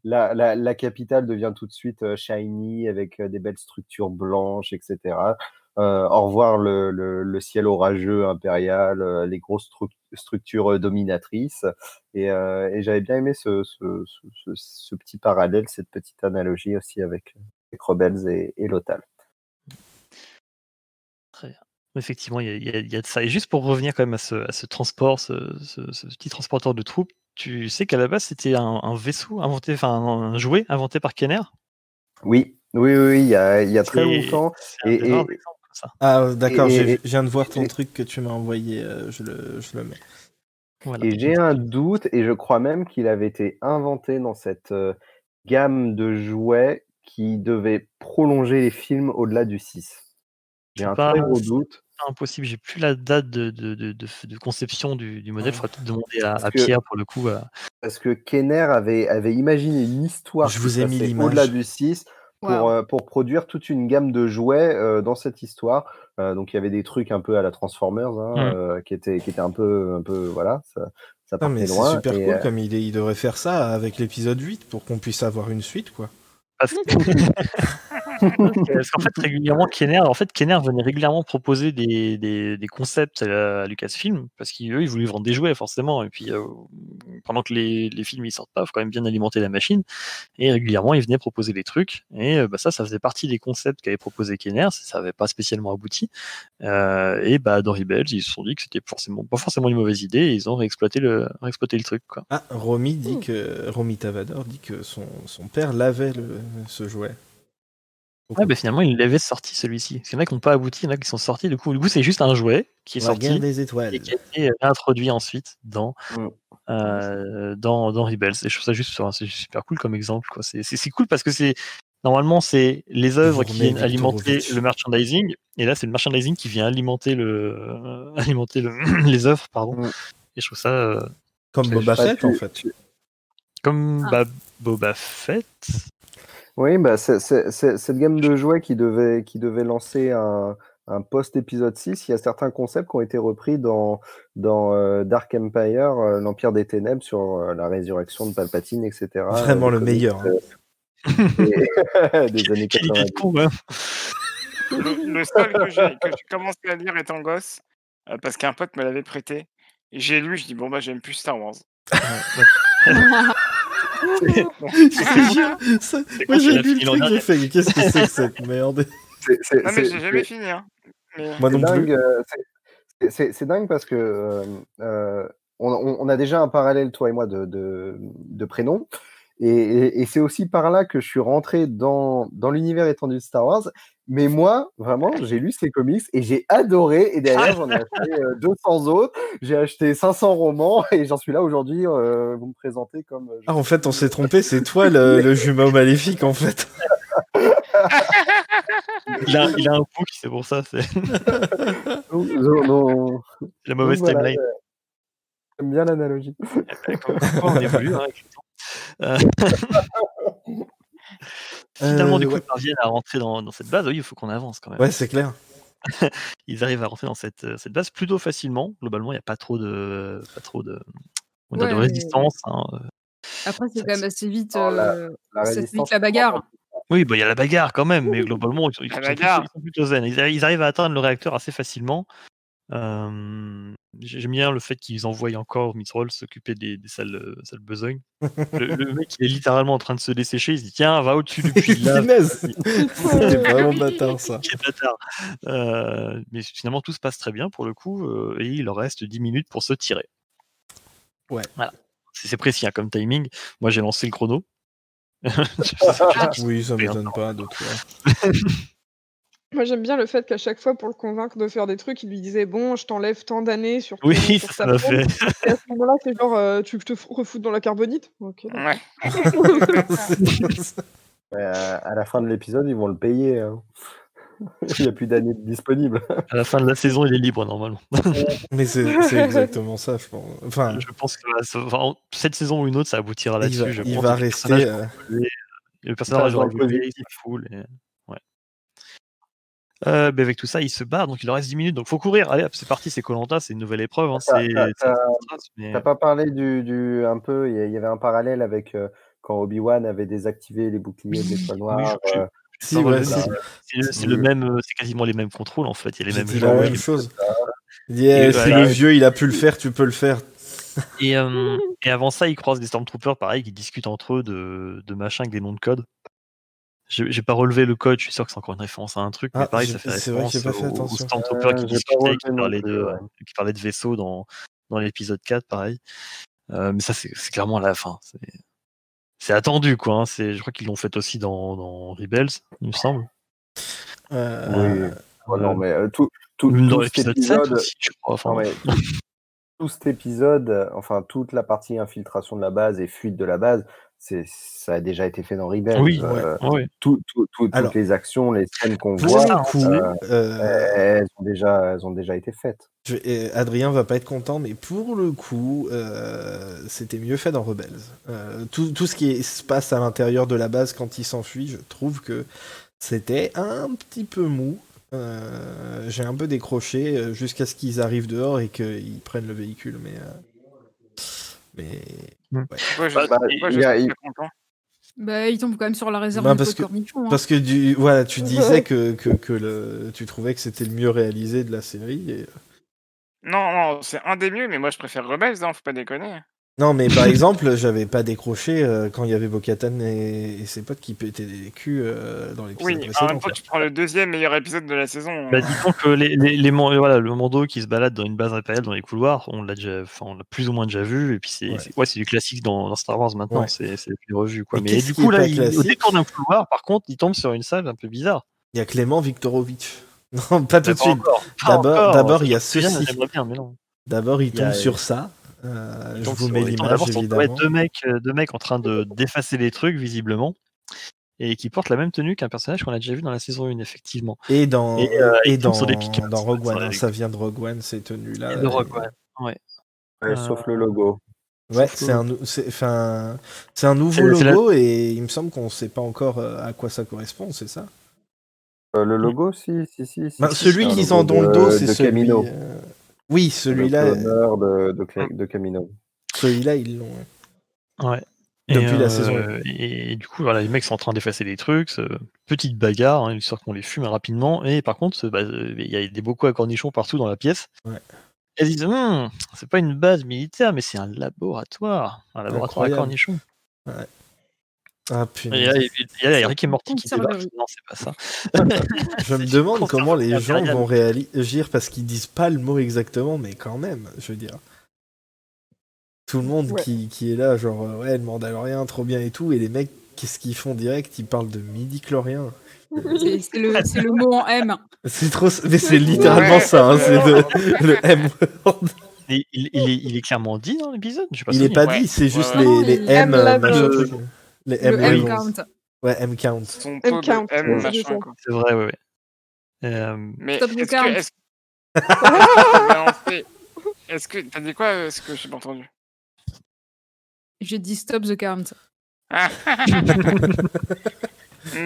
La, la, la capitale devient tout de suite euh, shiny avec euh, des belles structures blanches, et cetera. Euh, au revoir le, le, le ciel orageux impérial, euh, les grosses stru- structures dominatrices. Et, euh, et j'avais bien aimé ce, ce, ce, ce, ce petit parallèle, cette petite analogie aussi avec, avec Rebels et, et l'Otal. Très bien. Effectivement, il y, y, y a de ça. Et juste pour revenir quand même à ce, à ce transport, ce, ce, ce petit transporteur de troupes, tu sais qu'à la base, c'était un, un vaisseau inventé, enfin un, un jouet inventé par Kenner. Oui, oui, oui, il y a, il y a très et longtemps. Et, et... Exemple, ça. Ah, d'accord, et... j'ai, je viens de voir ton et... truc que tu m'as envoyé, euh, je, le, je le mets. Voilà. Et j'ai un doute, et je crois même qu'il avait été inventé dans cette euh, gamme de jouets qui devait prolonger les films au-delà du six. J'ai un très gros doute. Impossible, j'ai plus la date de, de, de, de conception du, du modèle. Il faudra peut-être demander à, à que, Pierre pour le coup. À... Parce que Kenner avait, avait imaginé une histoire Je vous ai mis l'image. Au-delà du six pour, wow. euh, pour produire toute une gamme de jouets euh, dans cette histoire. Euh, donc il y avait des trucs un peu à la Transformers hein, mm. euh, qui étaient qui étaient un peu un peu voilà. Ça, ça partait non, mais loin. C'est super et, cool euh... comme il, est, il devrait faire ça avec l'épisode huit pour qu'on puisse avoir une suite quoi. Parce qu'en fait, régulièrement, Kenner, en fait, Kenner venait régulièrement proposer des, des, des concepts à Lucasfilm parce qu'eux, ils voulaient vendre des jouets, forcément. Et puis, euh, pendant que les, les films ils sortent pas, il faut quand même bien alimenter la machine. Et régulièrement, ils venaient proposer des trucs. Et euh, bah, ça, ça faisait partie des concepts qu'avait proposé Kenner. Ça n'avait pas spécialement abouti. Euh, et bah, dans Rebels, ils se sont dit que c'était forcément, pas forcément une mauvaise idée. Et ils ont réexploité le, réexploité le truc. Quoi. Ah, Romy dit que Romy Tavador dit que son, son père l'avait le, ce jouet. Ouais, bah finalement, il l'avait sorti celui-ci. Parce qu'il y en a qui n'ont pas abouti, il y en a qui sont sortis. Du coup, du coup c'est juste un jouet qui est la sorti des étoiles. Et qui a été introduit ensuite dans, mm. euh, dans, dans Rebels. Et je trouve ça juste, c'est juste super cool comme exemple, quoi. C'est, c'est, c'est cool parce que c'est normalement, c'est les œuvres qui viennent alimenter le merchandising. Et là, c'est le merchandising qui vient alimenter, le, euh, alimenter le, les œuvres. Pardon. Mm. Et je trouve ça... Euh, comme Boba Fett, plus, en fait. Comme ah. Boba Fett. Oui, bah c'est, c'est, c'est, cette gamme de jouets qui devait, qui devait lancer un, un post-épisode six, il y a certains concepts qui ont été repris dans, dans euh, Dark Empire, euh, l'Empire des Ténèbres, sur euh, la résurrection de Palpatine, et cetera. Vraiment euh, le meilleur. Euh, hein. et, des années quatre-vingt-dix. Hein. Le, le seul que j'ai, que j'ai commencé à lire étant gosse, euh, parce qu'un pote me l'avait prêté, et j'ai lu, je dis bon bah j'aime plus Star Wars. C'est, c'est ça, c'est moi j'ai lu le truc, j'ai fait qu'est-ce que c'est que cette merde. c'est, c'est, Non mais j'ai jamais fini hein. Mais... Moi c'est non dingue, plus euh, c'est, c'est, c'est dingue parce que euh, euh, on, on a déjà un parallèle toi et moi de, de, de prénoms et, et, et c'est aussi par là que je suis rentré dans, dans l'univers étendu de Star Wars. Mais moi, vraiment, j'ai lu ces comics et j'ai adoré. Et derrière, j'en ai acheté euh, deux cents autres. J'ai acheté cinq cents romans et j'en suis là aujourd'hui. Euh, vous me présentez comme... Euh, ah, en fait, on s'est trompé. C'est toi le, le jumeau maléfique, en fait. il, a, il a un book, c'est pour ça. C'est... non, non, non. La mauvaise voilà, timeline. Euh, j'aime bien l'analogie. On évolue, hein, avec le temps. Finalement, euh, du coup, ouais. ils parviennent à rentrer dans, dans cette base. Oui, il faut qu'on avance quand même. Ouais, c'est clair. Ils arrivent à rentrer dans cette, cette base plutôt facilement. Globalement, il n'y a pas trop de, pas trop de, on ouais, a de résistance. Hein. Après, c'est ça, quand même assez vite, oh, euh, la, la c'est vite la bagarre. Oui, bah, il y a la bagarre quand même, mais globalement, ils, ils, sont, plutôt, ils sont plutôt zen. Ils, ils arrivent à atteindre le réacteur assez facilement. Euh, j'aime bien le fait qu'ils envoient encore Mithril s'occuper des, des salles, salles besognes. Le, le mec il est littéralement en train de se dessécher, il se dit tiens va au-dessus du puits là. C'est vraiment bâtard ça. C'est bâtard. Euh, mais finalement tout se passe très bien pour le coup euh, et il leur reste dix minutes pour se tirer. Ouais. Voilà. C'est, c'est précis hein, comme timing. Moi j'ai lancé le chrono. Oui ça m'étonne pas d'autres fois. Moi, j'aime bien le fait qu'à chaque fois, pour le convaincre de faire des trucs, il lui disait « Bon, je t'enlève tant d'années sur ta oui, sur ça l'a fait. » Et à ce moment-là, c'est genre euh, « Tu veux que je te refoute dans la carbonite ?» Ok. Ouais. euh, à la fin de l'épisode, ils vont le payer. Hein. Il n'y a plus d'années disponibles. À la fin de la saison, il est libre, normalement. Mais c'est, c'est exactement ça, je pense. Enfin, je pense que ça, enfin, cette saison ou une autre, ça aboutira là-dessus. Il va, je il pense va rester... Le personnage, euh... le personnage aura évolué, il fout les... Euh, bah avec tout ça, il se barre, donc il leur reste dix minutes, donc faut courir. Allez, hop, c'est parti, c'est Koh-Lanta, c'est une nouvelle épreuve. Hein, t'as, c'est, t'as, c'est... T'as, mais... t'as pas parlé du, du un peu, il y, y avait un parallèle avec euh, quand Obi-Wan avait désactivé les boucliers de l'étoile noire. Oui, euh, si, ouais, là, si. C'est, le, c'est le même, c'est quasiment les mêmes contrôles en fait. Il y a les mêmes. La même chose. Yeah, et, c'est voilà, le vieux, il a pu le faire, tu peux le faire. Et, euh, et avant ça, ils croisent des Stormtroopers, pareil, qui discutent entre eux de, de machin avec des noms de code. J'ai, j'ai pas relevé le code, je suis sûr que c'est encore une référence à un truc, mais ah, pareil, ça fait référence au, au Stormtrooper euh, qui discutait, qui parlait, de, ouais. qui parlait de vaisseau dans, dans l'épisode quatre, pareil. Euh, mais ça, c'est, c'est clairement à la fin. C'est, c'est attendu, quoi. Hein. C'est, je crois qu'ils l'ont fait aussi dans, dans Rebels, il me semble. Euh, oui. Oh, non, mais euh, tout, tout, tout, dans tout l'épisode épisode... sept aussi, je crois. Enfin, non, mais... tout cet épisode, enfin, toute la partie infiltration de la base et fuite de la base, c'est, ça a déjà été fait dans Rebels. Oui, euh, ouais, ouais. Tout, tout, tout, alors, toutes les actions, les scènes qu'on voit, coup, euh, euh, elles, ont déjà, elles ont déjà été faites. Je, eh, Adrien va pas être content, mais pour le coup, euh, c'était mieux fait dans Rebels. Euh, tout, tout ce qui se passe à l'intérieur de la base quand il s'enfuit, je trouve que c'était un petit peu mou. Euh, j'ai un peu décroché jusqu'à ce qu'ils arrivent dehors et qu'ils prennent le véhicule, mais... Euh... Mais ouais. Ouais, je, bah, bah, ouais, je a, suis il... content. Bah, il tombe quand même sur la réserve bah, parce, que, hein. parce que du, voilà, tu disais que, que, que le, tu trouvais que c'était le mieux réalisé de la série. Et... Non, non, c'est un des mieux, mais moi je préfère Rebels, hein, faut pas déconner. Non, mais par exemple, j'avais pas décroché euh, quand il y avait Bo-Katan et... et ses potes qui pétaient des culs euh, dans l'épisode oui, précédent. Oui, en même temps, tu prends le deuxième meilleur épisode de la saison. Bah, disons que les, les, les, voilà, le Mando qui se balade dans une base impériale dans les couloirs, on l'a déjà, on l'a plus ou moins déjà vu. Et puis c'est, ouais. c'est, ouais, c'est du classique dans, dans Star Wars maintenant, ouais. c'est, c'est plus revu. Quoi. Mais, mais du coup, là, il, au détour d'un couloir, par contre, il tombe sur une salle un peu bizarre. Il y a Clément Victorovitch. Non, pas tout de suite. D'abord, d'abord, il y a ceci. D'abord, il tombe sur ça. Euh, je vous mets l'image, évidemment. Deux mecs, deux mecs en train de, d'effacer les trucs, visiblement, et qui portent la même tenue qu'un personnage qu'on a déjà vu dans la saison un, effectivement. Et dans, et, euh, et dans, piquets, dans Rogue One, hein, ça vient de Rogue One, ces tenues-là. Et de Rogue One, et... ouais. ouais euh... Sauf le logo. Ouais, sauf c'est, le... Un, c'est, fin, c'est un nouveau c'est, logo, c'est la... et il me semble qu'on ne sait pas encore à quoi ça correspond, c'est ça euh, le logo, si, si, si. si, bah, si celui qu'ils ont dans le dos, c'est celui... Oui, celui-là. Le honneur de, de, de Camino. Celui-là, ils l'ont. Ouais. ouais. Depuis euh, la saison. Euh, et, et du coup, voilà, les mecs sont en train d'effacer des trucs. Euh, petite bagarre, hein, histoire qu'on les fume rapidement. Et par contre, il bah, y a des bocaux à cornichons partout dans la pièce. Ouais. Elles disent hm, c'est pas une base militaire, mais c'est un laboratoire. Un laboratoire Incroyable. à cornichons. Ouais. Ah, putain. Il y a, il y a Rick et Morty qui débarquent. Non, c'est pas ça. Je me demande comment les gens vont réagir parce qu'ils disent pas le mot exactement, mais quand même, je veux dire. Tout le monde ouais. qui, qui est là, genre, ouais, le Mandalorian, trop bien et tout, et les mecs, qu'est-ce qu'ils font direct ? Ils parlent de midi-chlorien. C'est, c'est, le, c'est le mot en M. C'est trop, mais c'est littéralement ouais. ça, hein, c'est de, le M-word. Il, il, il, est, il est clairement dit dans l'épisode. Je sais pas il si est pas dit, ouais. c'est juste ouais. les, les M. Euh, Les M, le M count. Ouais, M count. Son M count. M ouais. machin, quoi. C'est vrai, ouais. ouais. Euh... Mais Stop est-ce count. que est-ce... ah non, c'est... est-ce que t'as dit quoi Est-ce que j'ai pas entendu J'ai dit stop the count. Ah.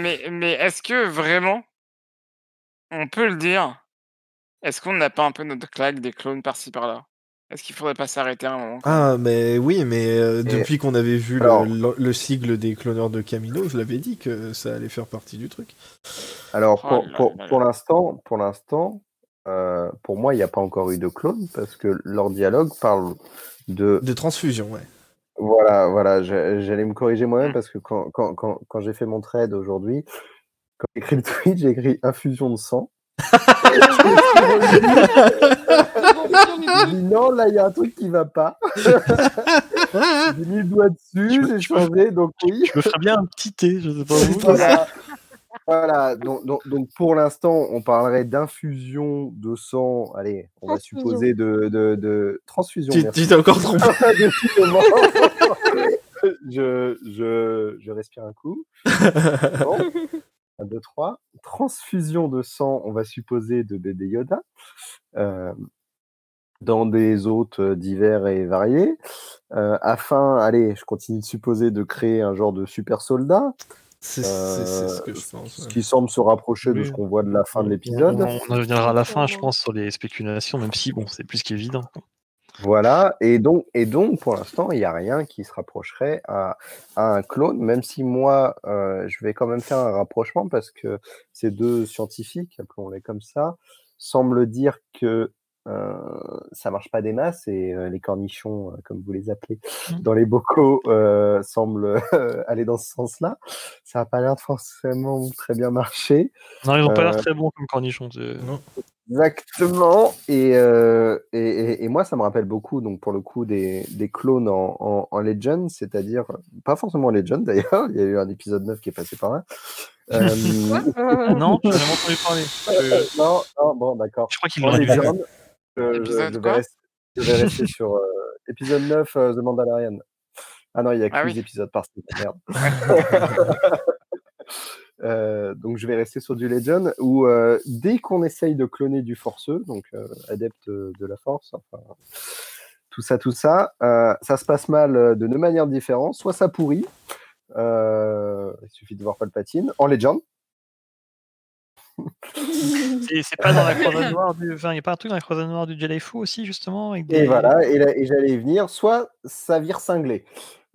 mais mais est-ce que vraiment on peut le dire ? Est-ce qu'on n'a pas un peu notre claque des clones par-ci par-là ? Est-ce qu'il faudrait pas s'arrêter un moment ? Ah, mais oui, mais euh, depuis Et... qu'on avait vu alors... le, le, le sigle des cloneurs de Camino, je l'avais dit que ça allait faire partie du truc. Alors, pour, oh, là, pour, là, là. pour l'instant, pour, l'instant euh, pour moi, il n'y a pas encore eu de clone, parce que leur dialogue parle de... De transfusion, ouais. Voilà, voilà, j'allais me corriger moi-même, parce que quand, quand, quand, quand j'ai fait mon trade aujourd'hui, quand j'ai écrit le tweet, j'ai écrit « infusion de sang ». Non, là il y a un truc qui va pas. J'ai mis le doigt dessus, j'ai changé, donc oui. Je me ferais bien un petit thé, je sais pas où. Voilà, voilà. Donc, donc, donc pour l'instant, on parlerait d'infusion de sang. Allez, on va supposer de, de, de... transfusion. Tu, tu t'es encore trompé. je, je, je respire un coup. Bon. un, deux, trois Transfusion de sang, on va supposer, de Baby Yoda, euh, dans des hôtes divers et variés, euh, afin, allez, je continue de supposer, de créer un genre de super soldat. C'est, euh, c'est, c'est ce que je pense. Ce qui ouais. semble se rapprocher oui. de ce qu'on voit de la fin de l'épisode. On en reviendra à la fin, je pense, sur les spéculations, même si, bon, c'est plus qu'évident. Voilà, et donc, et donc pour l'instant, il n'y a rien qui se rapprocherait à, à un clone, même si moi, euh, je vais quand même faire un rapprochement parce que ces deux scientifiques, appelons-les comme ça, semblent dire que euh, ça ne marche pas des masses et euh, les cornichons, euh, comme vous les appelez, dans les bocaux, euh, semblent euh, aller dans ce sens-là. Ça n'a pas l'air de forcément très bien marcher. Non, ils n'ont euh... pas l'air très bons comme cornichons. De... Non. Exactement, et, euh, et, et moi ça me rappelle beaucoup, donc pour le coup, des, des clones en, en, en Legends, c'est-à-dire, pas forcément Legends d'ailleurs, il y a eu un épisode neuf qui est passé par là. Euh... non, je n'ai jamais entendu parler. Euh, non, non, bon, d'accord. Je crois qu'il en Legends, euh, je, je, vais rester, je vais rester sur euh, épisode neuf, euh, The Mandalorian. Ah non, il n'y a ah que oui. épisodes par merde. Euh, donc je vais rester sur du Legend où euh, dès qu'on essaye de cloner du forceux, donc euh, adepte de la force, enfin, tout ça tout ça euh, ça se passe mal de deux manières différentes, soit ça pourrit, euh, il suffit de voir Palpatine en Legend. Et c'est pas dans la croisade noire du... enfin, il y a pas un truc dans la croisade noire du Jedi Fu aussi justement avec des... et voilà, et, là, et j'allais y venir, soit ça vire cinglé.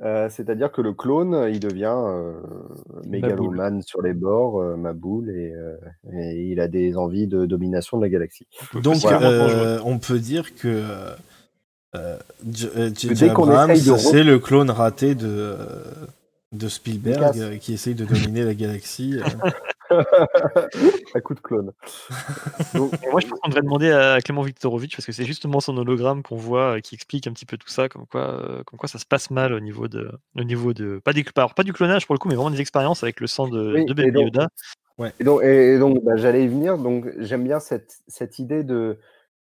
Euh, c'est-à-dire que le clone, il devient euh, mégalomane sur les bords, euh, Maboule, et, euh, et il a des envies de domination de la galaxie. Donc, voilà. euh, on peut dire que Euh, J J Abrams, c'est le clone raté de, de Spielberg euh, qui essaye de dominer la galaxie. Euh. À coup de clone. Donc, moi, je voudrais demander à Clément Victorovitch, parce que c'est justement son hologramme qu'on voit, qui explique un petit peu tout ça, comme quoi, euh, comme quoi ça se passe mal au niveau de... Au niveau de pas, des, pas du clonage pour le coup, mais vraiment des expériences avec le sang de, oui, de Baby donc, Yoda. Ouais. Et donc, et donc bah, j'allais y venir. Donc, j'aime bien cette, cette idée de,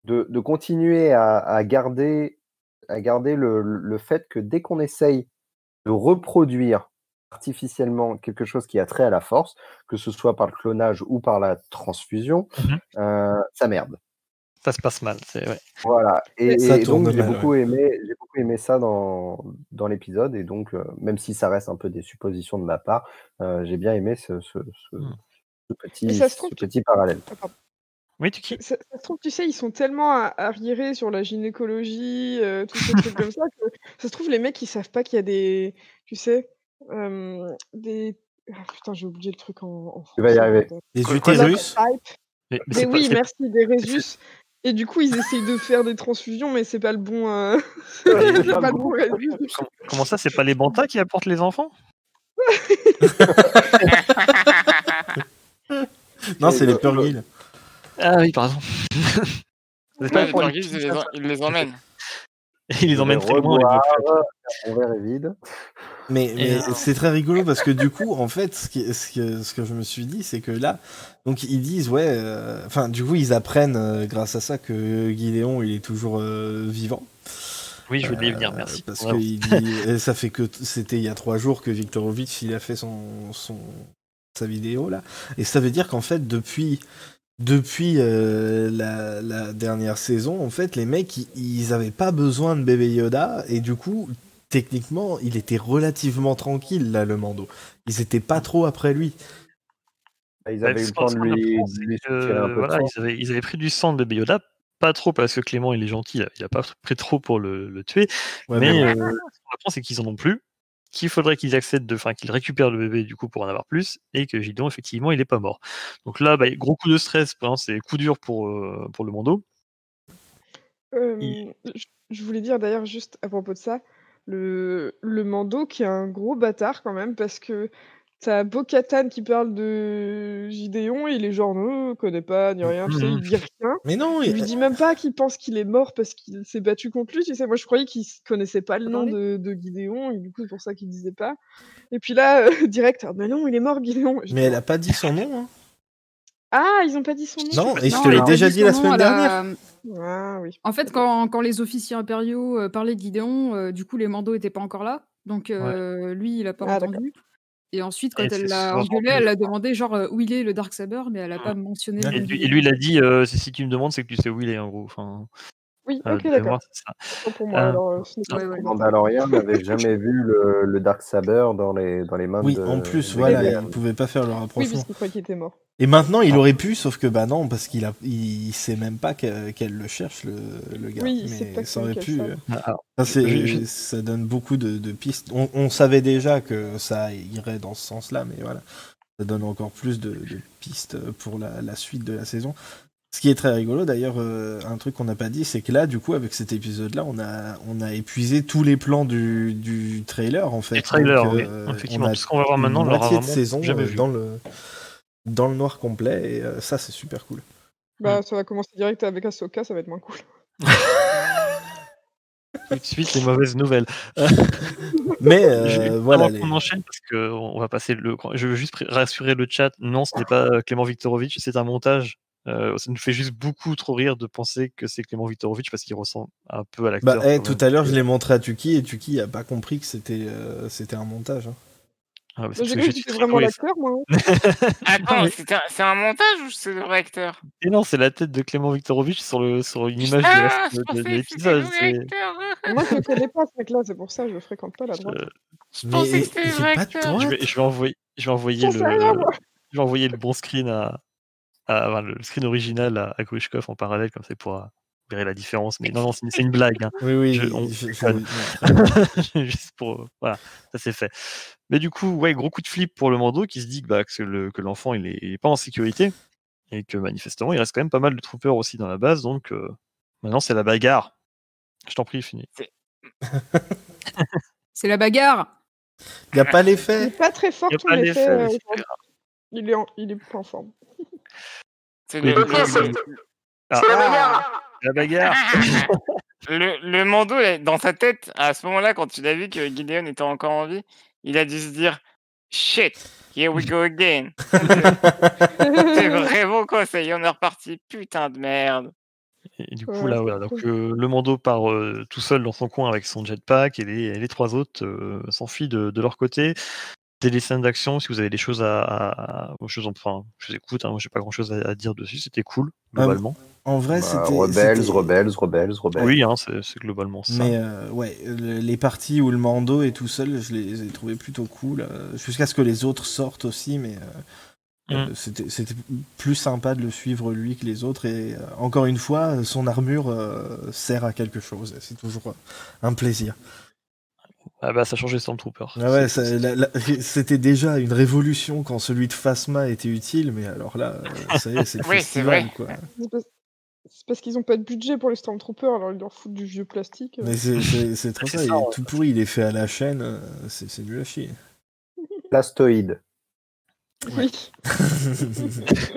de, de continuer à, à garder... à garder le, le fait que dès qu'on essaye de reproduire artificiellement quelque chose qui a trait à la force, que ce soit par le clonage ou par la transfusion, mm-hmm. euh, ça merde. Ça se passe mal. C'est, ouais. Voilà. Et, et donc, j'ai, mal, beaucoup ouais. aimé, j'ai beaucoup aimé ça dans, dans l'épisode. Et donc, euh, même si ça reste un peu des suppositions de ma part, euh, j'ai bien aimé ce, ce, ce, mm. ce petit, ce petit parallèle. D'accord. Oui, tu... ça, ça se trouve, tu sais, ils sont tellement arriérés sur la gynécologie, euh, tous ces trucs comme ça, que ça se trouve, les mecs, ils savent pas qu'il y a des, tu sais, euh, des... Ah, putain, j'ai oublié le truc en, en français. Tu vas y arriver. Des utérus. Mais, mais, mais oui, pas, merci, des résus. Et du coup, ils essayent de faire des transfusions, mais c'est pas le bon... Euh... c'est pas, pas le bon résus. Comment ça, c'est pas les bantas qui apportent les enfants? Non, c'est les purguils. Ah oui, pardon. Ouais, pas les Purgis, ils, ils les emmènent. Ils les emmènent très loin. Mon verre est vide. Mais, mais c'est très rigolo parce que du coup, en fait, ce, qui, ce, que, ce que je me suis dit, c'est que là, donc ils disent, ouais, enfin, euh, du coup, ils apprennent euh, grâce à ça que Gideon, il est toujours euh, vivant. Oui, je voulais y venir, merci. Parce ouais. que il dit, ça fait que t- c'était il y a trois jours que Victorovitch, il a fait son, son, sa vidéo, là. Et ça veut dire qu'en fait, depuis. Depuis euh, la, la dernière saison, en fait, les mecs, ils n'avaient pas besoin de Baby Yoda, et du coup, techniquement, il était relativement tranquille, là, le Mando. Ils n'étaient pas trop après lui. Ils avaient eu le temps de lui... Euh, voilà, ils, avaient, ils avaient pris du sang de Baby Yoda, pas trop, parce que Clément, il est gentil, il n'a pas pris trop pour le, le tuer, ouais, mais, mais euh, euh... ce qu'on apprend, c'est qu'ils n'en ont plus, qu'il faudrait qu'ils accèdent, de, enfin qu'ils récupèrent le bébé du coup pour en avoir plus, et que Gideon effectivement il est pas mort. Donc là, bah, gros coup de stress, hein, c'est coup dur pour, euh, pour le Mando. Euh, il... Je voulais dire d'ailleurs juste à propos de ça, le, le Mando qui est un gros bâtard quand même, parce que t'as Bo-Katan qui parle de Gideon, et il est genre ne connaît pas ni rien, tu sais, il dit rien. Mais non, il... il lui dit même pas qu'il pense qu'il est mort parce qu'il s'est battu contre lui, tu sais. Moi je croyais qu'il connaissait pas le nom de, de Gideon, et du coup c'est pour ça qu'il disait pas. Et puis là, euh, direct, ah, mais non, il est mort Gideon. Je mais elle a pas dit son nom, hein. Ah, ils ont pas dit son nom. Non, et je te l'ai déjà dit la semaine dernière. La... Ah, oui. En fait, quand, quand les officiers impériaux euh, parlaient de Gideon, euh, du coup les Mandos étaient pas encore là, donc euh, ouais. lui il a pas ah, entendu. D'accord. Et ensuite, quand et elle l'a engueulé, elle l'a demandé genre euh, où il est le Dark Saber, mais elle n'a pas mentionné. Et lui, et lui, il a dit euh, si tu me demandes, c'est que tu sais où il est, en gros. Enfin, oui, ok, euh, d'accord. C'est pour moi, euh, alors, ce ouais, ouais. Mandalorian n'avait jamais vu le, le Dark Saber dans les, dans les mains oui, de. Oui, en plus, voilà, il ne pouvait pas faire le rapprochement. Oui, parce qu'il croyait qu'il était mort. Et maintenant, il ah. aurait pu, sauf que bah non, parce qu'il a, il sait même pas qu'elle, qu'elle le cherche, le, le gars. Oui, mais pas ça aurait pu. Euh... Alors, ça, c'est, je... ça donne beaucoup de, de pistes. On, on savait déjà que ça irait dans ce sens-là, mais voilà, ça donne encore plus de, de pistes pour la, la suite de la saison. Ce qui est très rigolo, d'ailleurs, euh, un truc qu'on n'a pas dit, c'est que là, du coup, avec cet épisode-là, on a, on a épuisé tous les plans du, du trailer, en fait. Les trailers, donc, euh, oui, effectivement. Parce qu'on va voir maintenant, on aura vraiment saison, jamais vu. Dans le... dans le noir complet, et euh, ça c'est super cool. Bah, ça va commencer direct avec Ahsoka, ça va être moins cool. Tout de suite, les mauvaises nouvelles. Mais euh, je voilà. Les... On enchaîne parce que on va passer le. Je veux juste rassurer le chat. Non, ce n'est pas Clément Victorovitch, c'est un montage. Euh, ça nous fait juste beaucoup trop rire de penser que c'est Clément Victorovitch parce qu'il ressemble un peu à l'acteur. Bah, hey, tout à l'heure, je l'ai montré à Tuki et Tuki a pas compris que c'était euh, c'était un montage. Hein. Ah bah c'est j'ai cru que c'était vraiment l'acteur, moi. Attends, mais... c'est, un, c'est un montage ou c'est le vrai acteur? Et non, c'est la tête de Clément Victorovitch sur, le, sur une image ah, de, de, de l'épisode. C'est... Moi, je ne connais pas ce mec-là, c'est pour ça que je ne fréquente pas la droite. Je, je pensais mais, que c'était le vrai acteur. Je vais, je vais envoyer, je vais envoyer, le, rien, le, je vais envoyer le bon screen, à, à, enfin, le screen original à, à Grushkov en parallèle, comme ça il pourra verrer la différence. Mais non, non, c'est, c'est une blague. Hein. Oui, oui. Je, on, je, je, juste pour... Voilà, ça c'est fait. Mais du coup, ouais, gros coup de flip pour le Mando qui se dit bah, que, le, que l'enfant il est, il est pas en sécurité et que manifestement il reste quand même pas mal de troopers aussi dans la base, donc euh, maintenant c'est la bagarre. Je t'en prie, finis. C'est, c'est la bagarre. Il n'y a pas l'effet. Il n'est pas très fort, tout l'effet. l'effet euh, il, est en, il est pas en forme. C'est le, le, le, c'est le... Ah. C'est la bagarre. La bagarre. Le, le Mando, dans sa tête, à ce moment-là, quand il a vu que Gideon était encore en vie, il a dû se dire « Shit, here we go again !» C'est vraiment quoi, ça y est, on est reparti, putain de merde. Et du coup, ouais, là, voilà, ouais, donc euh, le Mando part euh, tout seul dans son coin avec son jetpack et les, et les trois autres euh, s'enfuient de, de leur côté. C'est les scènes d'action, si vous avez des choses à... à, à aux choses, enfin, je vous écoute, hein, moi j'ai pas grand-chose à, à dire dessus, c'était cool, globalement. Ah, en vrai, bah, c'était... Rebels, c'était... Rebels, Rebels, Rebels. Oui, hein, c'est, c'est globalement ça. Mais euh, ouais, les parties où le Mando est tout seul, je les ai trouvées plutôt cool, euh, jusqu'à ce que les autres sortent aussi, mais... Euh... Mmh. C'était, c'était plus sympa de le suivre lui que les autres, et euh, encore une fois, son armure euh, sert à quelque chose, c'est toujours euh, un plaisir. Ah bah ça changeait Stormtrooper. Ah ouais, ça, la, la, c'était déjà une révolution quand celui de Phasma était utile, mais alors là, euh, ça y est, c'est le oui, festival, c'est quoi. C'est parce, c'est parce qu'ils n'ont pas de budget pour les Stormtroopers, alors ils leur foutent du vieux plastique. Euh. Mais c'est, c'est, c'est trop c'est ça, ça, il est tout pourri, il est fait à la chaîne, euh, c'est, c'est du hachis. Plastoïde. Oui. C'est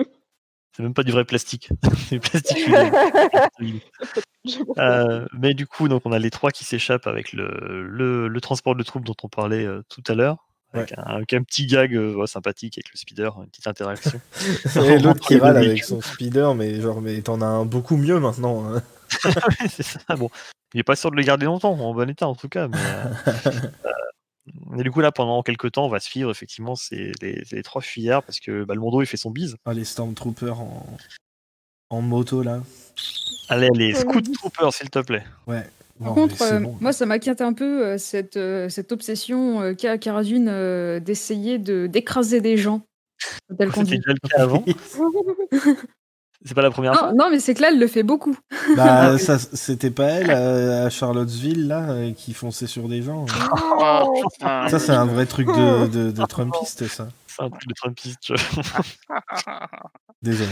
même pas du vrai plastique. C'est du plastique. euh, mais du coup, donc on a les trois qui s'échappent avec le, le, le transport de troupes dont on parlait euh, tout à l'heure, avec, ouais. un, avec un petit gag euh, ouais, sympathique avec le speeder, une petite interaction. Et l'autre qui râle avec son speeder, mais genre, mais t'en as un beaucoup mieux maintenant. Hein. C'est ça. Bon, il est pas sûr de le garder longtemps, en bon état en tout cas. Mais, euh, euh, Et du coup, là, pendant quelques temps, on va se suivre effectivement ces, les, les trois fuyards parce que bah, le Mando il fait son bise. Ah, les Stormtroopers en, en moto là. Allez, les Scout Troopers, s'il te plaît. Ouais. Par non, contre, euh, bon. Moi, ça m'inquiète un peu euh, cette, euh, cette obsession euh, qu'a Cara Dune euh, d'essayer de, d'écraser des gens. C'était déjà le cas avant. C'est pas la première non, fois. Non, mais c'est que là, elle le fait beaucoup. Bah, ça, c'était pas elle euh, à Charlottesville, là, euh, qui fonçait sur des gens. Hein. Oh, ça, c'est un vrai truc de, de, de Trumpiste, ça. C'est un truc de Trumpiste. Désolé.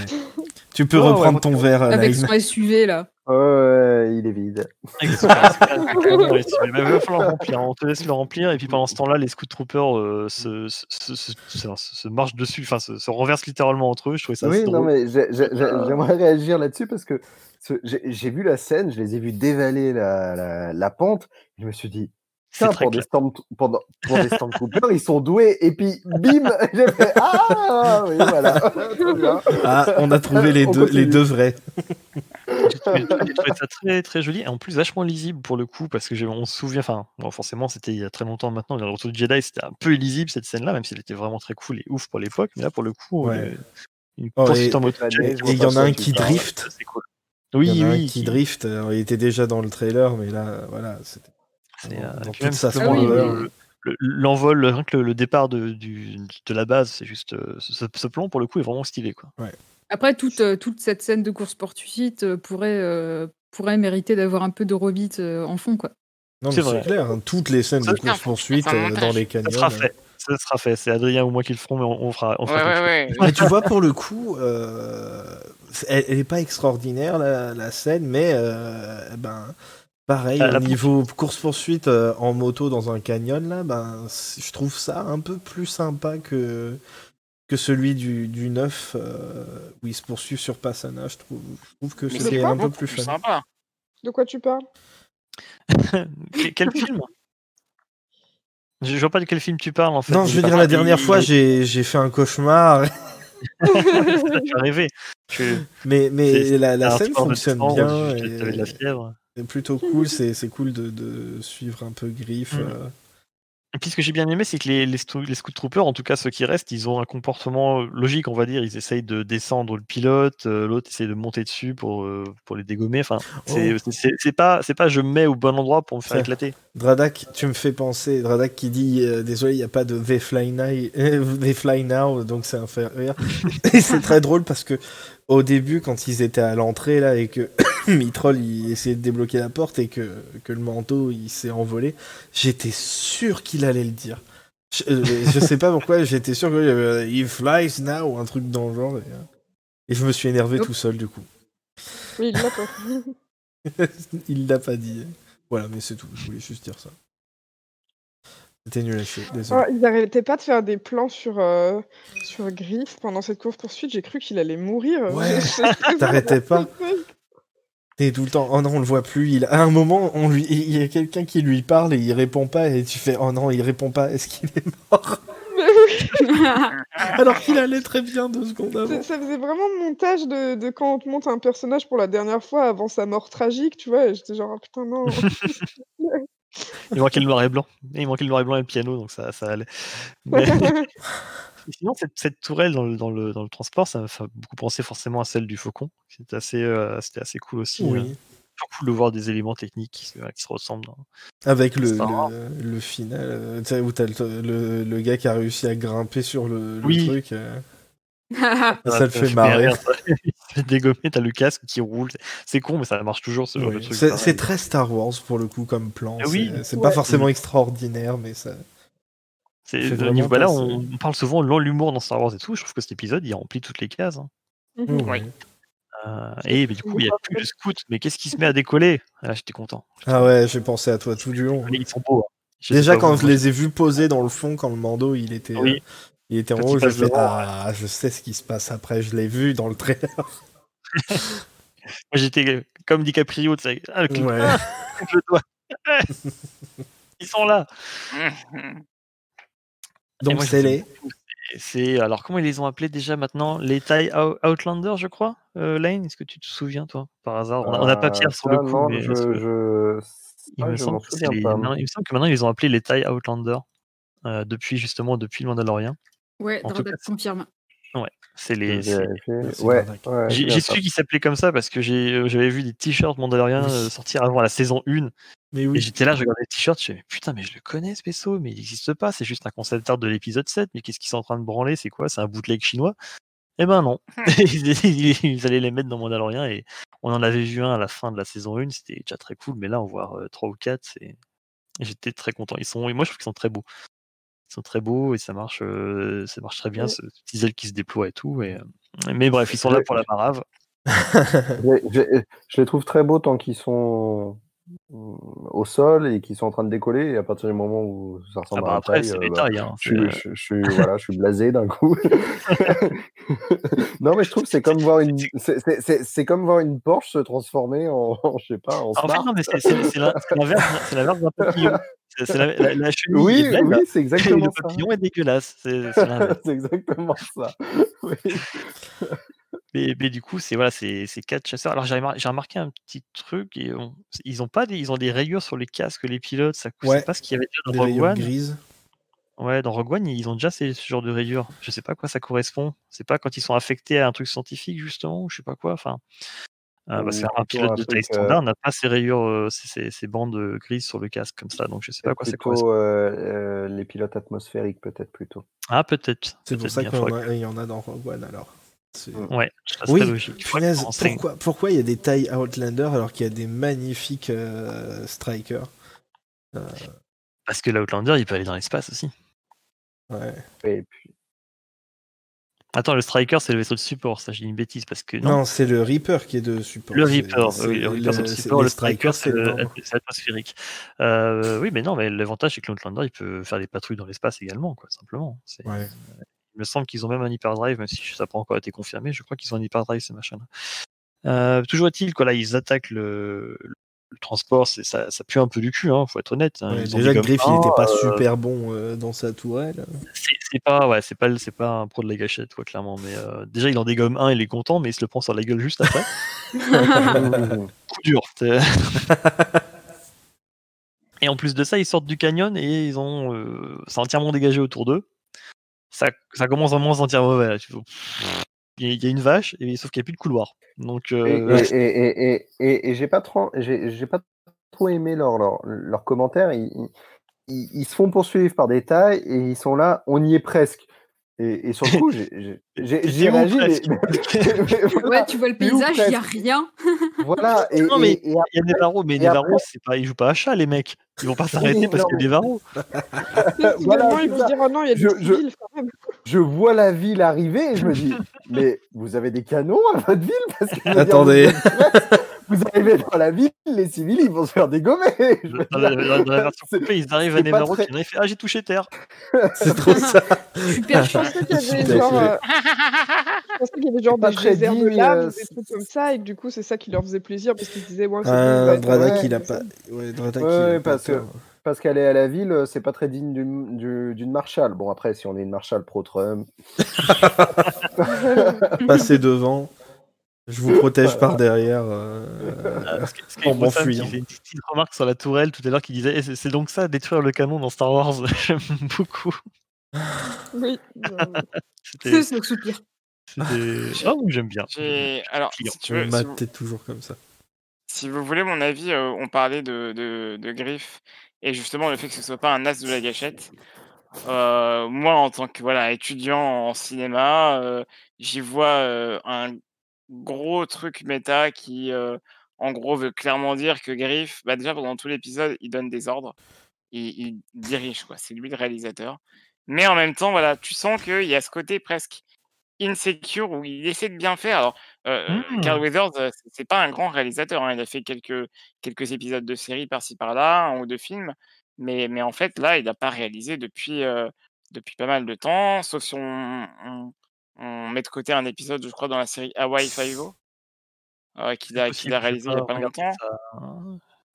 Tu peux oh, reprendre ouais, ton ouais. verre, avec Line. Son S U V, là. Euh, il est vide. Il va remplir. On te laisse le remplir, et puis pendant ce temps-là, les Scout Troopers euh, se, se, se, se, se marchent dessus, enfin se, se renversent littéralement entre eux. Je trouvais ça. Oui, non, drôle. Mais j'ai, j'ai, j'aimerais réagir là-dessus parce que ce, j'ai, j'ai vu la scène, je les ai vus dévaler la, la, la pente. Je me suis dit, tiens, pour des, storm, pour, pour des Stormtroopers, ils sont doués. Et puis, bim, j'ai fait ah, oui, voilà. Ah, on a trouvé les deux, les deux vrais. J'ai trouvé, j'ai trouvé ça très, très joli et en plus vachement lisible pour le coup parce que j'ai, on se souvient, enfin bon, forcément c'était il y a très longtemps maintenant, le retour du Jedi c'était un peu illisible cette scène là, même si elle était vraiment très cool et ouf pour l'époque, mais là pour le coup ouais. une oh, et il y en a un qui drift, c'est cool. Oui, il y en a oui, un qui drift, alors, il était déjà dans le trailer mais là voilà c'était c'est, euh, dans toute sa splendeur. Le, l'envol, rien que le, le départ de, du, de la base, c'est juste euh, ce, ce plan pour le coup est vraiment stylé quoi. Ouais. Après, toute, euh, toute cette scène de course-poursuite euh, pourrait, euh, pourrait mériter d'avoir un peu de Rebit euh, en fond, quoi. Non, mais c'est, c'est clair, hein, toutes les scènes ça de course-poursuite euh, dans les canyons. Ça sera fait, ça sera fait. C'est Adrien ou moi qui le ferons, mais on, on fera. On ouais, fera ouais, ouais. Mais tu vois, pour le coup, euh, elle, elle est pas extraordinaire la, la scène, mais euh, ben. Pareil, au niveau course-poursuite euh, en moto dans un canyon, là, ben, je trouve ça un peu plus sympa que, que celui du, du neuf euh, où ils se poursuivent sur Passana. Je trouve, je trouve que mais c'est un peu plus fun. Sympa. De quoi tu parles? Quel film? Je vois pas de quel film tu parles en fait. Non, je veux dire, la dernière fois, j'ai, j'ai fait un cauchemar. Ça t'a rêvé. Que... Mais, mais la, la scène fonctionne temps, bien. Tu et... avais de la fièvre. C'est plutôt cool, c'est, c'est cool de, de suivre un peu Greef. Mmh. Euh... Et puis ce que j'ai bien aimé, c'est que les, les, stu- les Scout Troopers, en tout cas ceux qui restent, ils ont un comportement logique, on va dire. Ils essayent de descendre le pilote, euh, l'autre essaye de monter dessus pour, euh, pour les dégommer. Enfin, c'est, oh. c'est, c'est, c'est, pas, c'est pas je me mets au bon endroit pour me faire c'est... éclater. Dradak, tu me fais penser, Dradak qui dit euh, désolé, il n'y a pas de They Fly Now, euh, they fly now donc c'est un faire rire. Et c'est très drôle parce que au début, quand ils étaient à l'entrée là et que Mitrol il essayait de débloquer la porte et que, que le manteau il s'est envolé, j'étais sûr qu'il allait le dire. Je, je sais pas pourquoi, j'étais sûr qu'il y avait He Flies Now ou un truc dans le genre. Et, et je me suis énervé oh. tout seul du coup. Oui, il l'a pas dit. Il l'a pas dit. Voilà, mais c'est tout. Je voulais juste dire ça. C'était nul à chier, désolé. Oh, ils n'arrêtaient pas de faire des plans sur, euh, sur Greef pendant cette course-poursuite. J'ai cru qu'il allait mourir. Ouais, t'arrêtais pas. T'es tout le temps, oh non, on le voit plus. Il... À un moment, on lui... il y a quelqu'un qui lui parle et il répond pas. Et tu fais, oh non, il répond pas. Est-ce qu'il est mort? Alors qu'il allait très bien deux secondes avant. Ça, ça faisait vraiment le montage de, de quand on te montre un personnage pour la dernière fois avant sa mort tragique, tu vois. Et j'étais genre, oh, putain, non. Il manquait le noir et blanc. Il manquait le noir et blanc et le piano, donc ça, ça allait. Mais... sinon, cette, cette tourelle dans le, dans le, dans le transport, ça m'a fait beaucoup penser forcément à celle du Faucon. C'était assez, euh, c'était assez cool aussi. Oui. Euh, cool de voir des éléments techniques qui, qui se ressemblent. Hein. Avec le, le, le final, euh, où t'as le, le, le gars qui a réussi à grimper sur le, le oui. truc. Euh... ça ça le fait marrer. Dégommé, t'as le casque qui roule. C'est con, mais ça marche toujours ce genre oui. de truc. C'est, c'est très Star Wars pour le coup comme plan. Ah oui, c'est c'est ouais. pas forcément ouais. extraordinaire, mais ça. C'est, c'est vraiment niveau, là, on, on parle souvent de l'humour dans Star Wars et tout. Je trouve que cet épisode, il remplit toutes les cases. Hein. Mm-hmm. Oui. Euh, et bah, du coup, il n'y a plus de scout, mais qu'est-ce qui se met à décoller? Ah, j'étais content. Ah ouais, j'ai pensé à toi tout du long. Ils sont beaux. Hein. Déjà, quand je les ai vus poser dans le fond, quand le Mando il était, oui. euh, il était en haut, je fais ah, ouais. je sais ce qui se passe après, je l'ai vu dans le trailer. Moi, j'étais comme DiCaprio, tu sais. Ah, le clip. Ouais. Je dois. Ils sont là. Donc, moi, c'est les. C'est... Alors, comment ils les ont appelés déjà maintenant? Les Thai Outlander, je crois. Euh, Line, est-ce que tu te souviens, toi, par hasard? On n'a pas Pierre sur le coup. Non, mais je, que... je... Il, ah, me je semble que c'est les... pas. Non, il me semble que maintenant, ils les ont appelés les Thai Outlander. Euh, depuis, justement, depuis le Mandalorian. Ouais, Dordat confirme. Ouais, c'est les. C'est... C'est... Ouais, c'est ouais, j'ai, j'ai su qu'ils s'appelaient comme ça parce que j'ai... j'avais vu des t-shirts Mandalorian sortir avant la saison un. Mais oui. Et j'étais là, je regardais le t-shirt, je me disais, putain, mais je le connais ce vaisseau, mais il n'existe pas, c'est juste un concept art de l'épisode sept, mais qu'est-ce qu'ils sont en train de branler, c'est quoi, c'est un bootleg chinois? Eh ben non, ils allaient les mettre dans Mandalorian, et on en avait vu un à la fin de la saison un, c'était déjà très cool, mais là, on voit trois ou quatre, c'est... j'étais très content. Ils sont... Et moi, je trouve qu'ils sont très beaux. Ils sont très beaux, et ça marche, euh... ça marche très bien, ouais. ce petit aile qui se déploie et tout, et... mais bref, ils sont là pour la marave. je, je les trouve très beaux tant qu'ils sont... au sol et qui sont en train de décoller et à partir du moment où ça ressemble ah bah à un après, taille, euh, bah, tailles, hein, je, je, je, voilà, je suis blasé d'un coup. Non mais je trouve que c'est comme voir une c'est, c'est, c'est, c'est comme voir une Porsche se transformer en, en je sais pas en, en fait, non, mais c'est, c'est, c'est, la, c'est l'inverse c'est l'inverse d'un papillon. C'est, c'est la, la, la chenille oui, est belle, oui, c'est exactement le ça. Papillon est dégueulasse c'est, c'est, c'est exactement ça oui. Mais, mais du coup, c'est voilà, c'est, c'est quatre chasseurs. Alors j'ai remarqué, j'ai remarqué un petit truc, et on, ils ont pas des, ils ont des rayures sur les casques, les pilotes, ça coûte ouais, pas ce qu'il y avait déjà dans Rogue One. Grises. Ouais, dans Rogue One, ils ont déjà ces, ce genre de rayures. Je sais pas à quoi ça correspond. C'est pas quand ils sont affectés à un truc scientifique justement, ou je sais pas quoi. Enfin, euh, parce qu'un pilote de taille standard euh... n'a pas ces rayures, euh, ces, ces, ces bandes grises sur le casque comme ça. Donc je sais pas à quoi ça correspond. Euh, euh, les pilotes atmosphériques peut-être plutôt. Ah peut-être. C'est peut-être pour ça qu'il y en a dans Rogue One alors. C'est... Ouais, c'est oui, logique. Funaise, pourquoi, pourquoi il y a des Thai Outlander alors qu'il y a des magnifiques euh, Strikers euh... Parce que l'Outlander il peut aller dans l'espace aussi. Ouais. Et puis... Attends, le Striker c'est le vaisseau de support, ça j'ai une bêtise parce que. Non, non c'est le Reaper qui est de support. Le Reaper, c'est, oui, le Reaper c'est de support, le Striker c'est, le... c'est atmosphérique. Euh, oui, mais non, mais l'avantage c'est que l'Outlander il peut faire des patrouilles dans l'espace également, quoi, simplement. C'est... Ouais. Il me semble qu'ils ont même un hyperdrive, même si ça n'a pas encore été confirmé. Je crois qu'ils ont un hyperdrive, ces machins-là. Euh, toujours est-il, quoi, là, ils attaquent le, le transport. C'est, ça, ça pue un peu du cul, hein, faut être honnête. Hein. Ouais, déjà que Griff, il n'était pas euh... super bon euh, dans sa tourelle. C'est, c'est, pas, ouais, c'est, pas, c'est pas un pro de la gâchette, quoi, clairement. Mais, euh, déjà, il en dégomme un, il est content, mais il se le prend sur la gueule juste après. Coup dur. t'es... Et en plus de ça, ils sortent du canyon et ils ont, euh, c'est entièrement dégagé autour d'eux. Ça, ça commence vraiment à se sentir mauvais. Il y a une vache, et, sauf qu'il n'y a plus de couloir. Donc, euh... et, et, et, et, et, et j'ai pas trop, j'ai, j'ai pas trop aimé leurs leur, leur commentaires. Ils, ils, ils se font poursuivre par des tailles et ils sont là, on y est presque. Et, et sur le coup, j'ai, j'ai, j'ai, j'ai réagi. Mais, mais voilà, ouais, tu vois le paysage, il n'y a rien. Voilà. Et, non, mais il y a Nevarro, mais Nevarro, c'est pas, il joue pas à chat, les mecs. Ils vont pas s'arrêter parce que Nevarro. Voilà, ils vont dire oh non, il y a des je, villes quand même. Je vois la ville arriver et je me dis mais vous avez des canons à votre ville parce que attendez. Vous arrivez dans la ville, les civils, ils vont se faire dégommer. Dans la, dans la version coupée, ils arrivent à Nevarro très... qui fait ah, j'ai touché terre. C'est trop ça. Super, je pensais qu'il y avait genre, euh... je pensais qu'il y avait genre des geysers de lave, euh... des trucs comme ça, et que du coup, c'est ça qui leur faisait plaisir, parce qu'ils se disaient ouais, c'est ah, Dradaki, il a pas. Ouais, Dradaki. Ouais, parce que. Parce qu'aller à la ville, c'est pas très digne d'une, d'une, d'une Marshall. Bon, après, si on est une Marshall pro-Trump. Passer devant. Je vous protège par derrière. Euh, euh, parce que, parce en m'enfuyant. J'ai fait une petite remarque sur la tourelle tout à l'heure qui disait eh, c'est, c'est donc ça, détruire le canon dans Star Wars. J'aime beaucoup. Oui. C'est ce soupir. Oh, j'aime bien. J'ai... Alors, si tu veux, Matt, si vous... t'es toujours comme ça. Si vous voulez mon avis, euh, on parlait de, de, de Greef et justement le fait que ce soit pas un as de la gâchette. Euh, moi, en tant que voilà, étudiant en cinéma, euh, j'y vois euh, un gros truc méta qui euh, en gros veut clairement dire que Greef, bah déjà pendant tout l'épisode il donne des ordres, il, il dirige quoi, c'est lui le réalisateur, mais en même temps voilà, tu sens qu'il y a ce côté presque insecure où il essaie de bien faire. Alors euh, mmh. Carl Weathers c'est, c'est pas un grand réalisateur hein. Il a fait quelques, quelques épisodes de séries par-ci par-là, un ou deux films, mais, mais en fait là il n'a pas réalisé depuis, euh, depuis pas mal de temps, sauf si on, on On met de côté un épisode, je crois, dans la série Hawaii Five-O, euh, qu'il, a, qu'il a réalisé il n'y a pas longtemps.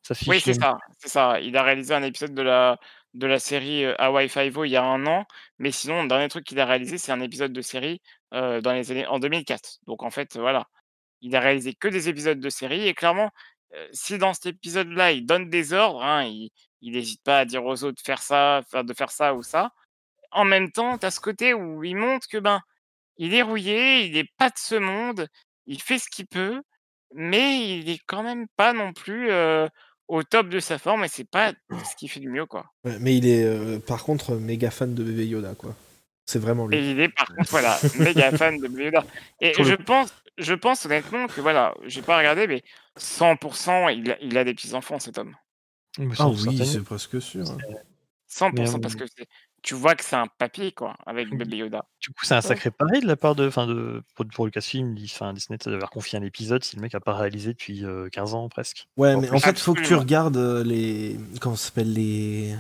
Ça, ça oui, c'est ça, c'est ça. Il a réalisé un épisode de la, de la série Hawaii Five-O il y a un an, mais sinon, le dernier truc qu'il a réalisé, c'est un épisode de série euh, dans les années, en deux mille quatre. Donc, en fait, voilà. Il a réalisé que des épisodes de série, et clairement, euh, si dans cet épisode-là, il donne des ordres, hein, il n'hésite pas à dire aux autres de faire ça, de faire ça ou ça, en même temps, tu as ce côté où il montre que, ben, il est rouillé, il n'est pas de ce monde, il fait ce qu'il peut, mais il n'est quand même pas non plus euh, au top de sa forme, et c'est pas ce qu'il fait du mieux, quoi. Ouais, mais il est, euh, par contre, méga fan de Baby Yoda, quoi. C'est vraiment lui. Et il est, par contre, voilà, méga fan de Baby Yoda. Et Pour je le... pense, je pense honnêtement que, voilà, j'ai pas regardé, mais cent pour cent, il a, il a des petits-enfants, cet homme. Ah oui, c'est presque sûr. Hein. cent pour cent, mais... parce que c'est... Tu vois que c'est un papier, quoi, avec Baby Yoda. Du coup, c'est un sacré pari de la part de... Enfin, de pour, pour Lucasfilm, enfin, Disney devait leur confier un épisode si le mec n'a pas réalisé depuis euh, quinze ans, presque. Ouais, en mais plus, en fait, il faut que tu regardes les... Comment ça s'appelle les...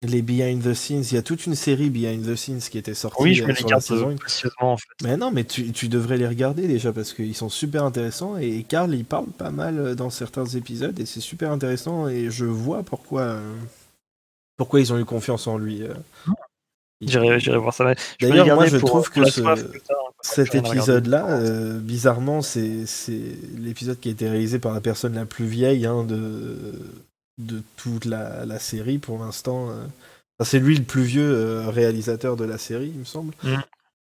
Les Behind the Scenes. Il y a toute une série Behind the Scenes qui était sortie. Oui, je me les garde précieusement, en fait. Mais non, mais tu, tu devrais les regarder, déjà, parce qu'ils sont super intéressants, et Carl, il parle pas mal dans certains épisodes, et c'est super intéressant, et je vois pourquoi... Euh... Pourquoi ils ont eu confiance en lui euh... J'irai, j'irai voir ça. Je D'ailleurs, moi, je pour, trouve pour que ce, soif, putain, cet épisode-là, euh, bizarrement, c'est, c'est l'épisode qui a été réalisé par la personne la plus vieille hein, de, de toute la, la série, pour l'instant. Euh... Enfin, c'est lui le plus vieux euh, réalisateur de la série, il me semble. Mm.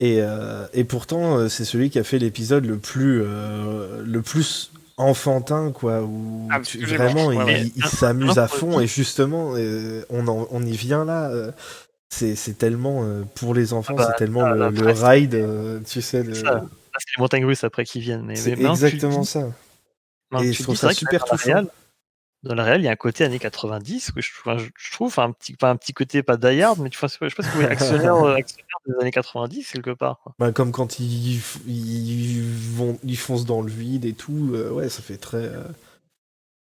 Et, euh, et pourtant, c'est celui qui a fait l'épisode le plus... Euh, le plus enfantin, quoi, où tu, vraiment il, il, il s'amuse à fond, et justement euh, on, en, on y vient là, euh, c'est, c'est tellement euh, pour les enfants, ah bah, c'est tellement là, là, le, le ride, euh, tu sais, le... Ça, c'est les montagnes russes après qui viennent. Mais, c'est mais exactement non, tu, ça. Non, et je trouve ça super touchant. Dans le réel, il y a un côté années quatre-vingt-dix que je, je, je trouve un petit, pas un petit côté pas die hard, mais tu vois, je sais pas si vous voyez actionnaire, euh, actionnaire des années quatre-vingt-dix quelque part. Quoi. Bah, comme quand ils, ils vont, ils foncent dans le vide et tout, euh, ouais, ça fait très euh,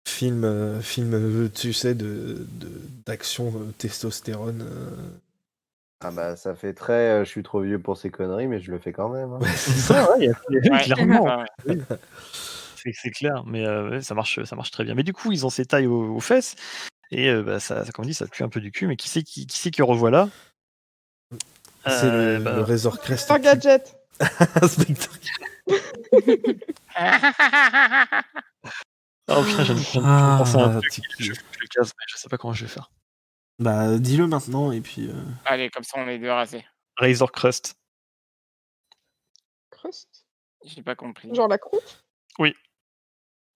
film, euh, film, euh, tu sais, de, de d'action euh, testostérone. Euh... Ah bah ça fait très, euh, je suis trop vieux pour ces conneries, mais je le fais quand même. Hein. Ouais, c'est ça, ouais, y a, y a, ouais, clairement. Ouais. Ouais. C'est, c'est clair, mais euh, ça marche, ça marche très bien. Mais du coup, ils ont ces tailles aux, aux fesses, et euh, bah, ça, ça, comme on dit, ça pue un peu du cul. Mais qui c'est qui, qui, c'est qui revoit là euh, C'est le, bah... le Razor Crest. Spectre Gadget. Spectre Gadget. Oh putain, j'aime bien. Ah, je, ah, je, je, je casse, mais je sais pas comment je vais faire. Bah, dis-le maintenant et puis. Euh... Allez, comme ça, on est débarrassé. Razor Crest. Crust. J'ai pas compris. Genre la croûte. Oui.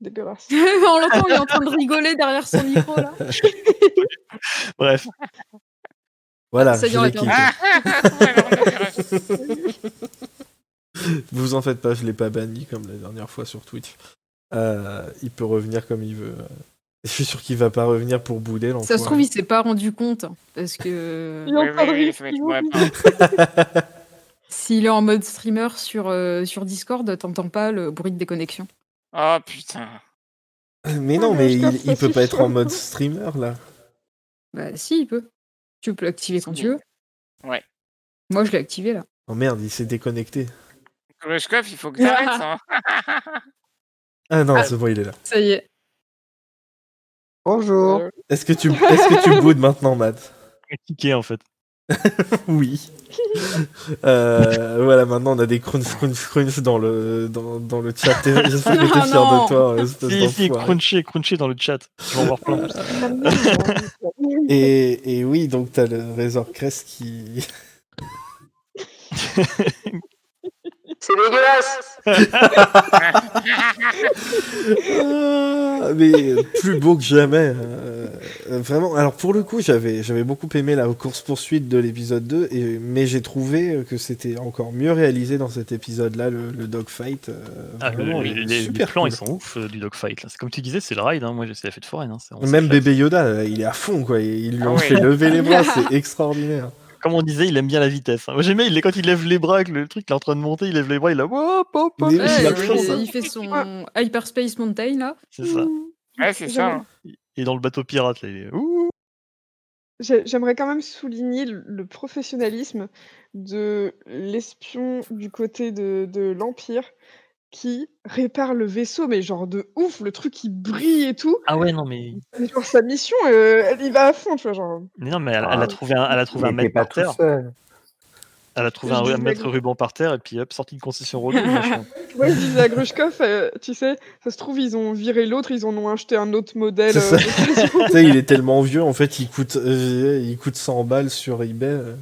Dégueulasse. On l'entend, il est en train de rigoler derrière son micro, là. Bref. Voilà. Ça dure la Vous en faites pas, je l'ai pas banni comme la dernière fois sur Twitch. Euh, il peut revenir comme il veut. Je suis sûr qu'il va pas revenir pour bouder. Ça se trouve, il s'est pas rendu compte. Hein, parce que. Il oui, oui, oui, pas. S'il est en mode streamer sur, euh, sur Discord, t'entends pas le bruit de déconnexion. Oh putain. Mais non, ah, mais il, il peut pas être en mode streamer là. Bah si, il peut. Tu peux l'activer quand tu veux. Ouais. Moi, je l'ai activé là. Oh merde, il s'est déconnecté. Grushkov, il faut que t'arrêtes. Hein. Ah non, ah, c'est bon, il est là. Ça y est. Bonjour. Euh... Est-ce que tu, est-ce que tu boudes maintenant, Matt? Critiquer en fait. Oui. euh, voilà, maintenant on a des crunch, crunch, crunch dans le, dans, dans le chat. Je sais que t'es fier de toi. Si, si, cruncher, cruncher dans le chat. Je vais en voir plein. et, et oui, donc t'as le Razor Crest qui. C'est dégueulasse. Mais plus beau que jamais. Euh, vraiment. Alors pour le coup, j'avais, j'avais beaucoup aimé la course-poursuite de l'épisode deux, et, mais j'ai trouvé que c'était encore mieux réalisé dans cet épisode-là, le, le dogfight. Euh, ah, vraiment, le, les, super les plans, cool. Ils sont ouf euh, du dogfight. Là. C'est comme tu disais, c'est le ride. Hein. Moi, j'ai essayé la fête foraine. Hein. C'est, Même Baby Yoda, là, il est à fond. Quoi. Ils lui ont ah, fait ouais. lever les bras. C'est extraordinaire. Comme on disait, il aime bien la vitesse. Moi j'aimais, il est quand il lève les bras, que le truc il est en train de monter, il lève les bras, il a hop hop hop. Il, il fait son Hyperspace Mountain là. C'est ça. Ouais, c'est ça. Il est dans le bateau pirate là. Est... Ouh. J'aimerais quand même souligner le professionnalisme de l'espion du côté de, de l'Empire qui répare le vaisseau, mais genre de ouf, le truc qui brille et tout. Ah ouais, non, mais. Mais genre, sa mission, euh, elle y va à fond, tu vois, genre. Mais non, mais elle, ah, elle a trouvé un, elle a trouvé un mètre par terre. Seul. Elle a trouvé je un, un mètre que... ruban par terre, et puis hop, sortie de concession relou. Ouais, je disais à Grushkov, euh, tu sais, ça se trouve, ils ont viré l'autre, ils en ont acheté un autre modèle. Euh, tu sais, il est tellement vieux, en fait, il coûte, euh, il coûte cent balles sur eBay. Euh.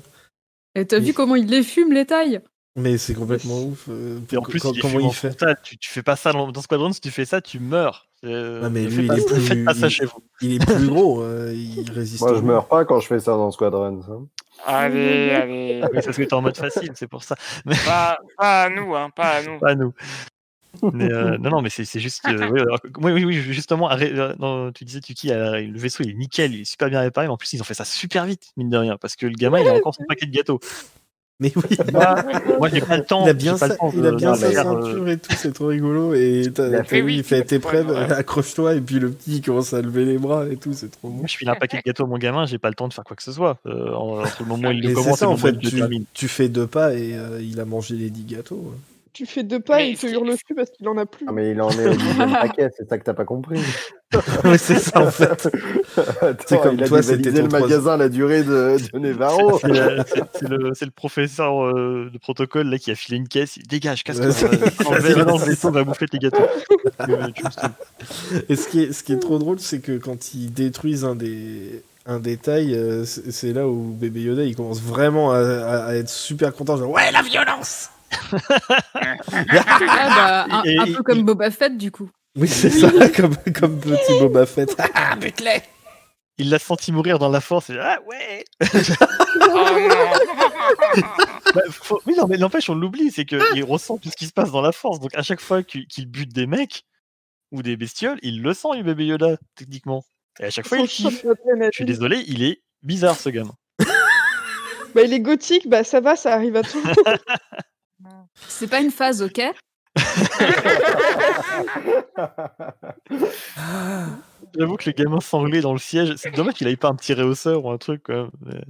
Et t'as mais... vu comment il les fume, les tailles? Mais c'est complètement ouf. Euh, et en plus, quand, il comment il fait ça, tu, tu fais pas ça dans, dans Squadron, si tu fais ça, tu meurs. Euh, non, mais lui, il, pas, est plus, il, il est plus gros, euh, il résiste. Moi, je meurs pas quand je fais ça dans Squadron. Ça. Allez, allez. Mais parce que t'es en mode facile, c'est pour ça. Mais... Pas, pas à nous, hein, pas à nous. Pas à nous. Mais euh, non, non, mais c'est, c'est juste. Euh, oui, alors, oui, oui, oui, justement, arrête, euh, non, tu disais, Tuki, euh, le vaisseau il est nickel, il est super bien réparé, mais en plus, ils ont fait ça super vite, mine de rien, parce que le gamin, il a encore son paquet de gâteaux. Mais oui, moi, moi j'ai pas le temps. Il a bien sa, il a bien sa ceinture et tout, c'est trop rigolo. Et t'as, t'as fait, vu, oui, il fait t'es prêt, ouais. Accroche-toi, et puis le petit il commence à lever les bras et tout, c'est trop bon. Moi, je file un paquet de gâteaux à mon gamin, j'ai pas le temps de faire quoi que ce soit. Euh, entre le moment où il le commence, c'est ça, en fait, tu, tu fais deux pas et euh, il a mangé les dix gâteaux. Tu fais deux pas et il te hurle dessus parce qu'il en a plus. Ah, mais il en est au dixième paquet, c'est ça que t'as pas compris. Mais c'est ça en fait. Attends, c'est comme il a toi, c'était le magasin à la durée de, de Nevarro. C'est, c'est, c'est, le, c'est le professeur euh, de protocole là qui a filé une caisse. Il dégage, casse-toi. Le vaisseau va bouffer tes gâteaux. Et ce qui est, ce qui est trop drôle, c'est que quand ils détruisent un des un détail, euh, c'est, c'est là où Baby Yoda il commence vraiment à, à, à être super content. Genre ouais, la violence. Ah, bah, un, et, un peu et, comme et... Boba Fett du coup. Oui, c'est ça, comme, comme petit Boba Fett. Ah, bute-les! Il l'a senti mourir dans la force. Et... Ah, ouais! bah, faut... Mais non, mais n'empêche, on l'oublie, c'est qu'il ah. ressent tout ce qui se passe dans la force. Donc, à chaque fois qu'il bute des mecs ou des bestioles, il le sent, le bébé Yoda, techniquement. Et à chaque fois, il kiffe. Je suis désolé, il est bizarre, ce gamin. Bah, il est gothique, bah, ça va, ça arrive à tout. C'est pas une phase, ok? J'avoue que les gamins sanglés dans le siège, c'est dommage qu'il aille pas un petit réhausseur ou un truc quoi. Mais...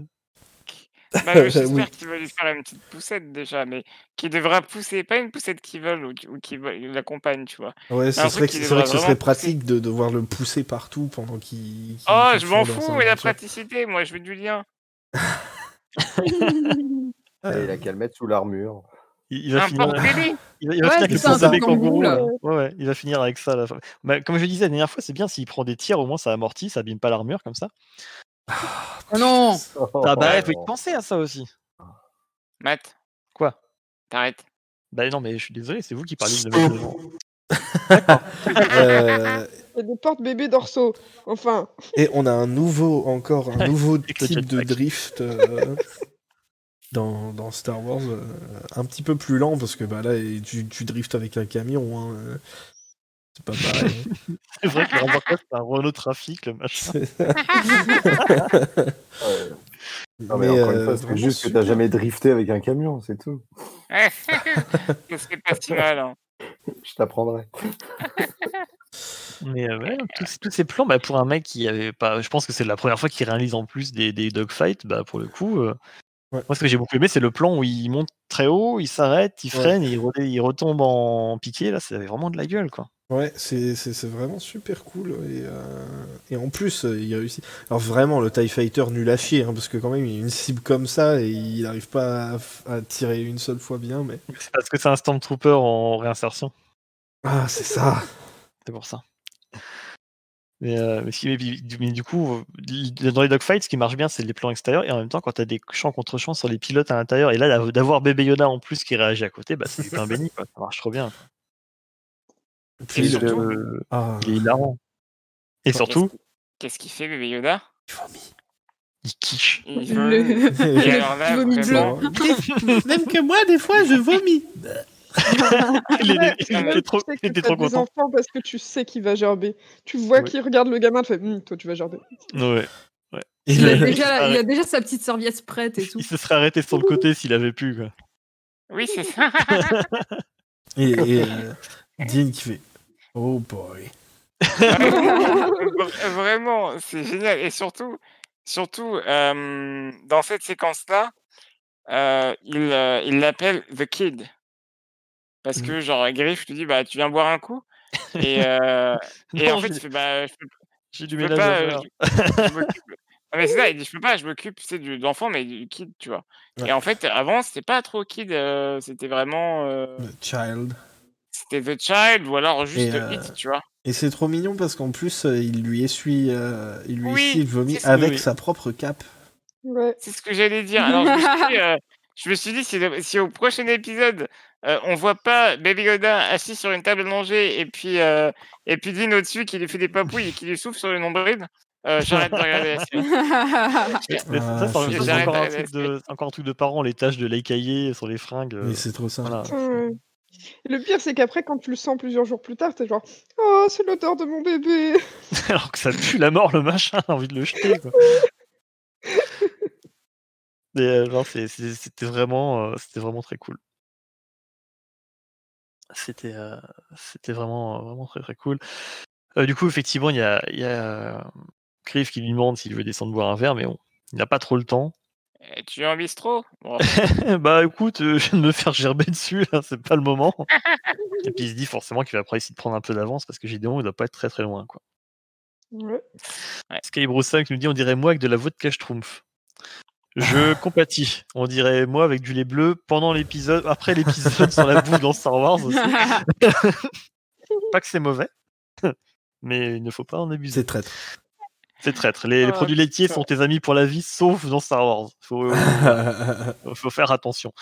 Bah, euh, j'espère oui. qu'il va lui faire la petite poussette déjà, mais qu'il devra pousser, pas une poussette qu'il vole ou, ou qu'il l'accompagne, tu vois. Ouais, ce serait, c'est vrai que ce serait pratique de devoir le pousser partout pendant qu'il. qu'il oh, je m'en fous, et la praticité, moi je veux du lien. Allez, il a qu'à le mettre sous l'armure. Il va, finir... il, va, il, va ouais, finir ça, kangourous, ouais, ouais, il va finir avec ça. Là. Mais comme je disais la dernière fois, c'est bien s'il prend des tirs, au moins ça amortit, ça abîme pas l'armure comme ça. Oh non oh, bah, bah, faut y penser à ça aussi. Matt. Quoi? T'arrêtes. Bah non, mais je suis désolé, c'est vous qui parlez de la D'accord. euh... des porte-bébés dorsaux, enfin. Et on a un nouveau, encore un nouveau type de drift. Euh... Dans, dans Star Wars, euh, un petit peu plus lent, parce que bah, là, tu, tu driftes avec un camion. Hein, euh, C'est pas pareil. C'est vrai que le rembarquage, c'est un Renault Trafic, le machin. ouais. Non, mais, mais encore euh, une fois, c'est juste super. Que t'as jamais drifté avec un camion, c'est tout. C'est pas si mal, hein. Je t'apprendrai. Mais euh, ouais, tous, tous ces plans, bah, pour un mec qui avait pas. Je pense que c'est la première fois qu'il réalise en plus des, des dogfights, bah, pour le coup. Euh... Ouais. Moi, ce que j'ai beaucoup aimé, c'est le plan où il monte très haut, il s'arrête, il freine, ouais. et il, re- il retombe en piqué. Là, ça avait vraiment de la gueule, quoi. Ouais, c'est, c'est, c'est vraiment super cool. Et, euh... et en plus, il réussit. Alors, vraiment, le TIE Fighter nul à chier, hein, parce que quand même, il y a une cible comme ça et il n'arrive pas à, à tirer une seule fois bien. Mais... C'est parce que c'est un Stormtrooper en réinsertion. Ah, c'est ça. C'est pour ça. Mais, euh, mais, mais, mais du coup, dans les dogfights, ce qui marche bien, c'est les plans extérieurs, et en même temps, quand t'as des champs contre champs sur les pilotes à l'intérieur, et là, d'avoir Baby Yoda en plus qui réagit à côté, bah, c'est un béni, quoi. Ça marche trop bien. Et puis, surtout, euh, ah. il est hilarant. Et qu'est-ce surtout... Qu'est-ce qu'il fait, Baby Yoda ? Il vomit. Il quiche. Il vomit. Et alors là, vraiment... Même que moi, des fois, je vomis. il était ouais, ouais, trop, tu sais trop content. Enfants parce que tu sais qu'il va gerber. Tu vois ouais. qu'il regarde le gamin, tu fais « Toi, tu vas gerber. » Ouais. ouais. Il, il, a déjà, il a déjà sa petite serviette prête et tout. Il se serait arrêté sur le côté s'il avait pu. Quoi. Oui, c'est ça. et et euh, Dean qui fait « Oh boy. » Vraiment, c'est génial. Et surtout, surtout euh, dans cette séquence-là, euh, il, euh, il l'appelle « The Kid ». Parce que, genre, Greef lui dit, bah, tu viens boire un coup. Et, euh, non, et en fait, il fait, bah, je peux, j'ai du je peux ménage pas. Euh, je, je m'occupe. Ah, mais c'est ça, il dit, je peux pas, je m'occupe, c'est de l'enfant, mais du kid, tu vois. Ouais. Et en fait, avant, c'était pas trop kid, euh, c'était vraiment. Euh, the child. C'était The Child, ou alors juste euh, It, tu vois. Et c'est trop mignon parce qu'en plus, euh, il lui essuie, euh, il lui oui, essuie le vomi avec oui. sa propre cape. Ouais. C'est ce que j'allais dire. Alors, je me suis dit, euh, je me suis dit si, si au prochain épisode. Euh, on voit pas Baby Yoda assis sur une table à manger et puis euh, et puis Dean au-dessus qui lui fait des papouilles et qui lui souffle sur le nombril. Euh, j'arrête de regarder la série. Ah, c'est, c'est encore un truc de, encore un truc de parents, les tâches de l'écailler sur les fringues. Mais c'est trop ça. Voilà. Mmh. Le pire, c'est qu'après, quand tu le sens plusieurs jours plus tard, t'es genre « Oh, c'est l'odeur de mon bébé !» Alors que ça pue la mort, le machin, t'as envie de le jeter, quoi. Et, euh, genre, c'est, c'est, c'était, vraiment, euh, c'était vraiment très cool. C'était, euh, c'était vraiment, vraiment très très cool. Euh, du coup, effectivement, il y a, y a Greef qui lui demande s'il veut descendre boire un verre, mais bon, il n'a pas trop le temps. Et tu es en bistrot bon. Bah écoute, euh, je viens de me faire gerber dessus, là, c'est pas le moment. Et puis il se dit forcément qu'il va après essayer de prendre un peu d'avance parce que Gideon, il doit pas être très très loin, quoi. Ouais. Skybro cinq nous dit on dirait moi avec de la vodka schtroumpf. Je compatis. On dirait moi avec du lait bleu pendant l'épisode, après l'épisode sur la boue dans Star Wars aussi. Pas que c'est mauvais, mais il ne faut pas en abuser. C'est traître. C'est traître. Les, les produits laitiers sont tes amis pour la vie, sauf dans Star Wars. Il faut, euh, faut faire attention.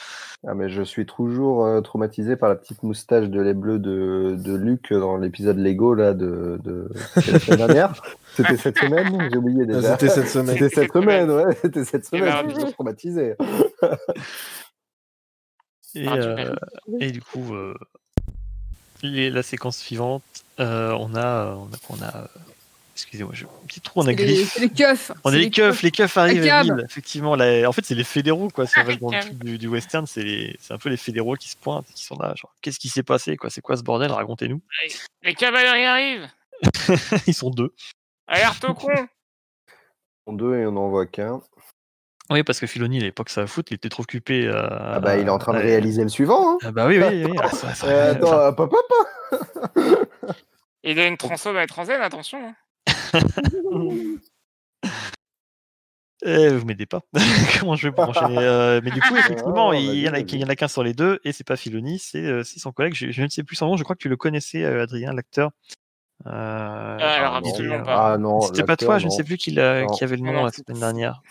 Ah, mais je suis toujours euh, traumatisé par la petite moustache de lait bleu de, de Luke dans l'épisode Lego là, de, de... la semaine dernière. C'était cette semaine, j'ai oublié déjà. C'était cette semaine. C'était cette semaine, ouais. C'était cette semaine, je suis toujours traumatisé. Et, euh, et du coup, euh, les, la séquence suivante, euh, on a, on a, on a, euh, excusez-moi, je, un petit trou, on a Greef. C'est les keufs. On a les keufs, les keufs arrivent à mille, effectivement. La, en fait, c'est les fédéraux, quoi. C'est vrai, dans le truc du, du western, c'est, les, c'est un peu les fédéraux qui se pointent, qui sont là, genre, qu'est-ce qui s'est passé, quoi. C'est quoi ce bordel, racontez-nous. Les cavaleries arrivent. Ils sont deux. Alerte au con. Ils sont deux et on n'en voit qu'un. Oui, parce que Filoni, à l'époque, ça va foutre, il était trop occupé à... Ah bah, il est en train de réaliser le suivant, hein. Ah bah oui, oui, oui. Ah, ça, ça... Euh, attends, enfin... papa, papa. Il a une transome à la transème, attention. Euh, vous m'aidez pas. Comment je vais pour enchaîner euh, mais du coup, effectivement, oh, il y, bah, y, y en a qu'un sur les deux, et c'est pas Filoni, c'est, euh, c'est son collègue. Je, je ne sais plus son nom, je crois que tu le connaissais, euh, Adrien, l'acteur. Euh... Ah, alors, absolument pas. Ah, non, c'était pas toi, non. Je ne sais plus qui, qui avait le nom non, la semaine dernière.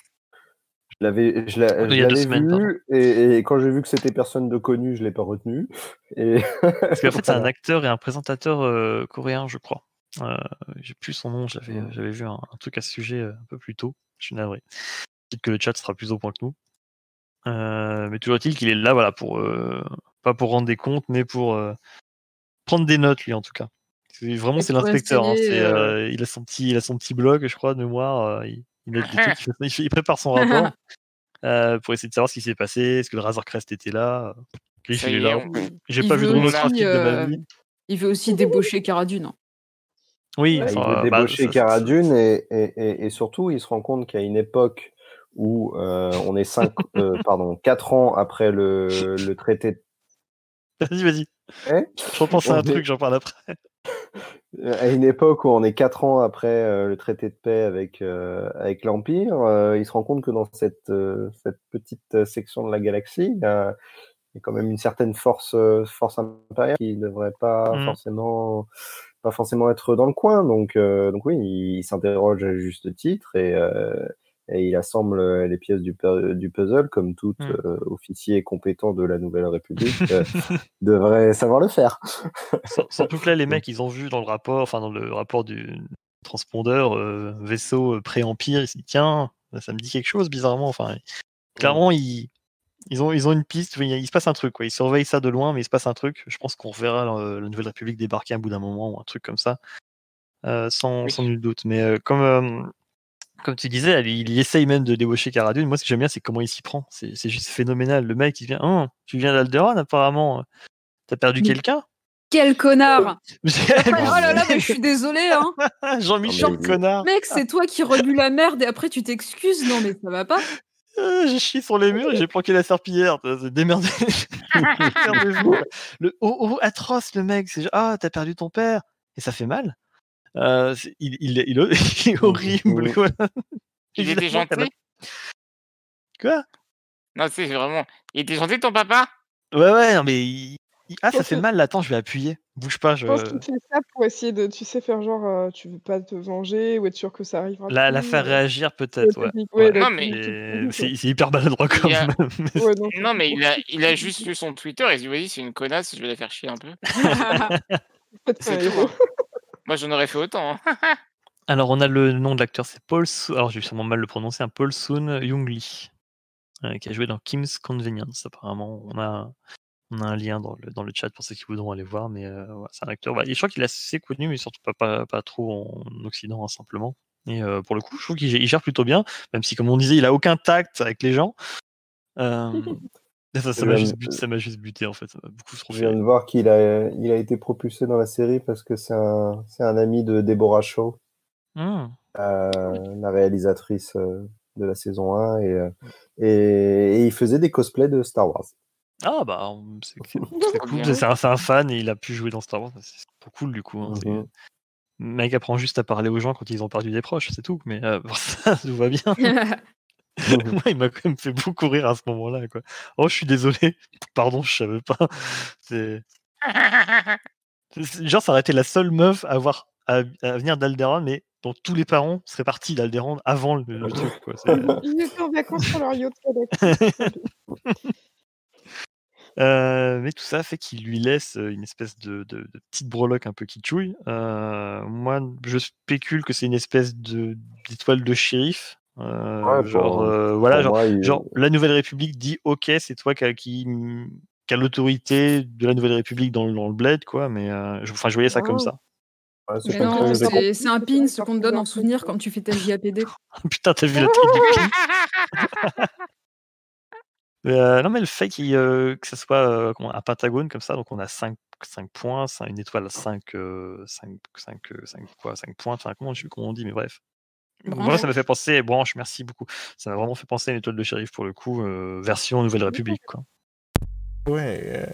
Je l'avais, je l'a, je il y a l'avais deux semaines, vu, et, et quand j'ai vu que c'était personne de connu, je ne l'ai pas retenu. Et... Parce qu'en fait, c'est un acteur et un présentateur euh, coréen, je crois. Euh, j'ai plus son nom, j'avais, j'avais vu un, un truc à ce sujet un peu plus tôt. Je suis navré. Peut-être que le chat sera plus au point que nous. Euh, mais toujours est-il qu'il est là, voilà, pour euh, pas pour rendre des comptes, mais pour euh, prendre des notes, lui, en tout cas. C'est, vraiment, c'est l'inspecteur. Hein, c'est, euh, il, a son petit, il a son petit blog, je crois, de mémoire. Euh, il, il, trucs, il, fait, il prépare son rapport euh, pour essayer de savoir ce qui s'est passé. Est-ce que le Razor Crest était là? Griff, il est là. On... J'ai il pas vu de autre article euh... de ma vie. Il veut aussi débaucher Cara Dune. Hein. Oui, ouais, il veut euh, débaucher bah, Cara Dune et, et, et, et surtout, il se rend compte qu'à une époque où euh, on est cinq, euh, pardon, quatre ans après le, le traité de... Vas-y, vas-y. Eh j'en pense à un est... truc, j'en parle après. À une époque où on est quatre ans après euh, le traité de paix avec, euh, avec l'Empire, euh, il se rend compte que dans cette, euh, cette petite section de la galaxie, euh, il y a quand même une certaine force, euh, force impériale qui ne devrait pas, mmh. forcément, pas forcément être dans le coin. Donc, euh, donc oui, il, il s'interroge à juste titre et... Euh, et il assemble les pièces du, du puzzle comme tout mmh. euh, officier compétent de la Nouvelle République euh, devrait savoir le faire. Surtout que là, les mecs, ils ont vu dans le rapport, enfin dans le rapport du transpondeur euh, vaisseau pré-empire, ils se disent tiens, ça me dit quelque chose bizarrement. Enfin, clairement, ouais. ils, ils ont ils ont une piste. Il, il se passe un truc, quoi. Ils surveillent ça de loin, mais il se passe un truc. Je pense qu'on verra la, la Nouvelle République débarquer à bout d'un moment ou un truc comme ça, euh, sans oui. sans nul doute. Mais euh, comme euh, Comme tu disais, il, il essaye même de débaucher Cara Dune. Moi, ce que j'aime bien, c'est comment il s'y prend. C'est, c'est juste phénoménal. Le mec, il vient. Oh, tu viens d'Alderaan, apparemment. T'as perdu mais quelqu'un ? Quel connard ! Après, oh là là, mais je suis désolé. Hein. Jean-Michel, oh, connard. Mec, c'est toi qui remue la merde et après, tu t'excuses. Non, mais ça va pas. Euh, j'ai chié sur les murs et j'ai planqué la serpillière. Démerdez. le, oh, oh, atroce, le mec. C'est ah, oh, t'as perdu ton père. Et ça fait mal. Euh, il, il, il, il est horrible. Quoi. Il était gentil. Quoi ? Non, c'est vraiment. Il était gentil, ton papa ? Ouais, ouais, non, mais. Il... Ah, ça fait mal là, attends, je vais appuyer. Bouge pas. Je, je pense qu'il fait ça pour essayer de. Tu sais, faire genre, euh, tu veux pas te venger ou être sûr que ça arrive. La, la faire réagir peut-être, ouais. ouais. ouais. ouais non, mais... Et... c'est, c'est hyper maladroit quand a... même. Ouais, non, non, mais il a, il a juste lu son Twitter et il s'est dit, vas-y, c'est une connasse, je vais la faire chier un peu. C'est trop. Moi, j'en aurais fait autant. Hein. Alors, on a le nom de l'acteur, c'est Paul. So- Alors, j'ai sûrement mal le prononcer, hein, Paul Soon Young-Lee, euh, qui a joué dans Kim's Convenience. Apparemment, on a, on a un lien dans le dans le chat pour ceux qui voudront aller voir. Mais euh, ouais, c'est un acteur. Ouais, et je crois qu'il est assez connu, mais surtout pas pas, pas trop en Occident, hein, simplement. Et euh, pour le coup, je trouve qu'il il gère plutôt bien, même si, comme on disait, il a aucun tact avec les gens. Euh... Ça, ça, m'a juste buté, ça m'a juste buté en fait. Ça m'a beaucoup trop. Je viens de voir qu'il a, il a été propulsé dans la série parce que c'est un, c'est un ami de Deborah Shaw, mmh. euh, la réalisatrice de la saison un, et, et, et il faisait des cosplays de Star Wars. Ah bah c'est, c'est, c'est cool, c'est un, c'est un fan et il a pu jouer dans Star Wars, c'est trop cool du coup. Hein. Mmh. Le mec apprend juste à parler aux gens quand ils ont perdu des proches, c'est tout. Mais euh, pour ça, tout va bien. Moi, il m'a quand même fait beaucoup rire à ce moment-là, quoi. Oh, je suis désolé. Pardon, je savais pas. C'est... Genre, ça aurait été la seule meuf à, avoir, à, à venir d'Alderaan, mais dont tous les parents seraient partis d'Alderaan avant le, le truc, quoi. C'est... Ils étaient en vacances sur leur yacht. Euh, mais tout ça fait qu'il lui laisse une espèce de, de, de petite breloque un peu kitschouille. Euh, moi, je spécule que c'est une espèce de, d'étoile de shérif. Euh, ouais, genre, pour, euh, voilà, genre, moi, il... genre la Nouvelle République dit ok, c'est toi qui a, qui, qui a l'autorité de la Nouvelle République dans, dans le bled, quoi. Mais euh, je, enfin, je voyais ça oh. comme ça. Ouais, c'est, mais non, c'est, c'est un pin, ce qu'on te donne en souvenir quand tu fais ta J A P D. Putain, t'as vu la tête du pin. euh, Non, mais le fait qu'il, euh, que ce soit euh, un pentagone comme ça, donc on a cinq. cinq points, cinq, une étoile à cinq, euh, cinq, cinq, cinq, quoi, cinq points, enfin, comment, je sais comment on dit, mais bref. Voilà, ça m'a fait penser, Branche, merci beaucoup. Ça m'a vraiment fait penser à une étoile de shérif pour le coup, euh, version Nouvelle République, quoi. Ouais, euh,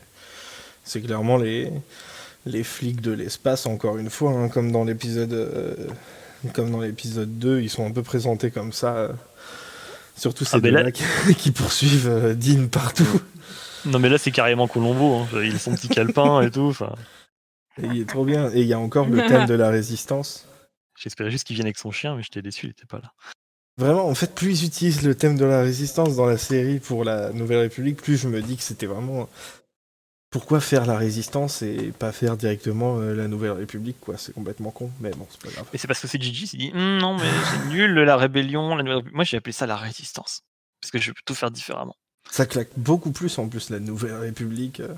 c'est clairement les, les flics de l'espace, encore une fois, hein, comme dans l'épisode euh, comme dans l'épisode deux, ils sont un peu présentés comme ça, euh, surtout ces ah, deux là là... Qui, qui poursuivent euh, Dean partout. Non mais là c'est carrément Colombo, hein. Ils sont petits calepins et tout. Et il est trop bien, et il y a encore le thème de la résistance. J'espérais juste qu'il vienne avec son chien, mais j'étais déçu, il n'était pas là. Vraiment, en fait, plus ils utilisent le thème de la résistance dans la série pour la Nouvelle République, plus je me dis que c'était vraiment... Pourquoi faire la résistance et pas faire directement euh, la Nouvelle République, quoi. C'est complètement con, mais bon, c'est pas grave. Mais c'est parce que c'est Gigi, il s'est dit mm, « Non, mais c'est nul, la rébellion, la Nouvelle République... » Moi, j'ai appelé ça la résistance, parce que je peux tout faire différemment. Ça claque beaucoup plus, en plus, la Nouvelle République euh,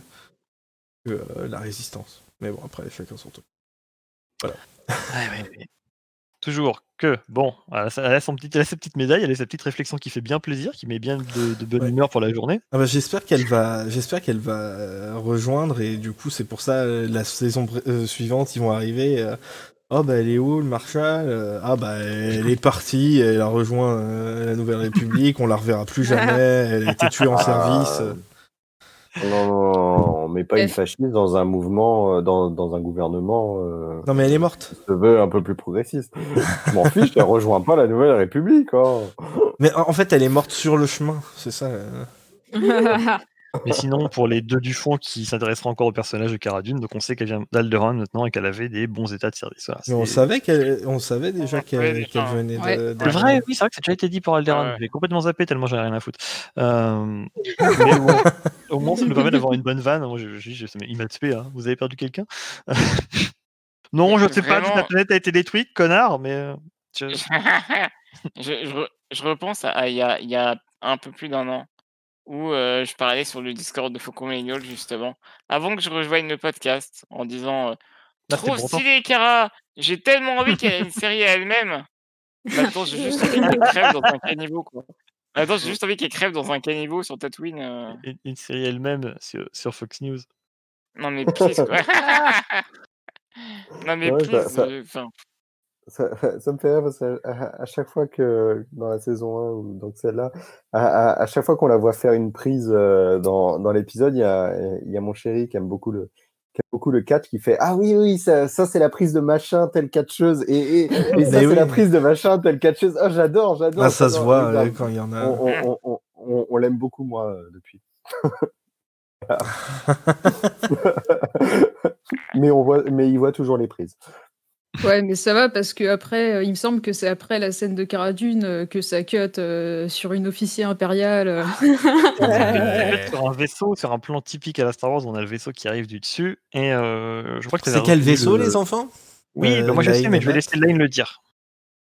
que euh, la résistance. Mais bon, après, chacun son tour. Voilà. Ah, oui, oui. Toujours que, bon, elle a, son petit, elle a sa petite médaille, elle a sa petite réflexion qui fait bien plaisir, qui met bien de, de bonne ouais. humeur pour la journée. Ah bah j'espère qu'elle va, j'espère qu'elle va rejoindre, et du coup c'est pour ça la saison euh, suivante ils vont arriver. Euh, oh bah elle est où le Marshal euh, Ah bah elle est partie, elle a rejoint euh, la Nouvelle République, on la reverra plus jamais, elle a été tuée en service. Euh... Non, non, non, on met pas elle... une fasciste dans un mouvement, dans, dans un gouvernement. Euh, non, mais elle est morte. Je veux un peu plus progressiste. Je m'en fiche, elle rejoint pas la Nouvelle République. Oh. Mais en fait, elle est morte sur le chemin, c'est ça. Euh... mais sinon, pour les deux du fond qui s'intéresseront encore au personnage de Cara Dune, donc on sait qu'elle vient d'Alderaan maintenant et qu'elle avait des bons états de service. Voilà, mais on savait qu'elle, on savait déjà ouais, qu'elle, ouais, qu'elle venait ouais. de. C'est vrai, oui, c'est vrai que ça a déjà été dit pour Alderaan. Ouais. J'ai complètement zappé tellement j'avais rien à foutre. Euh... mais ouais. Au moins, ça nous permet d'avoir une bonne vanne. Moi, je, je, je, il m'a tué, hein. Vous avez perdu quelqu'un? Non, je ne sais Vraiment... pas, toute la planète a été détruite, connard, mais... Je, je, je, je repense à il y a, y a un peu plus d'un an, où euh, je parlais sur le Discord de Faucon Millennial, justement, avant que je rejoigne le podcast, en disant euh, « Trop stylé, Cara, j'ai tellement envie qu'elle ait une série à elle-même !» Maintenant, j'ai juste envie qu'elle crève dans un caniveau, quoi. Attends, j'ai juste envie qu'elle crève dans un caniveau sur Tatooine. Euh... Une, une série elle-même sur, sur Fox News. Non mais please, quoi. Non mais ouais, please, ça, euh, ça, ça, ça me fait rire parce qu'à à, à chaque fois que, dans la saison un ou donc celle-là, à, à, à chaque fois qu'on la voit faire une prise euh, dans, dans l'épisode, il y a, y a mon chéri qui aime beaucoup le... qui a beaucoup le catch, qui fait « Ah oui, oui, ça, ça c'est la prise de machin, telle catcheuse, et, et, et ça oui. c'est la prise de machin, telle catcheuse. » Oh, j'adore, j'adore. Ah, ça j'adore. se voit là, quand il y en a. On, on, on, on, on l'aime beaucoup, moi, depuis. mais, on voit, mais il voit toujours les prises. Ouais, mais ça va, parce que après, euh, il me semble que c'est après la scène de Cara Dune euh, que ça cut euh, sur une officier impériale. Euh. Ouais. Sur un vaisseau, sur un plan typique à la Star Wars, on a le vaisseau qui arrive du dessus, et euh, je crois que c'est quel vaisseau, le... les enfants? Oui, euh, bah moi je sais, mais je vais laisser Line le dire.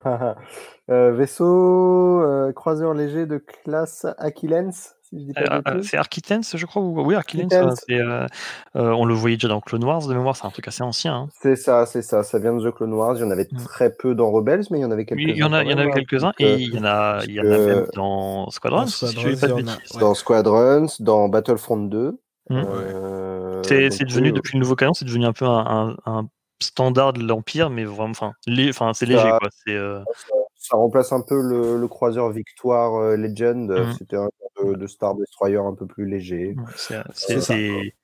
euh, vaisseau euh, croiseur léger de classe Aquilens. Si euh, euh, c'est Arquitens, je crois. Ou... Oui, Arquitens. Arquitens. C'est, euh, euh, on le voyait déjà dans Clone Wars, de mémoire. C'est un truc assez ancien. Hein. C'est ça, c'est ça. Ça vient de The Clone Wars. Il y en avait mm. très peu dans Rebels, mais il y en avait quelques-uns. Il y en a, il y en avait quelques-uns, et il y en a, il y en a même dans Squadrons. Dans Squadrons, si pas de a... dans, Squadrons dans Battlefront deux. Mm. Euh, c'est, c'est devenu, oui, depuis le nouveau canon, c'est devenu un peu un, un, un standard de l'Empire, mais vraiment, enfin, lé... enfin, c'est léger, ça, quoi. C'est, euh... ça remplace un peu le, le croiseur Victoire euh, Legend. Mm. C'était un De, de Star Destroyer un peu plus léger. C'est, c'est, euh, c'est,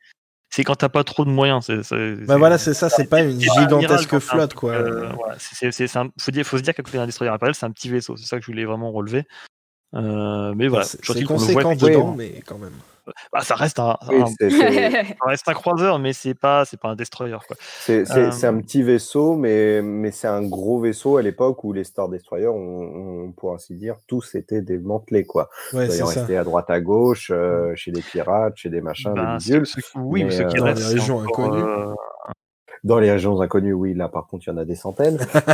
c'est quand t'as pas trop de moyens. C'est, c'est, bah c'est, voilà, c'est ça, c'est, c'est pas une c'est gigantesque un flotte, quoi. Euh, voilà, c'est, c'est, c'est un, faut, dire, faut se dire qu'à côté d'un Destroyer impérial, c'est un petit vaisseau. C'est ça que je voulais vraiment relever. Euh, mais voilà, c'est, c'est conséquent dedans, ouais, mais quand même. Bah, ça reste un, oui, un, c'est, c'est... ça reste un croiseur, mais c'est pas, c'est pas un destroyer, quoi. C'est, c'est, euh... c'est un petit vaisseau, mais, mais c'est un gros vaisseau à l'époque où les Star Destroyers, on, on, pour ainsi dire, tous étaient démantelés, quoi. Ouais, ils restaient à droite, à gauche, euh, chez des pirates, chez des machins, ben, des bidules. Oui, mais, ou ceux qui euh, restent dans les régions inconnues. Euh... Dans les régions inconnues, oui, là par contre, il y en a des centaines. mais...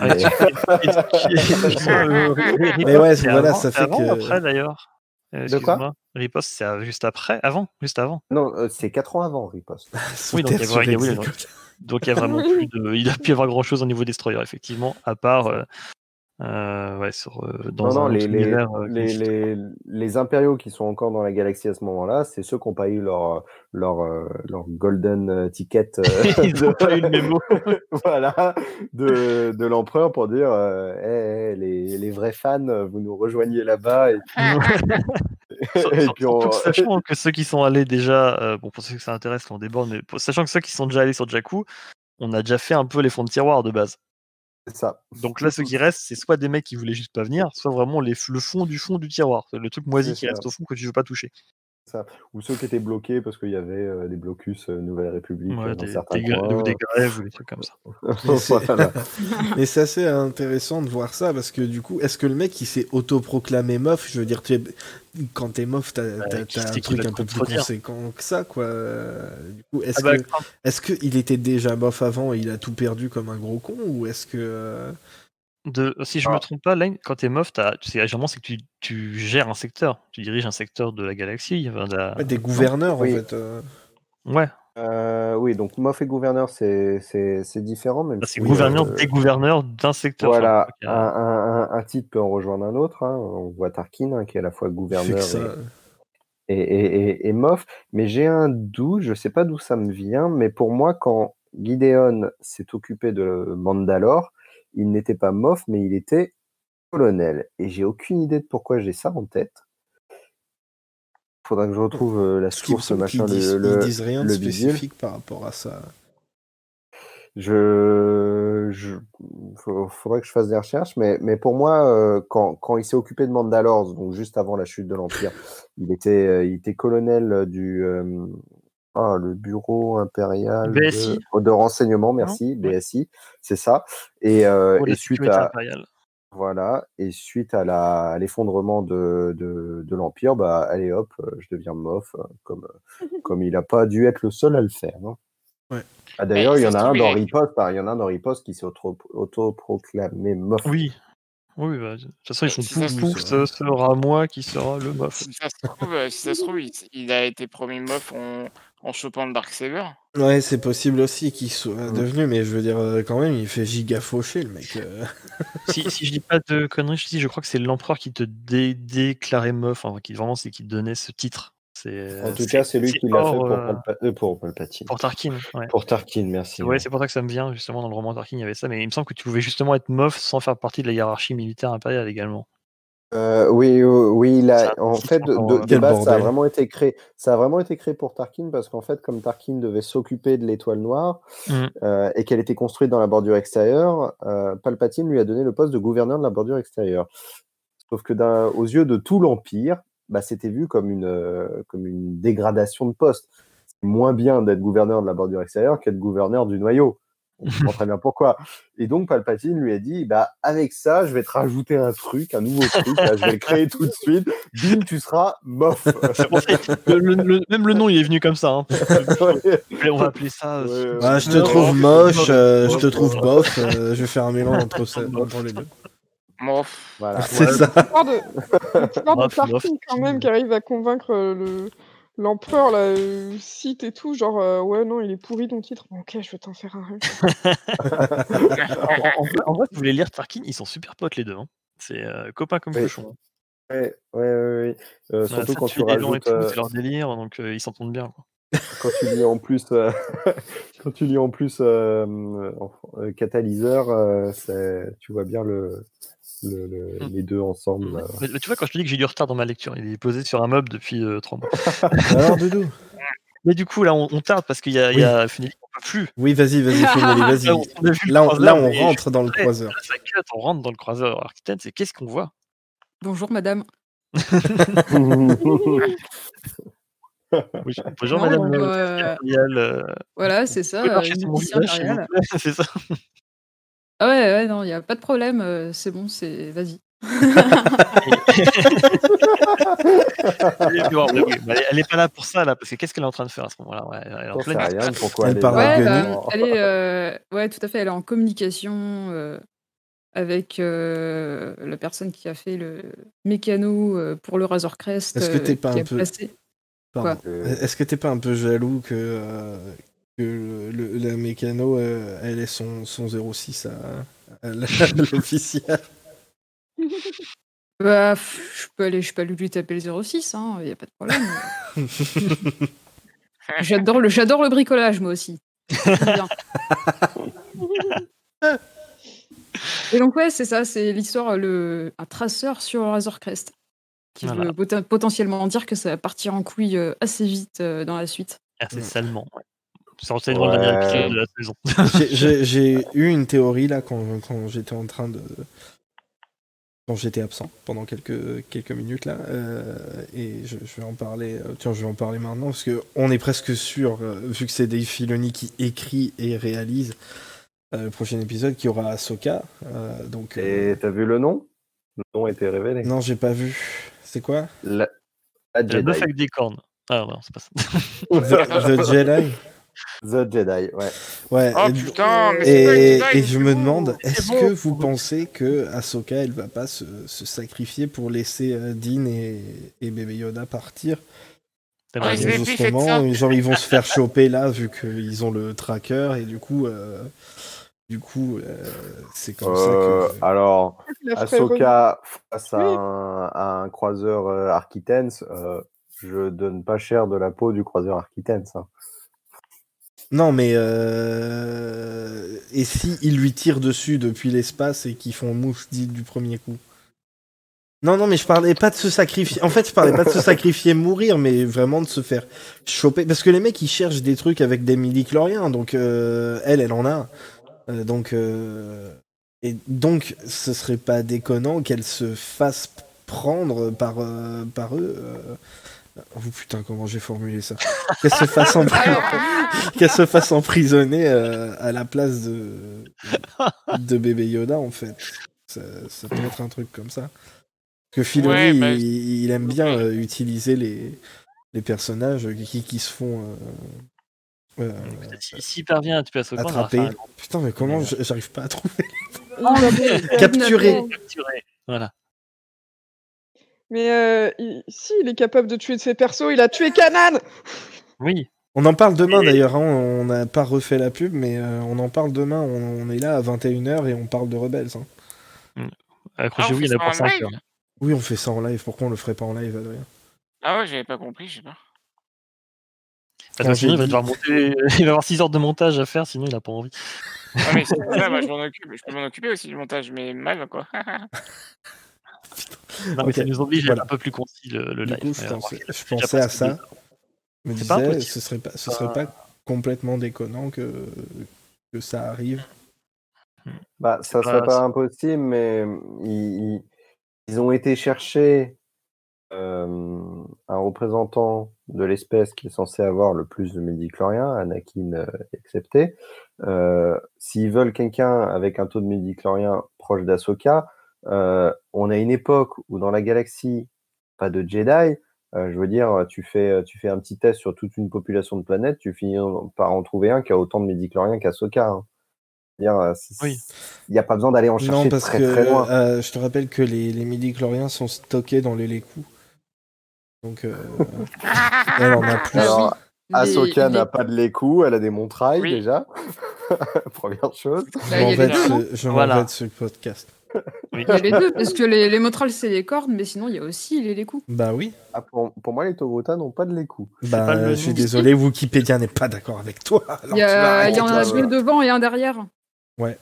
mais ouais, c'est voilà, avant, ça fait avant, que. Après, d'ailleurs. Euh, de quoi? Riposte, c'est juste après, avant, juste avant. Non, euh, c'est quatre ans avant Riposte. Oui, donc il y a, oui, donc il y a vraiment plus de, il a pu y avoir grand chose au niveau Destroyer, effectivement, à part euh, euh, ouais sur euh, dans non, non, les les, univers, euh, les, les, les impériaux qui sont encore dans la galaxie à ce moment-là, c'est ceux qui n'ont pas eu leur leur leur golden ticket. Euh, Ils n'ont pas eu le mémo. Voilà, de de l'empereur pour dire, euh, hey, les les vrais fans, vous nous rejoignez là-bas. Et puis... Et puis on... Sachant que ceux qui sont allés déjà, euh, bon, pour ceux que ça intéresse, on déborde, mais pour... sachant que ceux qui sont déjà allés sur Jakku, on a déjà fait un peu les fonds de tiroir de base. C'est ça. Donc là, ceux qui restent, c'est soit des mecs qui voulaient juste pas venir, soit vraiment les... le fond du fond du tiroir, le truc moisi qui reste au fond que tu veux pas toucher. Ça. Ou ceux qui étaient bloqués parce qu'il y avait euh, des blocus euh, Nouvelle République, ouais, dans des, certains des grèves, ou des grèves ou des trucs comme ça. Mais c'est... Et c'est assez intéressant de voir ça, parce que du coup, est-ce que le mec il s'est autoproclamé mof? Je veux dire, tu es... quand t'es mof, t'as, t'as, ouais, t'as un truc un peu plus conséquent que ça, quoi. Du coup, est-ce, ah bah, que... quand... est-ce que il était déjà mof avant et il a tout perdu comme un gros con, ou est-ce que De, si je ah. me trompe pas, Line, quand t'es mof, tu sais, généralement c'est que tu, tu gères un secteur, tu diriges un secteur de la galaxie, enfin, de la... des gouverneurs, oui, en fait. Euh... Ouais, Euh, oui, donc Moff et gouverneur, c'est, c'est, c'est différent. Même c'est si, gouverneur euh, des gouverneurs d'un secteur. Voilà, un, un, un, un titre peut en rejoindre un autre. Hein. On voit Tarkin, hein, qui est à la fois gouverneur et, et, et, et, et Moff. Mais j'ai un doute, je ne sais pas d'où ça me vient, mais pour moi, quand Gideon s'est occupé de Mandalore, il n'était pas Moff, mais il était colonel. Et j'ai aucune idée de pourquoi j'ai ça en tête. Faudra que je retrouve euh, la source, machin, le bidule. Ils disent rien de spécifique par rapport à ça. Je, je, faudrait que je fasse des recherches, mais, mais pour moi, euh, quand, quand il s'est occupé de Mandalore, donc juste avant la chute de l'Empire, il était, euh, il était colonel du, euh, ah, le bureau impérial B S I. De, de renseignement, merci, non B S I, c'est ça. Et, euh, et suite à impériale. Voilà, et suite à, la, à l'effondrement de, de, de l'Empire, bah allez hop, je deviens Moff, comme, comme il n'a pas dû être le seul à le faire. Hein. Ouais. Ah, d'ailleurs, il y, y en a un dans Riposte, il y en a un dans Riposte qui s'est autoproclamé Moff. Oui, oui, bah, de toute façon, ils sont si tous pouf, ce sera moi qui sera le Moff. Si ça se trouve, si ça se trouve il, il a été promis Moff en, en chopant le Darksaber. Ouais, c'est possible aussi qu'il soit devenu, mais je veux dire, quand même, il fait giga faucher, le mec. si, si je dis pas de conneries, je, dis, je crois que c'est l'empereur qui te dé- déclarait Moff, enfin, qui vraiment, c'est qui te donnait ce titre. C'est, en tout c'est, cas, c'est lui qui l'a fait pour, euh, Palpa- pour Palpatine. Pour Tarkin, ouais. Pour Tarkin, merci. Ouais, ouais, c'est pour ça que ça me vient, justement, dans le roman Tarkin, il y avait ça, mais il me semble que tu pouvais justement être Moff sans faire partie de la hiérarchie militaire impériale également. Euh, oui, oui, il a, en fait, de, de, de base, ça a vraiment été créé. Ça a vraiment été créé pour Tarkin parce qu'en fait, comme Tarkin devait s'occuper de l'étoile noire mm. euh, et qu'elle était construite dans la bordure extérieure, euh, Palpatine lui a donné le poste de gouverneur de la bordure extérieure. Sauf que, d'un, aux yeux de tout l'Empire, bah, c'était vu comme une, euh, comme une dégradation de poste. C'est moins bien d'être gouverneur de la bordure extérieure qu'être gouverneur du noyau. On comprend très bien pourquoi. Et donc, Palpatine lui a dit, bah, avec ça, je vais te rajouter un truc, un nouveau truc, là, je vais le créer tout de suite. Bim, tu seras Moff. Même le nom, il est venu comme ça. Hein. Ouais. On va appeler ça. Ouais, bah, je te non, trouve moche, euh, je te trouve bof, euh, je vais faire un mélange entre, ça, entre les deux. Moff. Voilà. C'est ouais, ça. L'histoire de, de Tarkin, quand même, qui arrive à convaincre le. L'empereur, là, euh, cite et tout, genre, euh, ouais, non, il est pourri ton titre. Ok, je vais t'en faire un. en, en, en vrai, si vous voulez lire Tarkin, ils sont super potes les deux. Hein. C'est euh, copain comme oui. cochon. Hein. Ouais, ouais, ouais. ouais. Euh, surtout ça, quand tu rajoutes... Et tout, euh... C'est leur délire, donc euh, ils s'entendent bien. Quoi. Quand tu lis en plus, euh... quand tu lis en plus euh, euh, Catalyseur, euh, c'est... tu vois bien le... Le, le, mmh. les deux ensemble. Euh... Mais, mais tu vois, quand je te dis que j'ai du retard dans ma lecture, il est posé sur un meuble depuis euh, trois mois. Alors, doudou. Mais du coup, là, on, on tarde parce qu'il y a, oui. y a Funelli qu'on peut plus. Oui, vas-y, vas-y, Funelli, vas-y. Là, on, on, là, on, là, on rentre je... dans le croiseur. Ça cut, on rentre dans le croiseur. Arquitens, c'est qu'est-ce qu'on voit ? Bonjour, madame. Oui, bonjour, non, madame. Euh... Euh... Voilà, c'est ça. Euh, visage, c'est ça. Ah ouais, ouais, non, il n'y a pas de problème, euh, c'est bon, c'est... Vas-y. Elle n'est pas là pour ça, là, parce que qu'est-ce qu'elle est en train de faire à ce moment-là ? Ouais, elle est en pleine... rien, pourquoi elle, elle parle ouais, euh, elle est, euh, ouais, tout à fait, elle est en communication euh, avec euh, la personne qui a fait le mécano euh, pour le Razor Crest. Est-ce que t'es pas euh, un peu... Placé... Est-ce que t'es pas un peu jaloux que... Euh... Le, le, la mécano, euh, elle est son, son zéro six à, à l'officière. Bah, je peux aller, je peux lui taper le zéro six, hein, y a pas de problème. j'adore le, j'adore le bricolage, moi aussi. Bien. Et donc ouais, c'est ça, c'est l'histoire le un traceur sur Razor Crest, qui voilà. veut pot- potentiellement dire que ça va partir en couille euh, assez vite euh, dans la suite. Assez ouais. salement. Ouais. C'est dans ouais. le dernier épisode de la saison. j'ai, j'ai, j'ai eu une théorie là quand, quand j'étais en train de. Quand j'étais absent pendant quelques, quelques minutes là. Euh, et je, je vais en parler. Tiens, je vais en parler maintenant parce qu'on est presque sûr, euh, vu que c'est Dave Filoni qui écrit et réalise euh, le prochain épisode, qu'il y aura Ahsoka. Euh, donc, euh... Et t'as vu le nom ? Le nom a été révélé. Non, j'ai pas vu. C'est quoi ? La meuf avec des cornes. Ah non, c'est pas ça. The, the Jedi The Jedi, ouais. ouais oh, et, putain, mais c'est et, Jedi, et je me demande, est-ce bon. que vous pensez que Ahsoka, elle va pas se, se sacrifier pour laisser euh, Dean et, et Baby Yoda partir Ouais, ils, ils, justement, genre, ils vont se faire choper là vu qu'ils ont le tracker et du coup euh, du coup euh, c'est comme euh, ça que alors Ahsoka face à un, à un croiseur euh, Arquitens, euh, je donne pas cher de la peau du croiseur Arquitens, hein. Non mais euh... et si ils lui tirent dessus depuis l'espace et qu'ils font mouche du premier coup? Non, non, mais je parlais pas de se sacrifier. En fait, je parlais pas de se sacrifier mourir, mais vraiment de se faire choper. Parce que les mecs, ils cherchent des trucs avec des midi-chloriens, donc euh, elle, elle en a. Euh, donc, euh, et donc, ce serait pas déconnant qu'elle se fasse prendre par, euh, par eux. Euh... Oh putain, comment j'ai formulé ça? Qu'elle se fasse, en... qu'elle se fasse emprisonner euh, à la place de... de Baby Yoda, en fait. Ça, ça peut être un truc comme ça. Que Filoni, ouais, bah... il, il aime bien euh, utiliser les, les personnages qui, qui se font euh, euh, s'il si, si parvient à te attraper. Un... Putain, mais comment ouais. j'arrive pas à trouver oh, capturer. Capturer, voilà. Mais euh, il, si, il est capable de tuer de ses persos, il a tué Kanan. Oui. On en parle demain et... d'ailleurs, hein, on n'a pas refait la pub, mais euh, on en parle demain, on, on est là à vingt et une heures et on parle de Rebels. Hein. Accrochez-vous, il y en a pour cinq heures. Oui, on fait ça en live. Pourquoi on le ferait pas en live, Adrien? Ah ouais, j'avais pas compris, je sais pas. Attends, sinon, il va devoir monter... il va avoir six heures de montage à faire, sinon il a pas envie. Non mais c'est ça, moi je m'en occupe. Je peux m'en occuper aussi du montage, mais mal quoi. Non mais okay. Ça nous oblige voilà. à être un peu plus concis le, le live. Du coup, je, pensais, je, je pensais à ça. Je me disais, ce serait pas, ce serait pas complètement déconnant que que ça arrive. Bah, ça serait pas impossible, mais il... Ils ont été chercher euh, un représentant de l'espèce qui est censé avoir le plus de midi-chloriens, Anakin euh, excepté. Euh, s'ils veulent quelqu'un avec un taux de midi-chloriens proche d'Ahsoka, euh, on a une époque où dans la galaxie, pas de Jedi, euh, je veux dire, tu fais, tu fais un petit test sur toute une population de planètes, tu finis par en trouver un qui a autant de midi-chloriens qu'Ahsoka, hein. Il oui. n'y a pas besoin d'aller en chercher non, parce très, que, très loin. Euh, je te rappelle que les, les midi-chloriens sont stockés dans les Lécous. Donc, euh, elle en a plus. Alors, Ahsoka n'a pas de Lécous, elle a des Montrailles oui. déjà. Première chose. Je m'embête ce, je voilà. ce podcast. Oui. Il y a les deux, parce que les, les Montrailles, c'est les cordes, mais sinon, il y a aussi les Lécous. Bah oui. Ah, pour, pour moi, les Togota n'ont pas de Lécous. Bah, pas je suis désolé, Wikipédia n'est pas d'accord avec toi. Il y en a, y a un deux devant et un derrière. Ouais.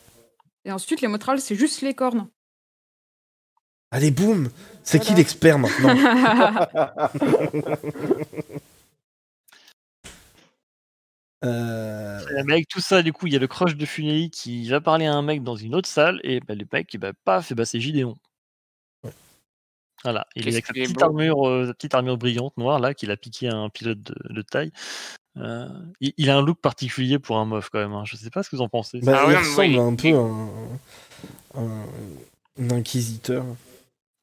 Et ensuite, les motrales, c'est juste les cornes. Allez, boum! C'est voilà. qui l'expert maintenant? euh... Mais avec tout ça, du coup, il y a le crush de Funelli qui va parler à un mec dans une autre salle, et bah, le mec, bah, paf, et bah, c'est Gideon. Ouais. Voilà, il Qu'est-ce est avec sa petite, armure, euh, sa petite armure brillante noire là, qu'il a piqué à un pilote de, de taille. Euh, il, il a un look particulier pour un meuf quand même, hein. Je sais pas ce que vous en pensez. Bah, ah, il oui, ressemble oui. un peu à un, un, un inquisiteur.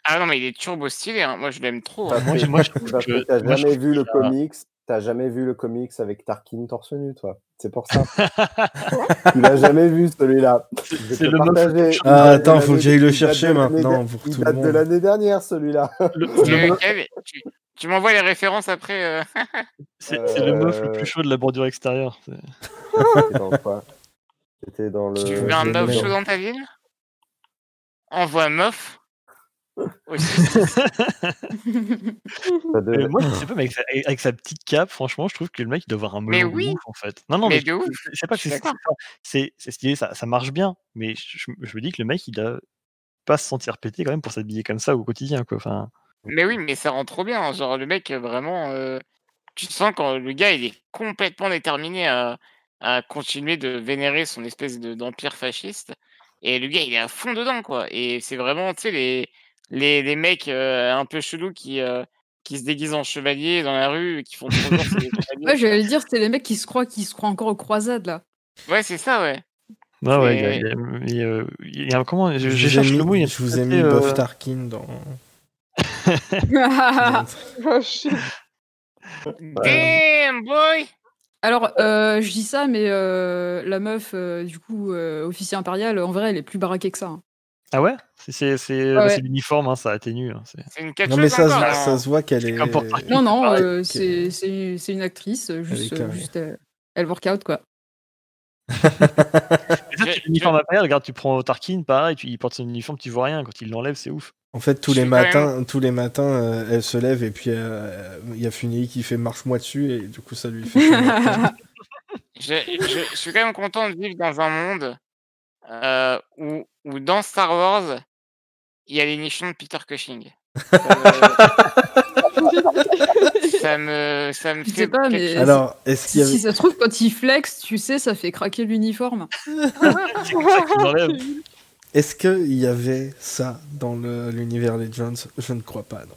Ah non mais il est turbo stylé, hein. Moi je l'aime trop, hein. Moi, moi, je que, t'as moi, jamais je vu le ça... comics t'as jamais vu le comics avec Tarkin torse nu, toi, c'est pour ça. Tu l'as jamais vu celui-là? C'est le partagé. Ah, attends, faut que j'aille le chercher maintenant pour tout le monde. Il date de l'année dernière celui-là. Tu m'envoies les références après. Euh... c'est, c'est euh... le meuf le plus chaud de la bordure extérieure. C'était dans quoi? C'était dans le. Tu veux un meuf chaud dans ta ville? Envoie meuf. Aussi. devait... Moi, je sais pas, mais avec sa, avec sa petite cape, franchement, je trouve que le mec il doit avoir un melon oui. ouf en fait. Non, non, mais, mais de je, ouf. Je sais pas, c'est, c'est, c'est stylé, ça, ça marche bien, mais je, je, je me dis que le mec il doit pas se sentir pété quand même pour s'habiller comme ça au quotidien, quoi. Enfin. Mais oui, mais ça rend trop bien, hein. Genre le mec vraiment, euh, tu sens quand le gars il est complètement déterminé à, à continuer de vénérer son espèce de, d'empire fasciste, et le gars il est à fond dedans quoi, et c'est vraiment, tu sais, les, les, les mecs euh, un peu chelous qui, euh, qui se déguisent en chevalier dans la rue, et qui font trop bien, c'est les chevaliers. Ouais, j'allais dire, c'est les mecs qui se croient, qui se croient encore aux croisades là. Ouais, c'est ça, ouais. Non, ouais, et... il y a, il y a, il y a, comment, je, je, je cherche mis, le mot, il y a, je vous ai mis euh... Bof Tarkin dans... Oh, shit. Damn boy. Alors euh, je dis ça mais euh, la meuf euh, du coup euh, officier impérial en vrai elle est plus baraquée que ça, hein. Ah ouais, c'est, c'est, ah ouais. c'est l'uniforme, hein, ça atténue. Hein, c'est... c'est une catcheuse. Non mais ça, encore, se, ça se voit qu'elle est. Non non, euh, c'est, c'est, c'est une actrice. Juste, elle, juste, euh, elle workout quoi. L'uniforme après, regarde, tu prends Tarkin, pareil, tu, il porte son uniforme, tu vois rien quand il l'enlève, c'est ouf. En fait, tous les matins, même... tous les matins, euh, elle se lève et puis il euh, y a Funelli qui fait marche-moi dessus et du coup ça lui fait. je, je, je suis quand même content de vivre dans un monde euh, où, où dans Star Wars il y a les nichons de Peter Cushing. Ça me, ça me, ça me fait pas. Mais alors, est-ce qu'il y avait... si ça se trouve quand il flex, tu sais, ça fait craquer l'uniforme. C'est comme ça qu'il enlève. Est-ce qu'il y avait ça dans le, l'univers Legends ? Je ne crois pas, non.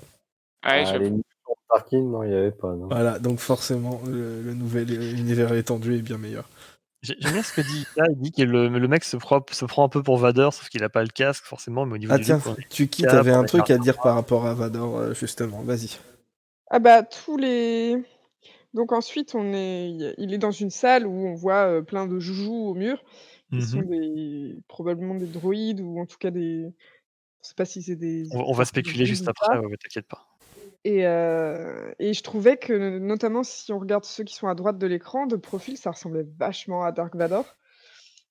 Ouais, ah, je... Les nichons Tarkin, non, il n'y avait pas. Non. Voilà, donc forcément, le, le nouvel univers étendu est bien meilleur. J'aime bien ce que dit là, il dit que le, le mec se prend, se prend un peu pour Vador, sauf qu'il n'a pas le casque, forcément, mais au niveau ah, du... Ah tiens, jeu, tu quittes, t'avais un truc à dire par rapport à Vador, justement, vas-y. Ah bah, tous les... Donc ensuite, on est... il est dans une salle où on voit plein de joujoux au mur, qui mm-hmm. sont des... probablement des droïdes, ou en tout cas des... Je sais pas si c'est des... On, on va spéculer juste après, ouais, t'inquiète pas. Et, euh, et je trouvais que, notamment si on regarde ceux qui sont à droite de l'écran, de profil, ça ressemblait vachement à Dark Vador.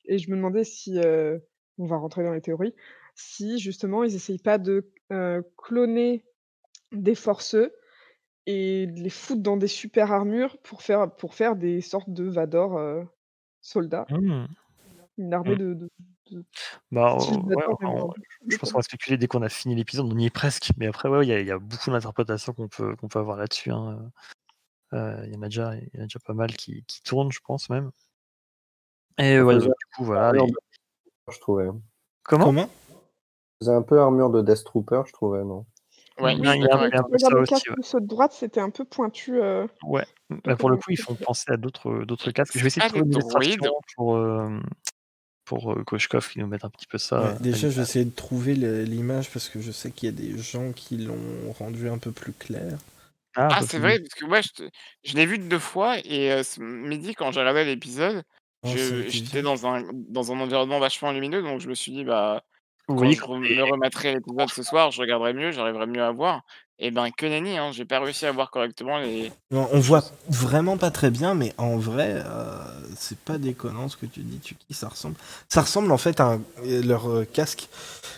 Et je me demandais si, euh, on va rentrer dans les théories, si justement ils n'essayent pas de euh, cloner des forceux et de les foutre dans des super armures pour faire, pour faire des sortes de Vador euh, soldats. Mmh. Une armée mmh. de... de... Bah, euh, ouais, on, je pense qu'on va spéculer dès qu'on a fini l'épisode, on y est presque, mais après ouais, il y, y a beaucoup d'interprétations qu'on peut, qu'on peut avoir là-dessus, hein. euh, y en a déjà, y en a déjà pas mal qui, qui tournent, je pense même. Et ouais, donc, du coup voilà. Et... Je trouvais. Comment, Comment Vous avez un peu armure de Death Trooper, je trouvais, non? Ouais, oui, il y a un, un peu ça aussi. Le casque ouais. de droite, c'était un peu pointu. Euh... Ouais. Bah, pour le coup, ils font penser à d'autres, d'autres casques. Je vais essayer ah, de trouver des extractions pour. Euh... pour Grushkov qui nous mette un petit peu ça. Ouais, déjà, je vais essayer de trouver le, l'image parce que je sais qu'il y a des gens qui l'ont rendu un peu plus clair. Ah, ah c'est plus... vrai, parce que moi, je, te... je l'ai vu deux fois et euh, ce midi, quand j'ai regardé l'épisode, oh, je... j'étais dans un, dans un environnement vachement lumineux, donc je me suis dit, bah, quand oui, je et... me remettrai l'épisode ce soir, je regarderai mieux, j'arriverai mieux à voir. Et ben, que nenni, hein, j'ai pas réussi à voir correctement les... Non, on voit vraiment pas très bien, mais en vrai... Euh... C'est pas déconnant ce que tu dis, Tuki, ça ressemble. Ça ressemble en fait à un... leur euh, casque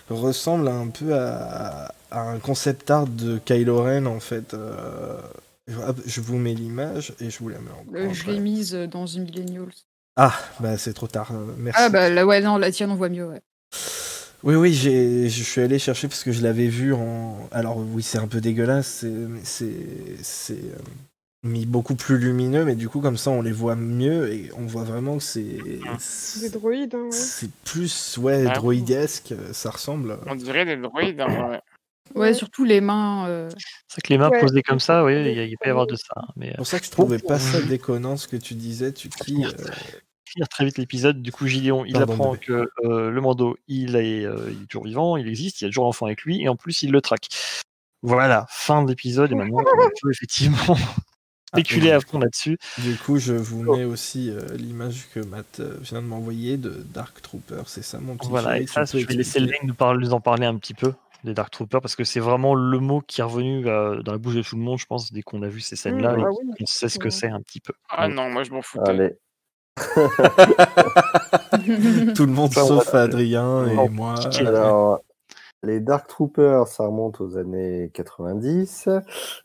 ressemble un peu à... à un concept art de Kylo Ren en fait. Euh... Je vous mets l'image et je vous la mets en euh, Je l'ai mise dans une Millennials. Ah bah c'est trop tard, merci. Ah bah là, ouais non, la tienne on voit mieux, ouais. Oui oui, j'ai... je suis allé chercher parce que je l'avais vu en. Alors oui, c'est un peu dégueulasse, c'est c'est. c'est... mis beaucoup plus lumineux, mais du coup comme ça on les voit mieux et on voit vraiment que c'est des droïdes, hein, ouais. C'est plus ouais ah, droïdesque, ça ressemble. On dirait des droïdes, hein, ouais. Ouais, surtout les mains. Euh... C'est que les mains ouais. posées comme ça, oui, il y, y peut y avoir de ça. Mais c'est pour ça que je trouvais oh, pas oh, ça oui. déconnant ce que tu disais, tu qui. Finir très vite l'épisode, du coup Gideon il Pardon, apprend que euh, le Mando il est, euh, il est toujours vivant, il existe, il y a toujours l'enfant avec lui et en plus il le traque. Voilà, fin d'épisode et maintenant on peut effectivement. Spéculer ah, à fond là-dessus. Du coup, je vous mets aussi euh, l'image que Matt vient de m'envoyer de Dark Trooper. C'est ça mon petit Voilà, sujet, et ça, je vais laisser Line nous, par- nous en parler un petit peu, des Dark Troopers, parce que c'est vraiment le mot qui est revenu euh, dans la bouche de tout le monde, je pense, dès qu'on a vu ces scènes-là, mmh, et ah, oui, on sait ce que c'est un petit peu. Ah ouais. Non, moi je m'en fous. Allez. Tout le monde, enfin, sauf voilà, Adrien et moi. Alors... Les Dark Troopers, ça remonte aux années quatre-vingt-dix.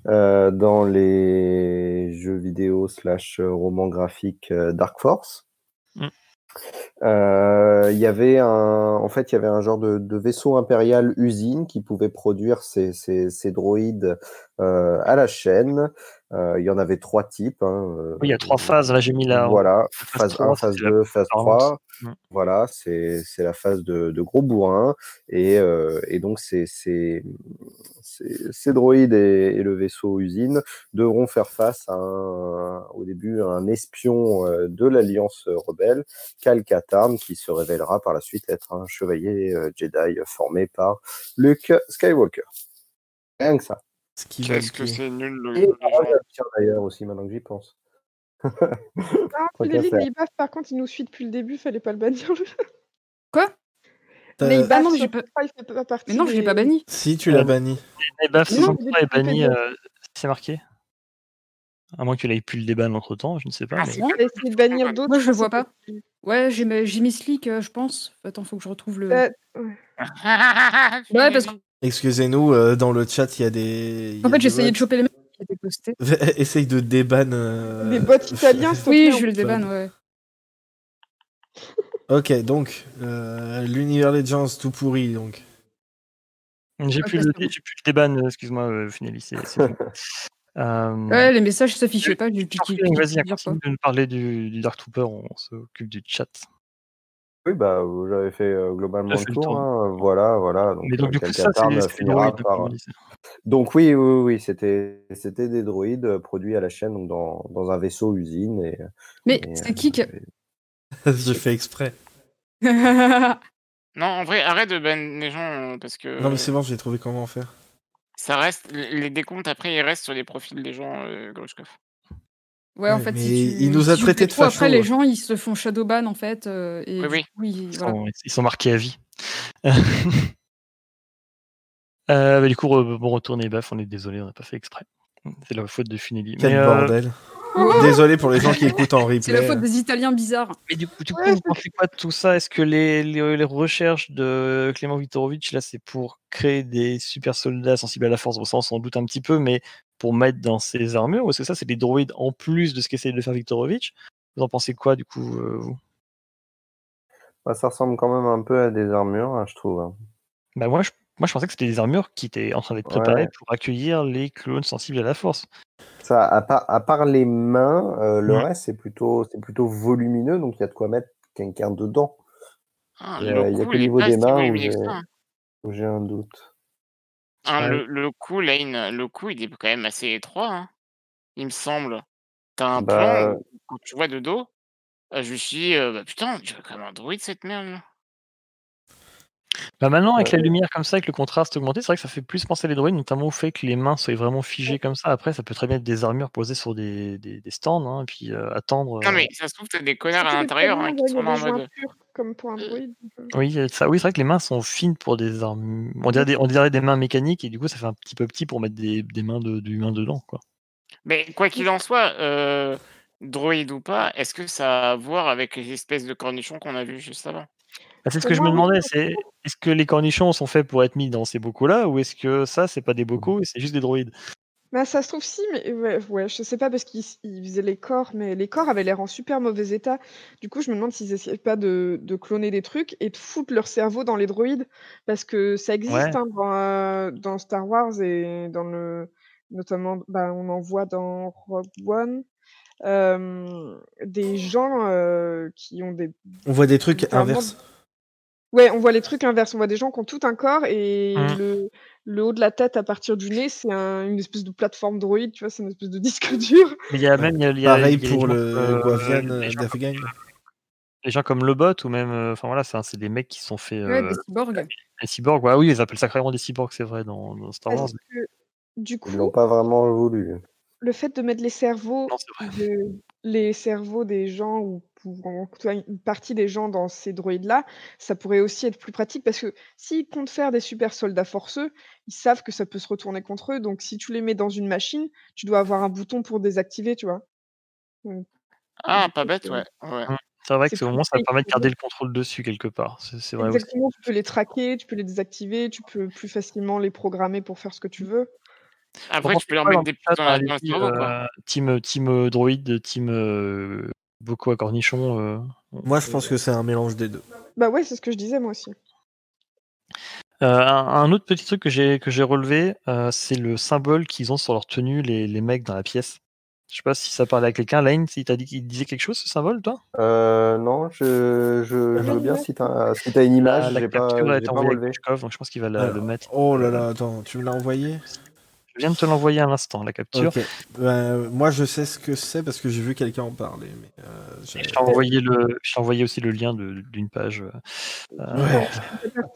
Euh, dans les jeux vidéo slash romans graphiques euh, Dark Force, il mm. euh, y avait un, en fait, il y avait un genre de, de vaisseau impérial usine qui pouvait produire ces ces, ces droïdes euh, à la chaîne. Il euh, y en avait trois types. Hein. Oui, il y a trois phases. Là, j'ai mis la. Voilà, phase un, phase deux, phase trois. Mmh. Voilà, c'est, c'est la phase de, de gros bourrin. Et, euh, et donc, ces c'est, c'est, c'est droïdes et, et le vaisseau usine devront faire face à un, au début à un espion de l'Alliance rebelle, Cal Katarn, qui se révélera par la suite être un chevalier Jedi formé par Luke Skywalker. Rien que ça. Qu'est-ce que c'est nul le et, d'ailleurs aussi maintenant que j'y pense. Non, les lignes, ils baffent, par contre, ils nous suivent depuis le début, fallait pas le bannir. Quoi ? Mais il ah non, j'ai pas... pas mais non, je l'ai pas banni. Si, tu l'as banni. Les baffes soixante-trois est banni, euh, c'est marqué. À moins que tu l'aies pu le débanner entre temps, je ne sais pas. Ah, mais... bon, essayé de bannir d'autres. Moi, je vois pas. Ouais, j'ai mis Slick, euh, je pense. Attends, faut que je retrouve le. Euh... Ouais, parce que... Excusez-nous, euh, dans le chat, il y a des. Y en y a fait, j'ai essayé de choper les mecs qui étaient postés. Essaye de débanner. Euh... Les bots italiens sont. Oui, je le débanne, ouais. Ok, donc, euh, l'univers Legends tout pourri, donc. J'ai okay, plus le, bon. le déban, excuse-moi, euh, Funelli, c'est... c'est... euh... Ouais, les messages ne s'affichaient pas. Du... Vas-y, continue de nous parler du, du Dark Trooper, on s'occupe du chat. Oui, bah, j'avais fait euh, globalement fait le tour, hein, voilà, voilà. Donc, Mais donc, du coup, ça, c'est, c'est des droïdes. Par... Donc, oui, oui, oui, c'était, c'était des droïdes produits à la chaîne donc dans, dans un vaisseau usine. Et, Mais et, c'est euh, qui que... Et... Je fais exprès. Non, en vrai, arrête de ban les gens parce que. Non, mais c'est bon, j'ai trouvé comment faire. Ça reste les décomptes. Après, ils restent sur les profils des gens, euh, Grushkov. Ouais, en ouais, fait, mais si tu, il nous a si traités de fachos. Après, ouais. Les gens, ils se font shadowban en fait. Euh, et oui, oui. Coup, ils, ils, voilà. sont, ils sont marqués à vie. euh, bah, du coup, bon retourner, baf, on est désolé, on n'a pas fait exprès. C'est la faute de Funelli. Quel mais, euh... bordel. Désolé pour les gens qui écoutent en replay. C'est la faute des Italiens bizarres. Mais du coup, du coup ouais, vous pensez quoi de tout ça ? Est-ce que les, les, les recherches de Clément Victorovitch, là, c'est pour créer des super soldats sensibles à la force ? Bon, ça, on s'en doute un petit peu, mais pour mettre dans ses armures ? Ou est-ce que ça, c'est des droïdes en plus de ce qu'essaye de faire Victorovitch ? Vous en pensez quoi, du coup, euh, vous ? Bah, ça ressemble quand même un peu à des armures, hein, je trouve. Bah, moi, je Moi, je pensais que c'était des armures qui étaient en train d'être préparées ouais. pour accueillir les clones sensibles à la force. Ça, à part, à part les mains, euh, le ouais. reste, c'est plutôt, c'est plutôt volumineux, donc il y a de quoi mettre quelqu'un dedans. Ah, il euh, n'y a que le niveau des mains où j'ai, où j'ai un doute. Ah, ouais. le, le, coup, là, il, le coup, il est quand même assez étroit, hein, il me semble. T'as un bah... plan, quand tu vois de dos, je me suis dit, euh, bah, putain, tu vois comme un droïde cette merde. Bah maintenant avec ouais. la lumière comme ça, avec le contraste augmenté, c'est vrai que ça fait plus penser à les droïdes, notamment au fait que les mains soient vraiment figées comme ça. Après ça peut très bien être des armures posées sur des, des, des stands hein, et puis euh, attendre euh... Non mais ça se trouve t'as des connards à l'intérieur hein, qui sont là en mode comme pour un droïde. Oui, ça, oui c'est vrai que les mains sont fines pour des armures, on dirait des, on dirait des mains mécaniques et du coup ça fait un petit peu petit pour mettre des, des mains de, d'humains dedans quoi. Mais quoi qu'il en soit euh, droïde ou pas, est-ce que ça a à voir avec les espèces de cornichons qu'on a vu juste avant? Ah, c'est ce que je me demandais, c'est est-ce que les cornichons sont faits pour être mis dans ces bocaux-là, ou est-ce que ça, c'est pas des bocaux et c'est juste des droïdes ? Bah, ça se trouve si, mais ouais, ouais je sais pas, parce qu'ils faisaient les corps, mais les corps avaient l'air en super mauvais état. Du coup, je me demande s'ils essayaient pas de, de cloner des trucs et de foutre leur cerveau dans les droïdes, parce que ça existe ouais. hein, dans, euh, dans Star Wars et dans le. Notamment, bah, on en voit dans Rogue One. Euh, des gens euh, qui ont des. On voit des trucs inverses. Ouais, on voit les trucs inverses. On voit des gens qui ont tout un corps et mmh. le, le haut de la tête à partir du nez, c'est un, une espèce de plateforme droïde, tu vois, c'est une espèce de disque dur. Il y a même, il y a, pareil il y a pour le euh, Guavian euh, d'Afghan. Les gens comme Lobot ou même, enfin euh, voilà, c'est, c'est des mecs qui sont faits. Ouais, euh, des cyborgs. Des cyborgs, ouais, oui, ils appellent ça carrément des cyborgs, c'est vrai, dans, dans Star Wars. Que, du coup, ils l'ont pas vraiment voulu. Le fait de mettre les cerveaux, non, de, les cerveaux des gens ou une partie des gens dans ces droïdes-là, ça pourrait aussi être plus pratique parce que s'ils comptent faire des super soldats forceux, ils savent que ça peut se retourner contre eux. Donc si tu les mets dans une machine, tu dois avoir un bouton pour désactiver, tu vois. Donc, ah, pas bête, ouais. ouais. C'est vrai c'est que au moins ça permet de garder le contrôle dessus quelque part. C'est, c'est vrai exactement, aussi. Tu peux les traquer, tu peux les désactiver, tu peux plus facilement les programmer pour faire ce que tu veux. Après, Après tu peux leur mettre des petits dans la cerveau, quoi. Team, team droïde, team... Euh... Beaucoup à cornichons. Euh... Moi, je pense que c'est un mélange des deux. Bah ouais, c'est ce que je disais moi aussi. Euh, un, un autre petit truc que j'ai que j'ai relevé, euh, c'est le symbole qu'ils ont sur leur tenue les, les mecs dans la pièce. Je sais pas si ça parlait à quelqu'un. Line, il t'a dit qu'il disait quelque chose ce symbole, toi ? euh, Non, je, je, je veux bien si t'as si t'as une image. Ah, la j'ai capture pas, a été envoyée à Grushkov, donc je pense qu'il va la, Alors, le mettre. Oh là là, attends, tu me l'as envoyé ? Je viens de te l'envoyer à l'instant, la capture. Okay. Euh, moi, je sais ce que c'est parce que j'ai vu quelqu'un en parler. Mais euh, je t'ai envoyé, le... envoyé aussi le lien de, d'une page. Euh... Ouais.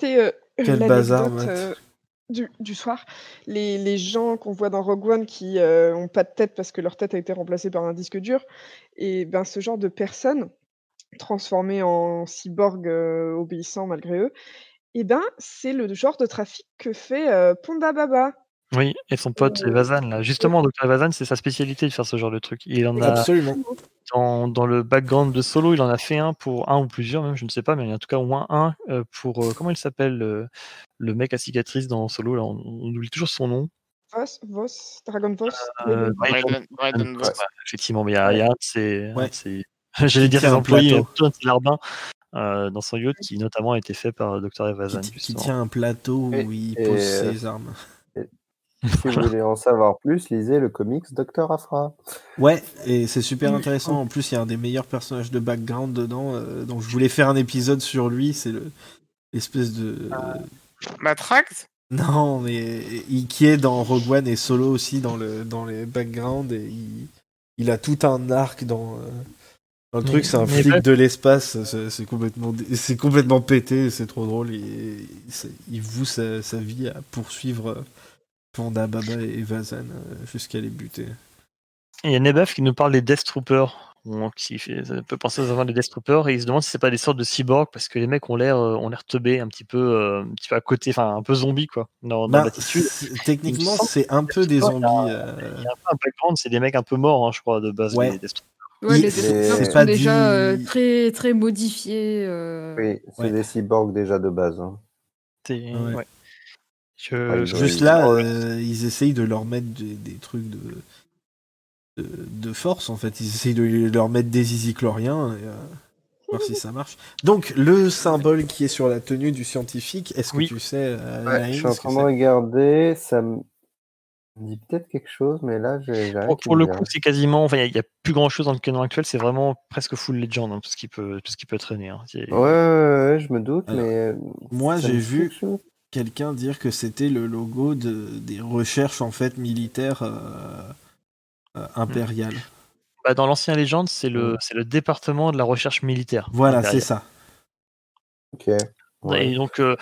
Euh, Quel bazar, Matt. Euh, du, du soir. Les, les gens qu'on voit dans Rogue One qui n'ont euh, pas de tête parce que leur tête a été remplacée par un disque dur, et ben, ce genre de personnes transformées en cyborgs euh, obéissants malgré eux, eh ben, c'est le genre de trafic que fait euh, Ponda Baba. Oui, et son pote euh, Vazan, là. Justement, Docteur Vazan, c'est sa spécialité de faire ce genre de truc. Il en a, absolument. Dans, dans le background de Solo, il en a fait un pour un ou plusieurs, même, je ne sais pas, mais en tout cas, au moins un euh, pour. Euh, comment il s'appelle euh, le mec à cicatrice dans Solo, là, on, on oublie toujours son nom. Voss, Voss, Dragon Voss. Euh, Dragon Dragon Voss. Voss. Effectivement, mais il y a, il y a c'est, ouais. c'est, j'allais dire ses employés, c'est l'arbin. Euh, dans son yacht qui notamment a été fait par Docteur Evazan qui, qui tient un plateau et, où il pose euh, ses armes et, si vous voulez en savoir plus, lisez le comics Docteur Afra. Ouais, et c'est super intéressant, en plus il y a un des meilleurs personnages de background dedans, euh, donc je voulais faire un épisode sur lui, c'est le, l'espèce de... Euh... Matrax ? Non, mais il, qui est dans Rogue One et Solo aussi dans, le, dans les backgrounds, et il, il a tout un arc dans... Euh... Un truc, c'est un mais flic ben... de l'espace, c'est, c'est, complètement, c'est complètement pété, c'est trop drôle. Il, il voue sa, sa vie à poursuivre Ponda Baba et Vazan jusqu'à les buter. Il y a Nebaf qui nous parle des Death Troopers, qui peut penser aux enfants des Death Troopers, et il se demande si c'est pas des sortes de cyborgs, parce que les mecs ont l'air, ont l'air teubés, un petit peu, un petit peu à côté, enfin un peu zombie, quoi, dans, dans bah, l'attitude. C'est, techniquement, c'est un peu des zombies. Il y a un peu un background, c'est des mecs un peu morts, hein, je crois, de base, ouais. Des Death Troopers. Ouais, les cyborgs sont déjà euh, très, très modifiés. Euh... Oui, c'est ouais. Des cyborgs déjà de base. Hein. Ouais. Ouais. Je... Ouais, juste là, euh, ils essayent de leur mettre des, des trucs de... de de force, en fait. Ils essayent de leur mettre des isicloriens, et, euh, voir si ça marche. Donc, le symbole qui est sur la tenue du scientifique, est-ce que oui. tu sais... Euh, ouais, Line, je suis en train de regarder... Ça... dit peut-être quelque chose, mais là, j'ai rien. Pour le coup, c'est quasiment. Enfin, il n'y a, a plus grand-chose dans le canon actuel. C'est vraiment presque full Legend, hein, tout ce qui peut, tout ce qui peut traîner. Hein. Ouais, ouais, ouais, je me doute, alors, mais moi, j'ai vu quelque quelqu'un dire que c'était le logo de, des recherches en fait militaires euh, euh, impériales. Bah, dans l'ancien Legend, c'est le, c'est le département de la recherche militaire. Voilà, impériale. C'est ça. Ok. Ouais. Et donc, euh,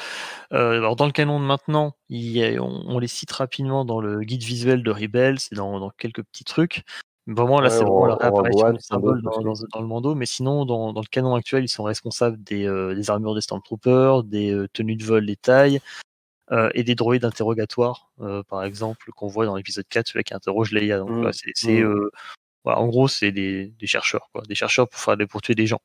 euh, alors dans le canon de maintenant, il a, on, on les cite rapidement dans le guide visuel de Rebels, c'est dans, dans quelques petits trucs. Vraiment, là, ouais, c'est vraiment la réapparition du symbole dans, dans, dans le Mando, mais sinon, dans, dans le canon actuel, ils sont responsables des, euh, des armures des Stormtroopers, des euh, tenues de vol, des tailles, euh, et des droïdes d'interrogatoire, euh, par exemple, qu'on voit dans l'épisode quatre, celui qui interroge Leia. Donc, mmh. là, c'est, c'est, euh, voilà, en gros, c'est des, des chercheurs, quoi, des chercheurs pour, faire, pour tuer des gens.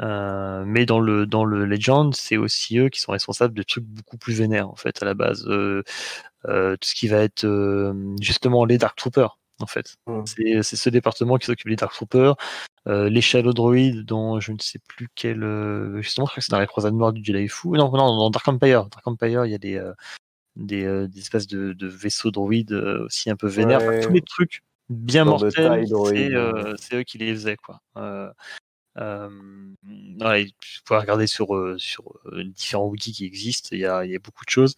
Euh, mais dans le dans le Legend, c'est aussi eux qui sont responsables de trucs beaucoup plus vénères en fait à la base, euh, euh, tout ce qui va être euh, justement les Dark Troopers en fait. Mm. C'est c'est ce département qui s'occupe des Dark Troopers, euh, les Shadow Droids dont je ne sais plus quel euh, justement je crois que c'est dans les Croisades Noires du Jedi Fou. Non non dans Dark Empire, Dark Empire, il y a des euh, des, euh, des espèces de, de vaisseaux droïdes euh, aussi un peu vénères, ouais, enfin, tous les trucs bien mortels, c'est, euh, c'est eux qui les faisaient quoi. Euh, Euh, ouais, vous pouvez regarder sur, euh, sur euh, différents wikis qui existent, il y a, y a beaucoup de choses,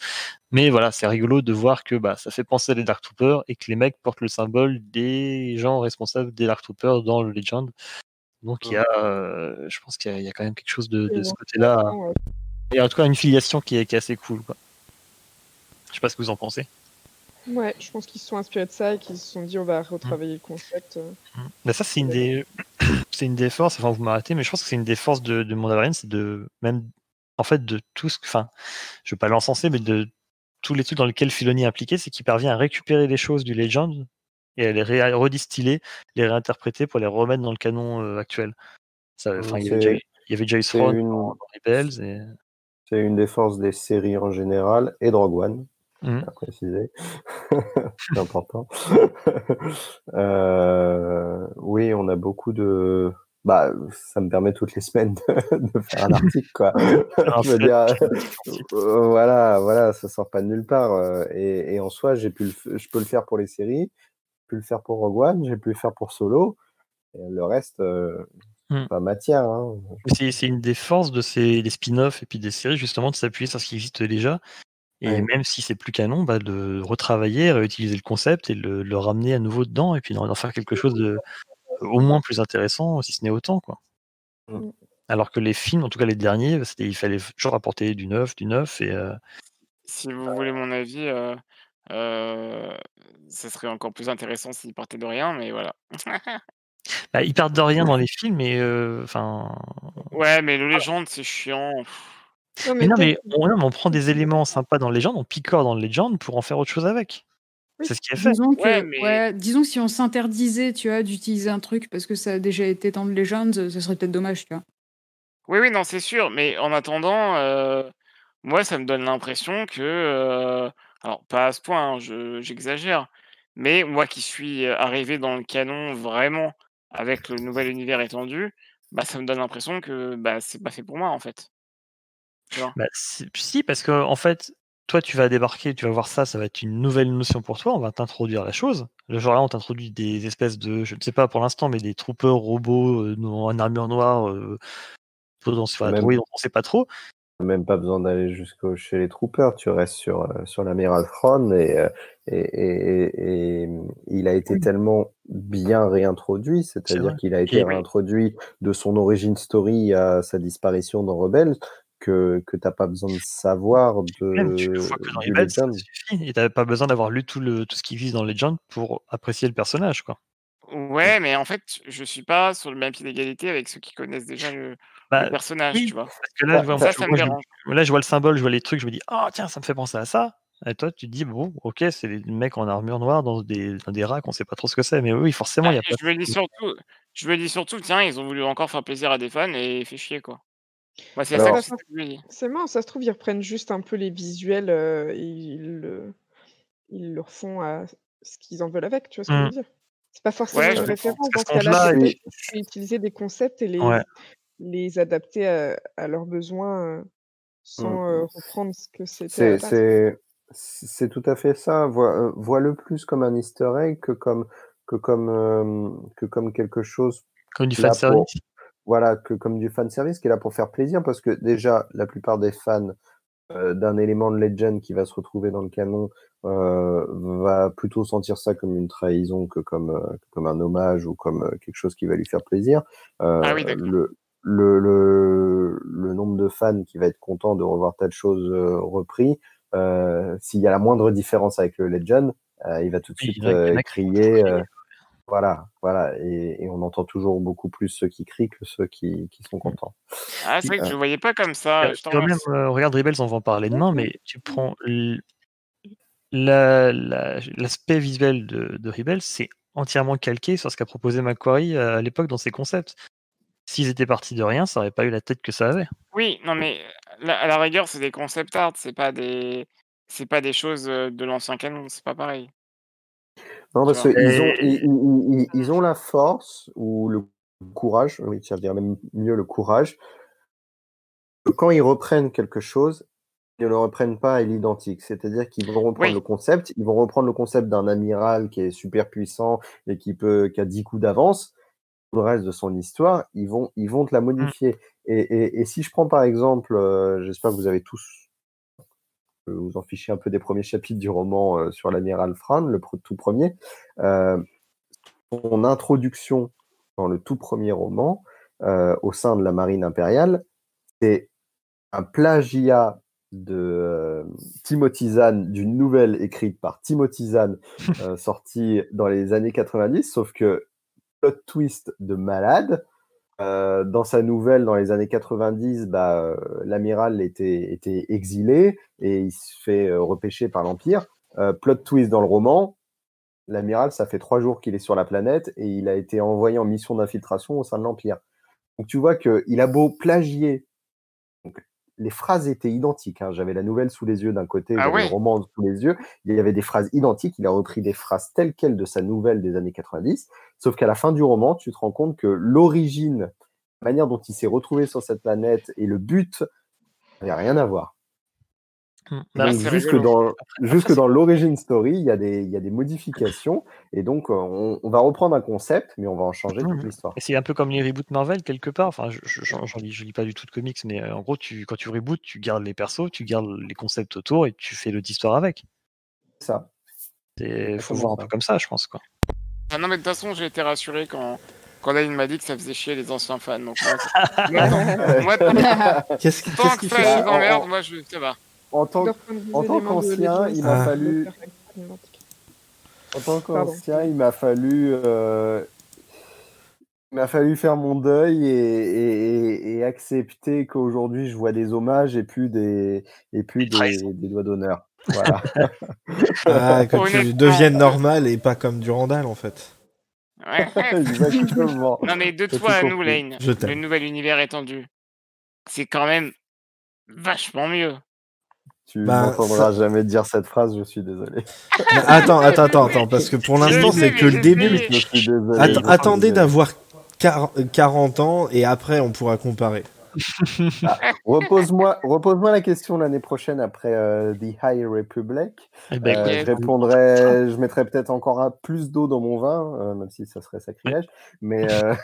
mais voilà, c'est rigolo de voir que bah, ça fait penser à des Dark Troopers et que les mecs portent le symbole des gens responsables des Dark Troopers dans le Legend, donc il y a, euh, je pense qu'il y a, y a quand même quelque chose de, de ce côté-là, il y a en tout cas une filiation qui est, qui est assez cool quoi. Je sais pas ce que vous en pensez. Ouais, je pense qu'ils se sont inspirés de ça et qu'ils se sont dit on va retravailler le concept. Ben ça c'est une des c'est une des forces, enfin vous m'arrêtez, mais je pense que c'est une des forces de, de Mandalorian, c'est de même en fait de tout ce que, enfin je veux pas l'encenser, mais de tous les trucs dans lesquels Filoni est impliqué, c'est qu'il parvient à récupérer les choses du Legend et à les ré- redistiller, les réinterpréter pour les remettre dans le canon euh, actuel. Ça, enfin il y avait, il y avait Jace Ron une... dans Rebels et... c'est une des forces des séries en général et de Rogue One. Mmh. À préciser. C'est important. euh, oui, on a beaucoup de. Bah, ça me permet toutes les semaines de, de faire un article, quoi. Je veux dire, euh, voilà, voilà, ça sort pas de nulle part. Euh, et, et en soi, j'ai pu, le, je peux le faire pour les séries, j'ai pu le faire pour Rogue One, j'ai pu le faire pour Solo. Et le reste. Euh, Pas matière. Hein. C'est, c'est une des forces de ces des spin-offs et puis des séries justement de s'appuyer sur ce qui existe déjà. Et ouais. Même si c'est plus canon, bah de retravailler, réutiliser le concept et le, le ramener à nouveau dedans, et puis d'en faire quelque chose de au moins plus intéressant, si ce n'est autant, quoi. Ouais. Alors que les films, en tout cas les derniers, c'était, il fallait toujours apporter du neuf, du neuf. Et euh... si vous voulez mon avis, euh, euh, ça serait encore plus intéressant s'ils partaient de rien, mais voilà. Bah, ils partent de rien dans les films, mais enfin. Euh, ouais, mais le Legend, c'est chiant. Non, mais, mais, non, mais on, on prend des éléments sympas dans Legends, on picore dans Legends pour en faire autre chose avec. Oui, c'est ce qu'il a fait. Disons que, ouais, mais... ouais, disons que si on s'interdisait, tu vois, d'utiliser un truc parce que ça a déjà été dans Legends, ça serait peut-être dommage, tu vois. Oui, oui, non, c'est sûr. Mais en attendant, euh, moi, ça me donne l'impression que... Euh, alors, pas à ce point, hein, je, j'exagère. Mais moi qui suis arrivé dans le canon vraiment avec le nouvel univers étendu, bah, ça me donne l'impression que bah, c'est pas fait pour moi, en fait. Tu vois ? Bah, si, parce que en fait... Toi, tu vas débarquer, tu vas voir ça, ça va être une nouvelle notion pour toi, on va t'introduire la chose. Le genre là, on t'introduit des espèces de, je ne sais pas pour l'instant, mais des troopers, robots, euh, en armure noire, euh, dans, enfin, même... oui, on ne sait pas trop. Même pas besoin d'aller jusqu'au chez les troopers, tu restes sur, euh, sur l'amiral Thrawn et, euh, et, et, et il a été oui. tellement bien réintroduit, c'est-à-dire qu'il a été et réintroduit oui. de son origin story à sa disparition dans Rebels, que, que t'as pas besoin de savoir de Même, tu le vois que dans les Rebels, ça suffit. Et t'as pas besoin d'avoir lu tout, le, tout ce qui existe dans Legends pour apprécier le personnage, quoi. Ouais, mais en fait, je suis pas sur le même pied d'égalité avec ceux qui connaissent déjà le, bah, le personnage, oui, tu vois. Parce que là, bah, vois ça, moi, ça, ça me dérange. Là, je vois le symbole, je vois les trucs, je me dis « Ah, oh, tiens, ça me fait penser à ça !» Et toi, tu te dis « Bon, ok, c'est des mecs en armure noire dans des, dans des racks, on sait pas trop ce que c'est. » Mais oui, forcément, il ah, y a pas... Je me dis surtout, je me dis surtout, tiens, ils ont voulu encore faire plaisir à des fans et fait chier, quoi. Ouais, c'est, Alors, ça, c'est marrant, ça se trouve ils reprennent juste un peu les visuels euh, et ils, euh, ils leur font à ce qu'ils en veulent avec, tu vois ce que je mmh. veux dire, c'est pas forcément ouais, une référence dans ce cas-là, c'est et... utiliser des concepts et les, ouais. les adapter à, à leurs besoins euh, sans mmh. euh, reprendre ce que c'était. C'est, c'est, c'est tout à fait ça, vois, euh, vois-le plus comme un easter egg que comme, que comme, euh, que comme quelque chose comme du fan service. Voilà, que comme du fanservice qui est là pour faire plaisir, parce que déjà, la plupart des fans euh, d'un élément de Legend qui va se retrouver dans le canon euh, va plutôt sentir ça comme une trahison que comme, euh, comme un hommage ou comme euh, quelque chose qui va lui faire plaisir. Euh, ah oui, d'accord. Le, le, le, le nombre de fans qui va être content de revoir telle chose euh, repris, euh, s'il y a la moindre différence avec le Legend, euh, il va tout de suite euh, crier... Euh, Voilà, voilà, et, et on entend toujours beaucoup plus ceux qui crient que ceux qui, qui sont contents. Ah, c'est vrai que je ne voyais pas comme ça. Euh, je quand même, euh, regarde Rebels, on va en parler demain, mais tu prends l... la, la, l'aspect visuel de, de Rebels, c'est entièrement calqué sur ce qu'a proposé Macquarie à l'époque dans ses concepts. S'ils étaient partis de rien, ça n'aurait pas eu la tête que ça avait. Oui, non, mais la, à la rigueur, c'est des concept art, c'est pas des, c'est pas des choses de l'ancien canon, c'est pas pareil. Non, parce qu'ils et... ont, ils, ils, ils ont la force ou le courage, oui, ça veut dire même mieux le courage. Quand ils reprennent quelque chose, ils ne le reprennent pas à l'identique. C'est-à-dire qu'ils vont reprendre oui. le concept, ils vont reprendre le concept d'un amiral qui est super puissant et qui peut, qui a dix coups d'avance. Le reste de son histoire, ils vont, ils vont te la modifier. Mmh. Et, et, et si je prends par exemple, euh, j'espère que vous avez tous. Vous en fichez un peu des premiers chapitres du roman euh, sur l'amiral Thrawn, le pr- tout premier. Euh, son introduction dans le tout premier roman euh, au sein de la marine impériale, c'est un plagiat de euh, Timothy Zahn, d'une nouvelle écrite par Timothy Zahn, euh, sortie dans les années quatre-vingt-dix, sauf que plot twist de malade. Euh, dans sa nouvelle, dans les années quatre-vingt-dix, bah, euh, l'amiral était, était exilé et il se fait euh, repêcher par l'Empire. Euh, plot twist dans le roman, l'amiral, ça fait trois jours qu'il est sur la planète et il a été envoyé en mission d'infiltration au sein de l'Empire. Donc tu vois qu'il a beau plagier. Donc, les phrases étaient identiques. Hein. J'avais la nouvelle sous les yeux d'un côté, ah j'avais ouais. le roman sous les yeux. Il y avait des phrases identiques. Il a repris des phrases telles quelles de sa nouvelle des années quatre-vingt-dix. Sauf qu'à la fin du roman, tu te rends compte que l'origine, la manière dont il s'est retrouvé sur cette planète et le but n'avaient rien à voir. Bah, jusque dans, jusque dans l'origin story, il y a des, il y a des modifications. Et donc, on, on va reprendre un concept, mais on va en changer toute l'histoire. Et c'est un peu comme les reboots Marvel, quelque part. Enfin, je ne lis, lis pas du tout de comics, mais en gros, tu, quand tu reboots, tu gardes les persos, tu gardes les concepts autour et tu fais l'autre histoire avec. Ça. Il faut voir un peu comme ça, je pense, quoi. Ah non, mais de toute façon, j'ai été rassuré quand, quand Line m'a dit que ça faisait chier les anciens fans. Donc, moi, moi, tant qu'est-ce que ça les emmerde, moi, je sais pas. En tant, en tant qu'ancien, il m'a ah. fallu... En tant qu'ancien, il m'a fallu... Euh... Il m'a fallu faire mon deuil et, et, et accepter qu'aujourd'hui je vois des hommages et plus des, et plus des, des doigts d'honneur. Voilà. Ah, que tu deviennes normal et pas comme Durandal en fait. Ouais. Exactement. Non mais de toi à nous, Lane, le nouvel univers étendu, c'est quand même vachement mieux. Tu bah, m'entendras ça... jamais dire cette phrase, je suis désolé. Attends, attends, attends, attends, parce que pour l'instant, c'est que le début. Je suis désolé, Att- je attendez d'avoir quarante ans et après, on pourra comparer. Ah, repose-moi, repose-moi la question l'année prochaine après euh, The High Republic. Euh, je répondrai, je mettrai peut-être encore un plus d'eau dans mon vin, euh, même si ça serait sacrilège. Mais, euh,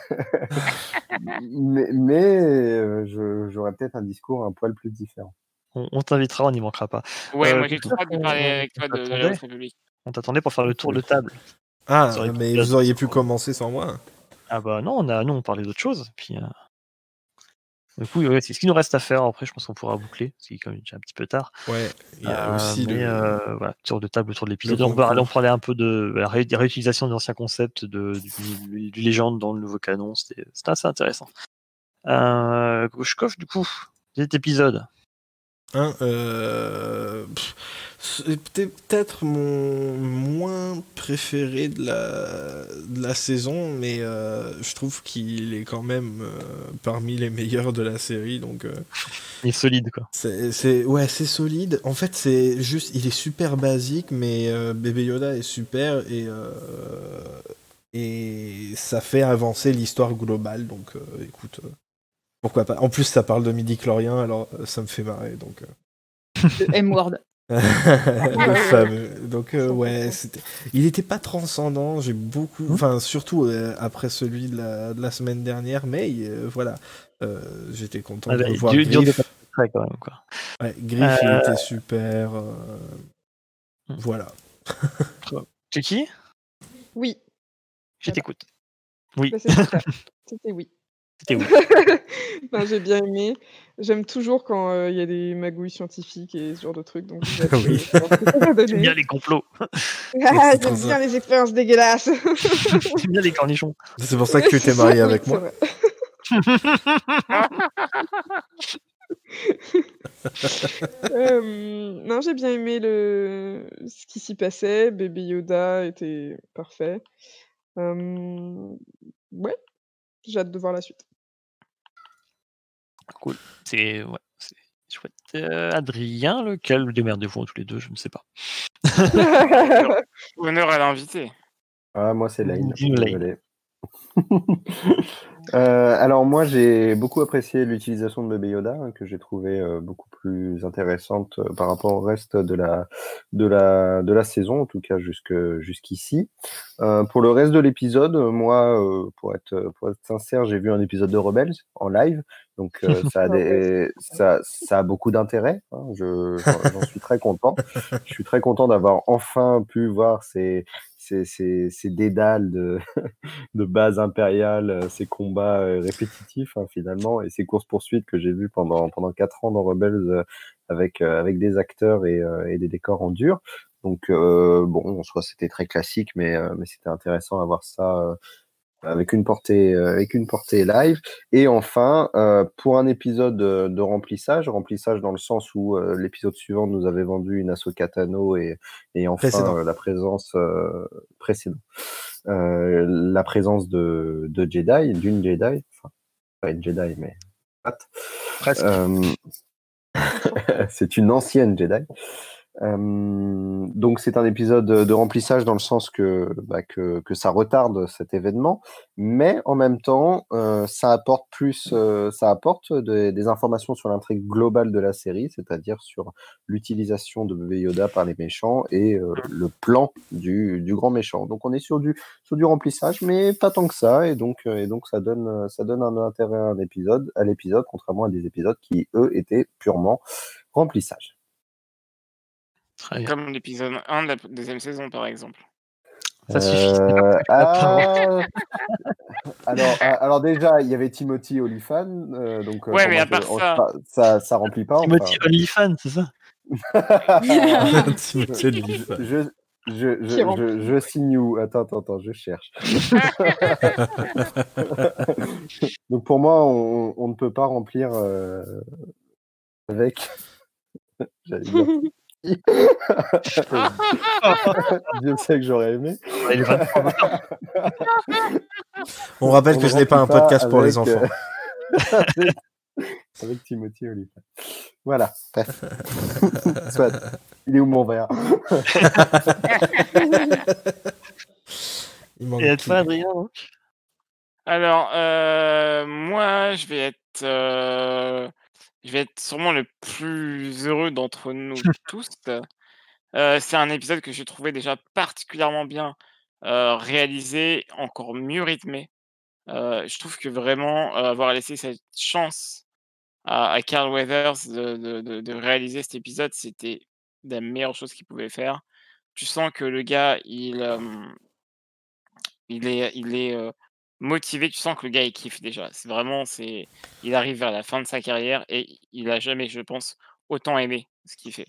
mais, mais euh, je, j'aurais peut-être un discours un poil plus différent. On t'invitera, on n'y manquera pas. Ouais, euh, moi j'ai trop hâte de parler avec toi de, de la République. On t'attendait pour faire le tour de table. Ah, mais vous auriez pu commencer sans moi. Ah bah non, on a, nous on parlait d'autre chose. Puis, euh... Du coup, ouais, c'est ce qu'il nous reste à faire. Après, je pense qu'on pourra boucler, parce qu'il est quand même déjà un petit peu tard. Ouais, il y a euh, aussi mais, le... Euh, voilà, tour de table autour de l'épisode. On, va, on parlait un peu de la ré- réutilisation des anciens concepts de, du, du légende dans le nouveau canon. C'était, c'était assez intéressant. Euh, Grushkov, du coup, cet épisode. Hein, euh, pff, c'était peut-être mon moins préféré de la, de la saison, mais euh, je trouve qu'il est quand même euh, parmi les meilleurs de la série. Donc, euh, il est solide, quoi. C'est, c'est, ouais, c'est solide. En fait, c'est juste, il est super basique, mais euh, Baby Yoda est super et, euh, et ça fait avancer l'histoire globale. Donc, euh, écoute. Euh, Pourquoi pas ? En plus, ça parle de midi-chlorien, alors euh, ça me fait marrer. Donc, euh... Le M-word. Le fameux. Donc, euh, ouais, c'était... il n'était pas transcendant. J'ai beaucoup. Enfin, surtout euh, après celui de la... de la semaine dernière, mais euh, voilà. Euh, j'étais content ah de bah, voir Griff. Dur de faire quand même, quoi. Ouais, Griff, euh... il était super. Euh... Hmm. Voilà. Tu qui ? Oui. Je t'écoute. Oui. Bah, c'est super. C'était oui. Non, j'ai bien aimé. J'aime toujours quand il euh, y a des magouilles scientifiques et ce genre de trucs. Donc oui. J'aime bien les complots. Ah, j'aime bien les expériences dégueulasses. J'aime bien les cornichons. C'est pour ça que tu étais mariée avec moi. euh, non, j'ai bien aimé le... ce qui s'y passait. Baby Yoda était parfait. Euh... Ouais, j'ai hâte de voir la suite. Cool, c'est ouais, c'est chouette. Euh, Adrien, lequel démerdez-vous tous les deux, je ne sais pas. Honneur à l'invité. Ah moi c'est Line. Line. euh, alors moi j'ai beaucoup apprécié l'utilisation de Baby Yoda hein, que j'ai trouvé euh, beaucoup plus intéressante euh, par rapport au reste de la de la de la saison en tout cas jusque jusqu'ici. Euh, pour le reste de l'épisode, moi euh, pour être pour être sincère, j'ai vu un épisode de Rebels en live. Donc euh, ça, a des, ça, ça a beaucoup d'intérêt, hein. je, j'en, j'en suis très content. Je suis très content d'avoir enfin pu voir ces, ces, ces, ces dédales de, de base impériale, ces combats répétitifs hein, finalement, et ces courses-poursuites que j'ai vues pendant, pendant quatre ans dans Rebels avec, avec des acteurs et, et des décors en dur. Donc euh, bon, en soi c'était très classique, mais, mais c'était intéressant à voir ça. Avec une portée, euh, avec une portée live. Et enfin, euh, pour un épisode de, de remplissage, remplissage dans le sens où euh, l'épisode suivant nous avait vendu une Ahsoka Tano et, et enfin euh, la présence euh, précédente, euh, la présence de, de Jedi, d'une Jedi, enfin pas une Jedi mais presque. Euh, c'est une ancienne Jedi. Euh, donc c'est un épisode de remplissage dans le sens que, bah, que, que ça retarde cet événement, mais en même temps euh, ça apporte plus, euh, ça apporte des, des informations sur l'intrigue globale de la série, c'est-à-dire sur l'utilisation de Baby Yoda par les méchants et euh, le plan du, du grand méchant. Donc on est sur du, sur du remplissage, mais pas tant que ça, et donc, et donc ça donne, ça donne un intérêt à, un épisode, à l'épisode, contrairement à des épisodes qui eux étaient purement remplissage. Comme l'épisode un de la deuxième saison, par exemple. Ça suffit. Euh, ah... alors, alors, déjà, il y avait Timothy Olyphant. Euh, donc, ouais, mais à part que, ça... On, ça. Ça remplit pas. Timothy Olyphant, c'est ça. je, je, Je, je, je, je signe où? Attends, attends, attends, je cherche. Donc pour moi, on, on ne peut pas remplir euh, avec... J'allais dire... Dieu sait que j'aurais aimé. On rappelle on que je n'ai pas un podcast pour les enfants. Euh... avec... avec Timothy Olivier. Voilà. Soit. Il est où mon verre? Il manque. Et à toi, Adrien. Alors, euh, moi, je vais être... Euh... Je vais être sûrement le plus heureux d'entre nous tous. Euh, c'est un épisode que j'ai trouvé déjà particulièrement bien euh, réalisé, encore mieux rythmé. Euh, je trouve que vraiment euh, avoir laissé cette chance à, à Carl Weathers de, de, de, de réaliser cet épisode, c'était la meilleure chose qu'il pouvait faire. Tu sens que le gars, il, euh, il est... Il est euh, motivé, tu sens que le gars il kiffe déjà. C'est vraiment, c'est, il arrive vers la fin de sa carrière et il a jamais, je pense, autant aimé ce qu'il fait.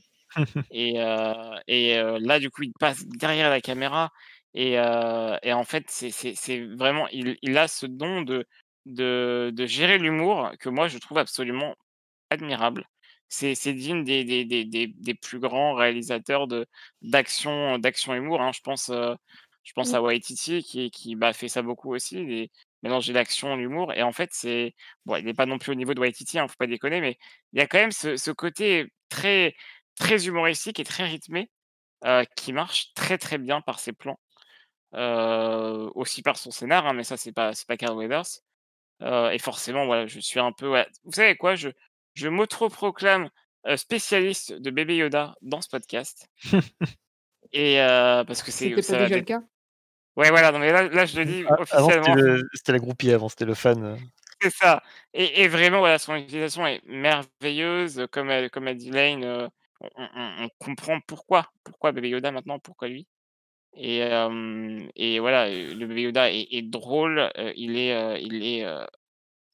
et euh, et euh, là, du coup, il passe derrière la caméra et, euh, et en fait, c'est, c'est, c'est vraiment, il, il a ce don de, de, de gérer l'humour que moi je trouve absolument admirable. C'est, c'est digne des, des, des, des, des plus grands réalisateurs de, d'action, d'action humour, hein, je pense. Euh, Je pense à Waititi qui, qui bah, fait ça beaucoup aussi, des... mélanger l'action, l'humour. Et en fait, c'est... Bon, il n'est pas non plus au niveau de Waititi, hein, faut pas déconner, mais il y a quand même ce, ce côté très, très humoristique et très rythmé euh, qui marche très très bien par ses plans. Euh, aussi par son scénar, hein, mais ça, c'est pas, c'est pas Carl Weathers. Euh, et forcément, voilà, je suis un peu... Voilà. Vous savez quoi, je, je m'auto-proclame euh, spécialiste de Baby Yoda dans ce podcast. Et euh, parce que c'est... C'était ça, pas déjà le cas. Ouais, voilà, non, mais là, là je le dis ah, officiellement. Avant, c'était, le, c'était la groupie, avant, c'était le fan. C'est ça. Et, et vraiment, voilà, son utilisation est merveilleuse. Comme, comme a dit Line, euh, on, on, on comprend pourquoi. Pourquoi Baby Yoda maintenant, pourquoi lui. Et, euh, et voilà, le Baby Yoda est, est drôle, euh, il, est, euh, il, est, euh,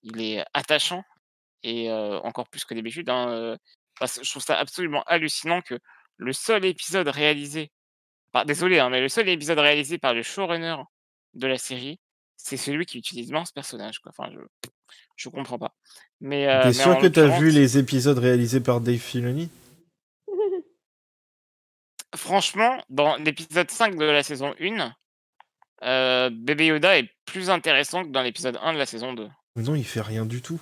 il est attachant, et euh, encore plus que d'habitude. Hein, euh, parce que je trouve ça absolument hallucinant que le seul épisode réalisé. Bah, désolé, hein, mais le seul épisode réalisé par le showrunner de la série, c'est celui qui utilise moins ce personnage. Quoi. Enfin, je je comprends pas. Mais euh, t'es mais sûr que l'occurrence... t'as vu les épisodes réalisés par Dave Filoni? Franchement, dans l'épisode cinq de la saison un, euh, Baby Yoda est plus intéressant que dans l'épisode un de la saison deux. Mais non, il fait rien du tout.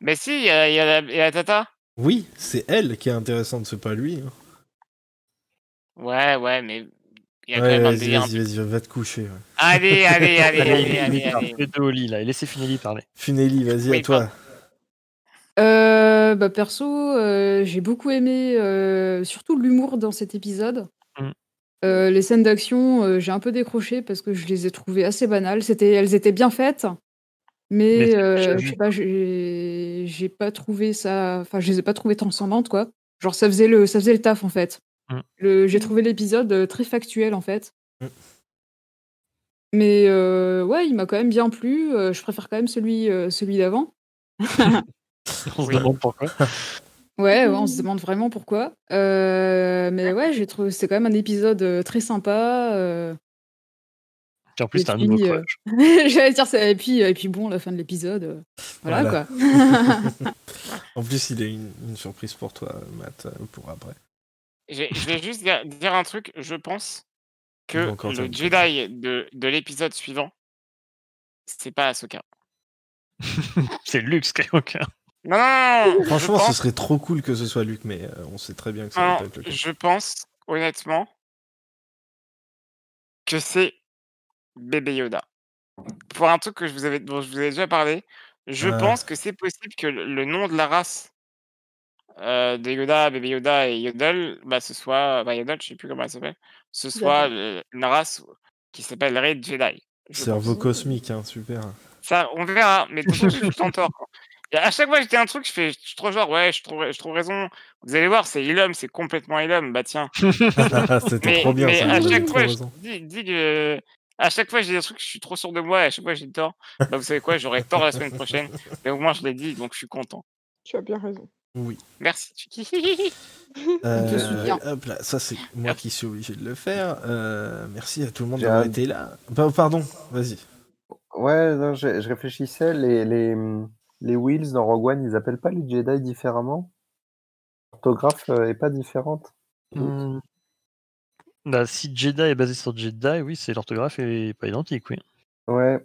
Mais si, il y a, y a, la, y a la Tata. Oui, c'est elle qui est intéressante, c'est pas lui. Hein. Ouais, ouais, mais il y a ouais, quand même un délire. Vas-y, vas-y, vas-y, va te coucher. Ouais. Allez, allez, allez, allez, allez, allez. Fais deux au lit, là, et laissez Funelli parler. Funelli, vas-y, oui, à toi. Euh, bah, perso, euh, j'ai beaucoup aimé euh, surtout l'humour dans cet épisode. Mm. Euh, les scènes d'action, euh, j'ai un peu décroché parce que je les ai trouvées assez banales. C'était, elles étaient bien faites, mais, mais euh, je sais pas, j'ai, j'ai pas trouvé ça. Enfin, je les ai pas trouvées transcendantes, quoi. Genre, ça faisait le, ça faisait le taf, en fait. Le, j'ai trouvé l'épisode très factuel en fait. Mm. Mais euh, ouais, il m'a quand même bien plu. Je préfère quand même celui, euh, celui d'avant. On se demande pourquoi. Ouais, ouais, on se demande vraiment pourquoi. Euh, mais ouais, j'ai trouvé, c'est quand même un épisode très sympa. Euh... En plus, et t'as un nouveau crush. J'allais dire ça. Et puis, et puis bon, la fin de l'épisode. Euh, voilà, voilà quoi. En plus, il y a une, une surprise pour toi, Matt, pour après. J'ai, je vais juste dire un truc. Je pense que bon, le Jedi de, de l'épisode suivant, c'est pas Ahsoka. C'est Luke Skywalker. Non, non, non. Franchement, pense... ce serait trop cool que ce soit Luke, mais euh, on sait très bien que ça non, va pas être le cas. Je pense, honnêtement, que c'est Baby Yoda. Pour un truc que je vous avais, dont je vous avais déjà parlé, je ah. pense que c'est possible que le, le nom de la race Euh, de Yoda, Baby Yoda et Yodel, bah ce soit, bah Yodel, je sais plus comment elle s'appelle, ce soit euh, une race qui s'appelle Red Jedi. Cerveau cosmique, hein, super. Ça, on verra, mais tout je suis en tort. Et à chaque fois que je dis un truc, je fais, je suis trop genre, ouais, je trouve, je trouve raison. Vous allez voir, c'est Ilum, c'est complètement Ilum, bah tiens. C'était mais, trop bien. Mais ça, à chaque fois, je dis, dis que. À chaque fois, j'ai des trucs, je suis trop sûr de moi, et à chaque fois, j'ai tort. Bah vous savez quoi, j'aurai tort la semaine prochaine, mais au moins, je l'ai dit, donc je suis content. Tu as bien raison. Oui. Merci. Euh, hop là, ça c'est moi qui suis obligé de le faire. Euh, merci à tout le monde J'ai d'avoir un... été là. Bah, pardon, vas-y. Ouais, non, je, je réfléchissais. Les, les, les Wheels dans Rogue One, ils appellent pas les Jedi différemment? L'orthographe est pas différente. Mmh. Bah, si Jedi est basé sur Jedi, oui, c'est l'orthographe est pas identique, oui. Ouais.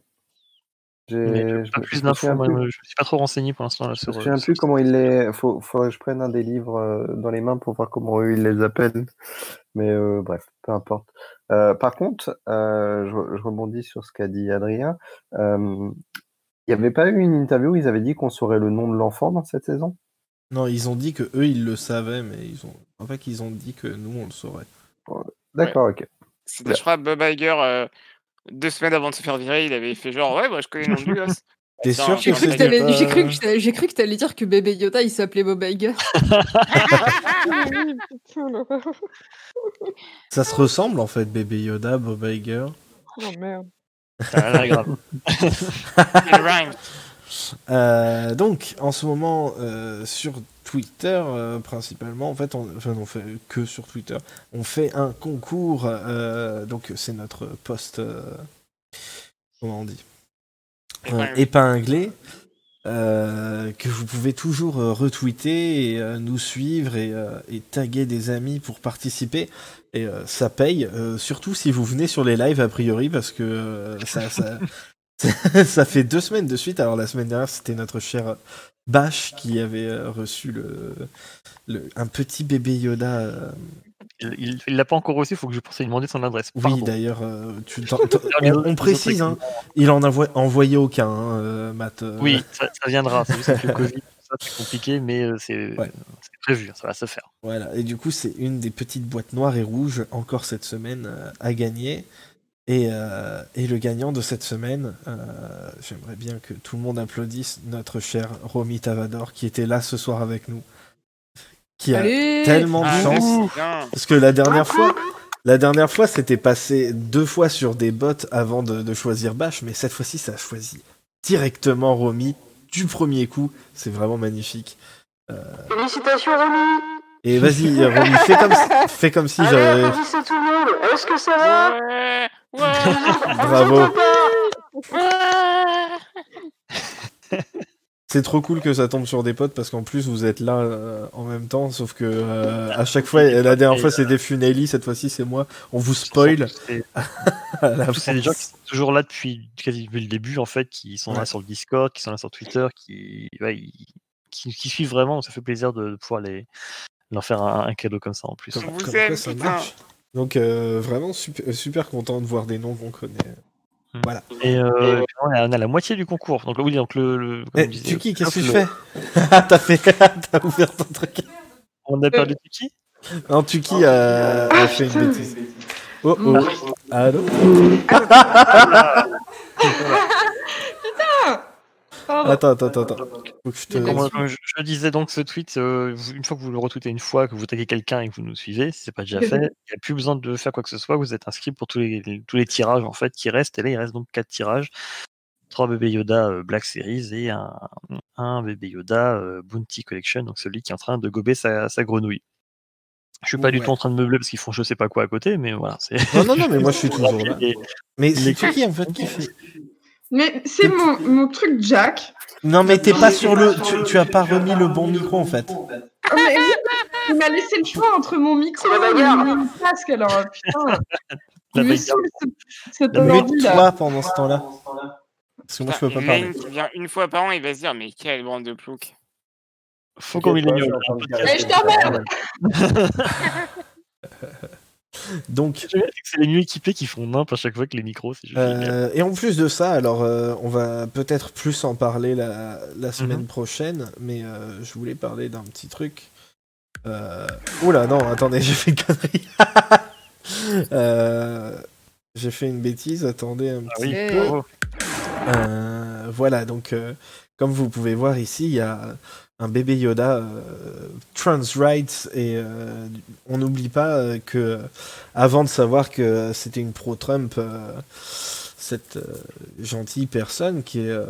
J'ai pas plus d'infos, je ne suis pas trop renseigné pour l'instant. Là, sur, je ne sais euh, plus comment il les... Faut, faut que je prenne un des livres dans les mains pour voir comment ils les appellent. Mais euh, bref, peu importe. Euh, par contre, euh, je, je rebondis sur ce qu'a dit Adrien. Il euh, n'y avait pas eu une interview où ils avaient dit qu'on saurait le nom de l'enfant dans cette saison? Non, ils ont dit que eux ils le savaient, mais ils ont... en fait, ils ont dit que nous, on le saurait. D'accord, ouais. Ok. C'était, je crois, Bob Iger... Euh... Deux semaines avant de se faire virer, il avait fait genre ouais, moi je connais le nom du gosse. T'es sûr? J'ai cru que t'allais dire que Baby Yoda il s'appelait Bob Iger. Ça se ressemble en fait, Baby Yoda, Bob Iger. Oh merde. Ah, là, grave. Euh, donc en ce moment euh, sur Twitter euh, principalement en fait on, enfin on fait que sur Twitter on fait un concours euh, donc c'est notre post euh, comment on dit euh, épinglé euh, que vous pouvez toujours euh, retweeter et euh, nous suivre et, euh, et taguer des amis pour participer et euh, ça paye euh, surtout si vous venez sur les lives a priori parce que euh, ça, ça ça fait deux semaines de suite. Alors la semaine dernière, c'était notre cher Bash qui avait reçu le, le un petit bébé Yoda. Il, il l'a pas encore reçu. Il faut que je pense à lui demander son adresse. Pardon. Oui, d'ailleurs, tu, t'en, t'en, on, on précise. Hein, il en a envoyé, envoyé aucun. Hein, Matt. Oui, ça, ça viendra. C'est juste que le Covid, ça, c'est compliqué, mais c'est, ouais. c'est prévu. Ça va se faire. Voilà. Et du coup, c'est une des petites boîtes noires et rouges encore cette semaine à gagner. Et, euh, et le gagnant de cette semaine, euh, j'aimerais bien que tout le monde applaudisse notre chère Romy Tavador qui était là ce soir avec nous, qui a Allez tellement de chance, parce que la dernière fois, la dernière fois, c'était passé deux fois sur des bots avant de, de choisir Bash, mais cette fois-ci, ça a choisi directement Romy du premier coup. C'est vraiment magnifique. Euh... Félicitations Romy. Et vas-y Romy, fais comme, fais comme si j'avais. Allez, applaudissez tout le monde. Est-ce que ça va? Ouais. Ouais, bravo. C'est trop cool que ça tombe sur des potes parce qu'en plus vous êtes là euh, en même temps, sauf que euh, à chaque fois, la dernière fois c'était Funelli, cette fois-ci c'est moi. On vous spoil. C'est, c'est des gens qui sont toujours là depuis quasi depuis le début en fait, qui sont là ouais. sur le Discord, qui sont là sur Twitter, qui, ouais, qui, qui, qui suivent vraiment. Donc ça fait plaisir de, de pouvoir les leur faire un, un cadeau comme ça en plus. On vous comme aime, quoi, putain. Donc euh, vraiment super, super content de voir des noms qu'on connaît. Mmh. Voilà. Et, euh, et euh, on, a, on a la moitié du concours. Donc oui, donc le. le eh, disait, Tuki, le, qu'est-ce que tu fais? T'as fait, t'as ouvert ton truc. On a perdu Tuki. Non, Tuki oh, a, a ah, fait une bêtise. Oh oh. Allô. Putain. Attends, attends, attends. Faut que je, te... je, je, je disais donc ce tweet, euh, une fois que vous le retweetez une fois, que vous taguez quelqu'un et que vous nous suivez, si c'est pas déjà fait, il n'y a plus besoin de faire quoi que ce soit, vous êtes inscrit pour tous les, tous les tirages en fait qui restent, et là il reste donc quatre tirages, trois bébés Yoda euh, Black Series et un, un bébé Yoda euh, Bounty Collection, donc celui qui est en train de gober sa, sa grenouille. Je suis pas ouais. du tout en train de meubler parce qu'ils font je sais pas quoi à côté, mais voilà. C'est... Non, non, non, mais moi je suis toujours là. Et... Mais c'est qui en fait qui fait... Mais c'est mon, mon truc, Jack. Non, mais t'es non, pas sur le. Tu, tu as pas remis le bon micro en fait. Oh, mais oui, il m'a laissé le choix entre mon micro et mon casque alors. Putain. La bagarre. Mute-toi pendant ce temps-là. Parce que moi je peux pas parler. Il vient une fois par an, il va se dire mais quelle bande de ploucs. Faut qu'on m'éloigne. Mais je t'emmerde. Donc, c'est les mieux équipés qui font nimp à chaque fois que les micros. C'est euh, et en plus de ça, alors euh, on va peut-être plus en parler la, la semaine mm-hmm. prochaine, mais euh, je voulais parler d'un petit truc. Euh... Oula, non, attendez, j'ai fait une connerie. euh, j'ai fait une bêtise, attendez un petit ah oui. peu. Euh, voilà, donc euh, comme vous pouvez voir ici, il y a un bébé Yoda euh, trans rights et euh, on n'oublie pas euh, que avant de savoir que c'était une pro Trump, euh, cette euh, gentille personne qui est euh,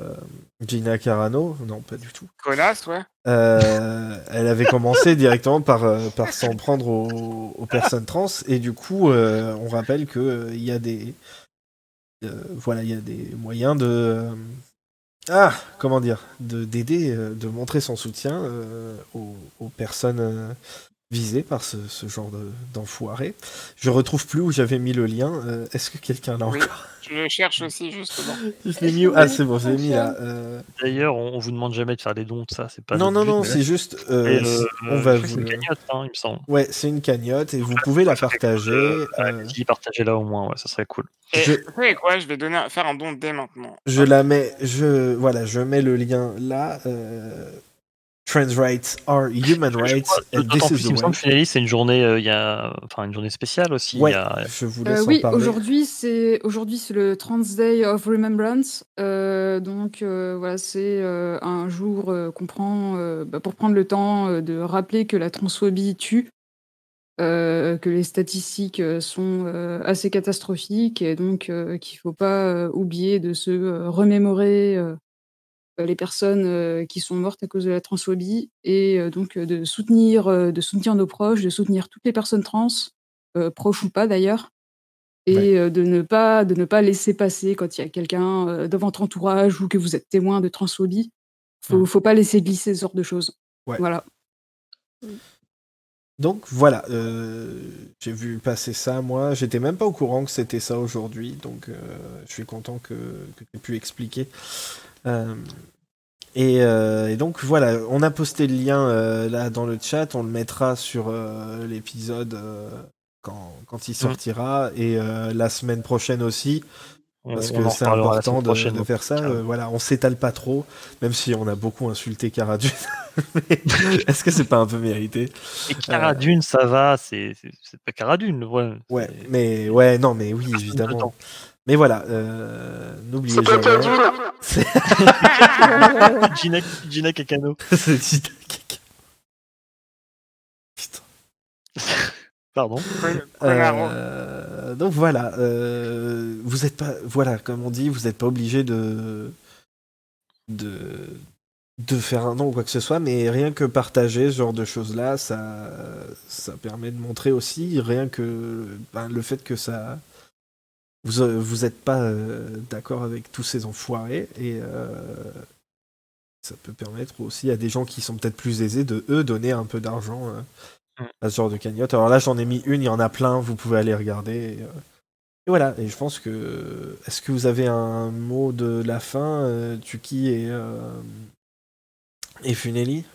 Gina Carano, non pas du tout. Connasse, ouais. Euh, elle avait commencé directement par, euh, par s'en prendre aux, aux personnes trans, et du coup, euh, on rappelle qu'il euh, y a des euh, voilà, il y a des moyens de euh, ah, comment dire, de d'aider, euh, de montrer son soutien euh, aux, aux personnes. Euh, visé par ce, ce genre de, d'enfoiré. Je retrouve plus où j'avais mis le lien. Euh, est-ce que quelqu'un l'a oui, encore ? Je le cherche aussi, justement. Je l'ai mis où ? Ah, c'est bon, je l'ai mis là. Euh... D'ailleurs, on ne vous demande jamais de faire des dons, ça. C'est pas non, non, but, non, mais... c'est juste... Euh, euh, on va vous... C'est une cagnotte, hein, il me semble. Ouais, c'est une cagnotte, et vous ah, pouvez la partager. Euh... Euh... Allez-y, partagez-la au moins, ouais, ça serait cool. Et je... Oui, quoi, je vais donner, faire un don dès maintenant. Je la mets... Je... Voilà, je mets le lien là... Euh... Trans rights are human rights. D'autant plus, il me semble que Funelli, c'est une journée, euh, y a, enfin, une journée spéciale aussi. Ouais, y a... je vous laisse euh, en oui, parler. Aujourd'hui c'est, aujourd'hui, c'est le Trans Day of Remembrance. Euh, donc, euh, voilà, c'est euh, un jour euh, qu'on prend euh, bah, pour prendre le temps euh, de rappeler que la transphobie tue, euh, que les statistiques sont euh, assez catastrophiques, et donc euh, qu'il ne faut pas euh, oublier de se euh, remémorer euh, les personnes euh, qui sont mortes à cause de la transphobie, et euh, donc euh, de soutenir euh, de soutenir nos proches, de soutenir toutes les personnes trans, euh, proches ou pas d'ailleurs, et ouais. euh, de ne pas de ne pas laisser passer quand il y a quelqu'un euh, dans votre entourage ou que vous êtes témoin de transphobie. Faut, ouais. faut pas laisser glisser ce genre de choses. Ouais. Voilà. Donc voilà, euh, j'ai vu passer ça, moi, j'étais même pas au courant que c'était ça aujourd'hui, donc euh, je suis content que, que tu aies pu expliquer. Euh, et, euh, et donc voilà, on a posté le lien euh, là dans le chat, on le mettra sur euh, l'épisode euh, quand, quand il sortira, et euh, la semaine prochaine aussi, parce on que c'est important de, de faire ça. Euh, voilà, on s'étale pas trop, même si on a beaucoup insulté Cara Dune. Est-ce que c'est pas un peu mérité ? Et Cara Dune, euh... ça va, c'est, c'est, c'est pas Cara Dune, ouais. Ouais, mais ouais, non, mais oui, évidemment. Mais voilà, euh, n'oubliez c'est jamais. C'est Gina, Gina Kakano. C'est Gina Kakano. Putain. Pardon. Euh, donc voilà, euh, vous êtes pas, voilà, comme on dit, vous n'êtes pas obligé de, de, de faire un nom ou quoi que ce soit, mais rien que partager ce genre de choses-là, ça, ça permet de montrer aussi, rien que ben, le fait que ça. Vous vous êtes pas euh, d'accord avec tous ces enfoirés, et euh, ça peut permettre aussi à des gens qui sont peut-être plus aisés de eux donner un peu d'argent euh, à ce genre de cagnotte. Alors là j'en ai mis une, il y en a plein, vous pouvez aller regarder. Et, euh, et voilà. Et je pense que est-ce que vous avez un mot de la fin, euh, Tuki et euh, et Funelli ?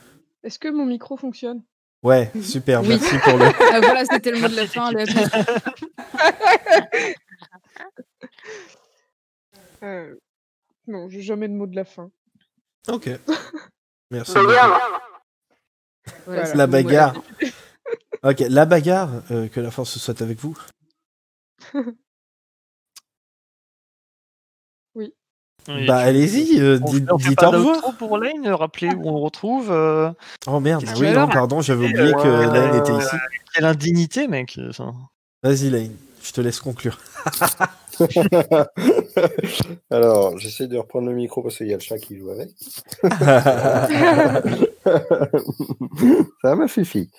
Est-ce que mon micro fonctionne ? Ouais, super. Oui. Merci pour le. Ah, voilà, c'était le mot de la fin. Là. Euh, non, j'ai jamais de mot de la fin. Ok. Merci. Voilà, la bagarre. Voilà. Ok, la bagarre. Euh, que la force soit avec vous. Oui. Bah allez-y. Euh, dites dites au revoir. Pour Line, rappelez où on retrouve. Euh... Oh merde. Oui, non, pardon, j'avais oublié euh, que euh, Line était ici. Quelle indignité, mec. Ça. Vas-y, Line. Je te laisse conclure. Alors, j'essaie de reprendre le micro parce qu'il y a le chat qui joue avec. Ça m'a suffi.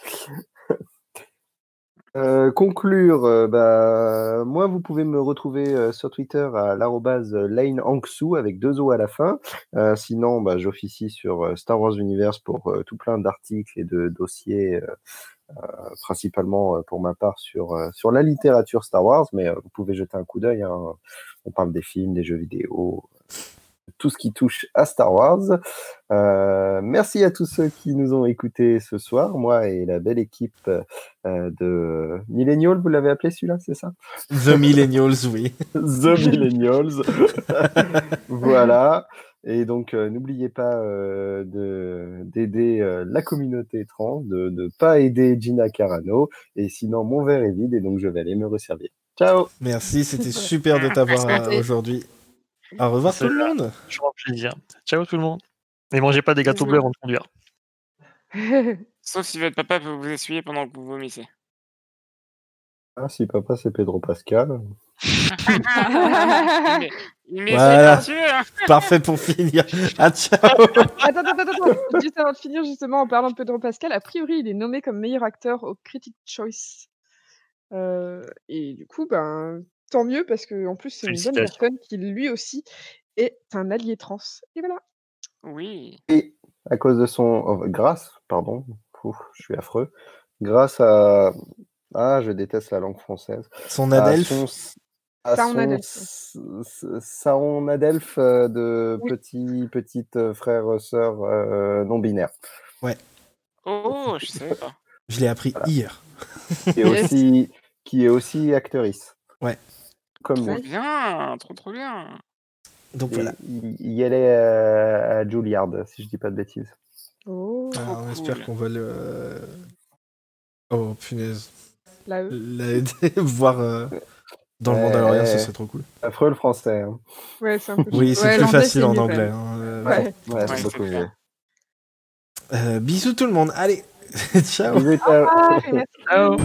Euh, conclure, euh, bah, moi, vous pouvez me retrouver euh, sur Twitter à l'arrobase LaneAngsu avec deux O à la fin. Euh, sinon, bah, j'officie sur euh, Star Wars Universe pour euh, tout plein d'articles et de dossiers. Euh, Euh, principalement euh, pour ma part sur, euh, sur la littérature Star Wars, mais euh, vous pouvez jeter un coup d'œil, hein. On parle des films, des jeux vidéo, euh, tout ce qui touche à Star Wars. Euh, merci à tous ceux qui nous ont écoutés ce soir, moi et la belle équipe euh, de Millennials, vous l'avez appelé celui-là, c'est ça ? The Millennials, oui. The Millennials. Voilà. Et donc, euh, n'oubliez pas euh, de, d'aider euh, la communauté trans, de ne pas aider Gina Carano. Et sinon, mon verre est vide et donc je vais aller me resservir. Ciao. Merci, c'était super de t'avoir euh, aujourd'hui. Au revoir c'est tout le monde. Je vous remercie bien. Ciao tout le monde. Et mangez pas des gâteaux bleus avant de conduire. Sauf si votre papa peut vous essuyer pendant que vous vomissez. Ah, si papa, c'est Pedro Pascal. mais, mais voilà. C'est bien sûr. Parfait pour finir. Ah, ciao. attends, attends, attends. Juste avant de finir, justement, en parlant de Pedro Pascal, a priori, il est nommé comme meilleur acteur au Critics' Choice. Euh, et du coup, ben, tant mieux, parce qu'en plus, c'est une bonne personne qui, lui aussi, est un allié trans. Et voilà. Oui. Et à cause de son... Oh, grâce, pardon, Pouf, je suis affreux. Grâce à... Ah, je déteste la langue française. Son adelphe. Son... Saon adelphe. Saon adelphe de oui. petit, petite frère, sœur euh, non-binaire. Ouais. Oh, je sais pas. Je l'ai appris voilà. hier. Et aussi, qui est aussi actrice. Ouais. Comme trop vous. Bien, trop trop bien. Donc et voilà. Il allait à, à Juilliard, si je dis pas de bêtises. Oh. Alors, on espère cool. qu'on va le. Oh punaise. La E. La... Voir euh, dans ouais. le Mandalorian, ça serait trop cool. Affreux le français. Hein. Ouais, c'est un peu oui, c'est ouais, plus facile en anglais. Hein. Ouais, ouais, ouais c'est beaucoup ouais, mieux. Euh, bisous tout le monde. Allez, ciao. Ah, merci. Ciao.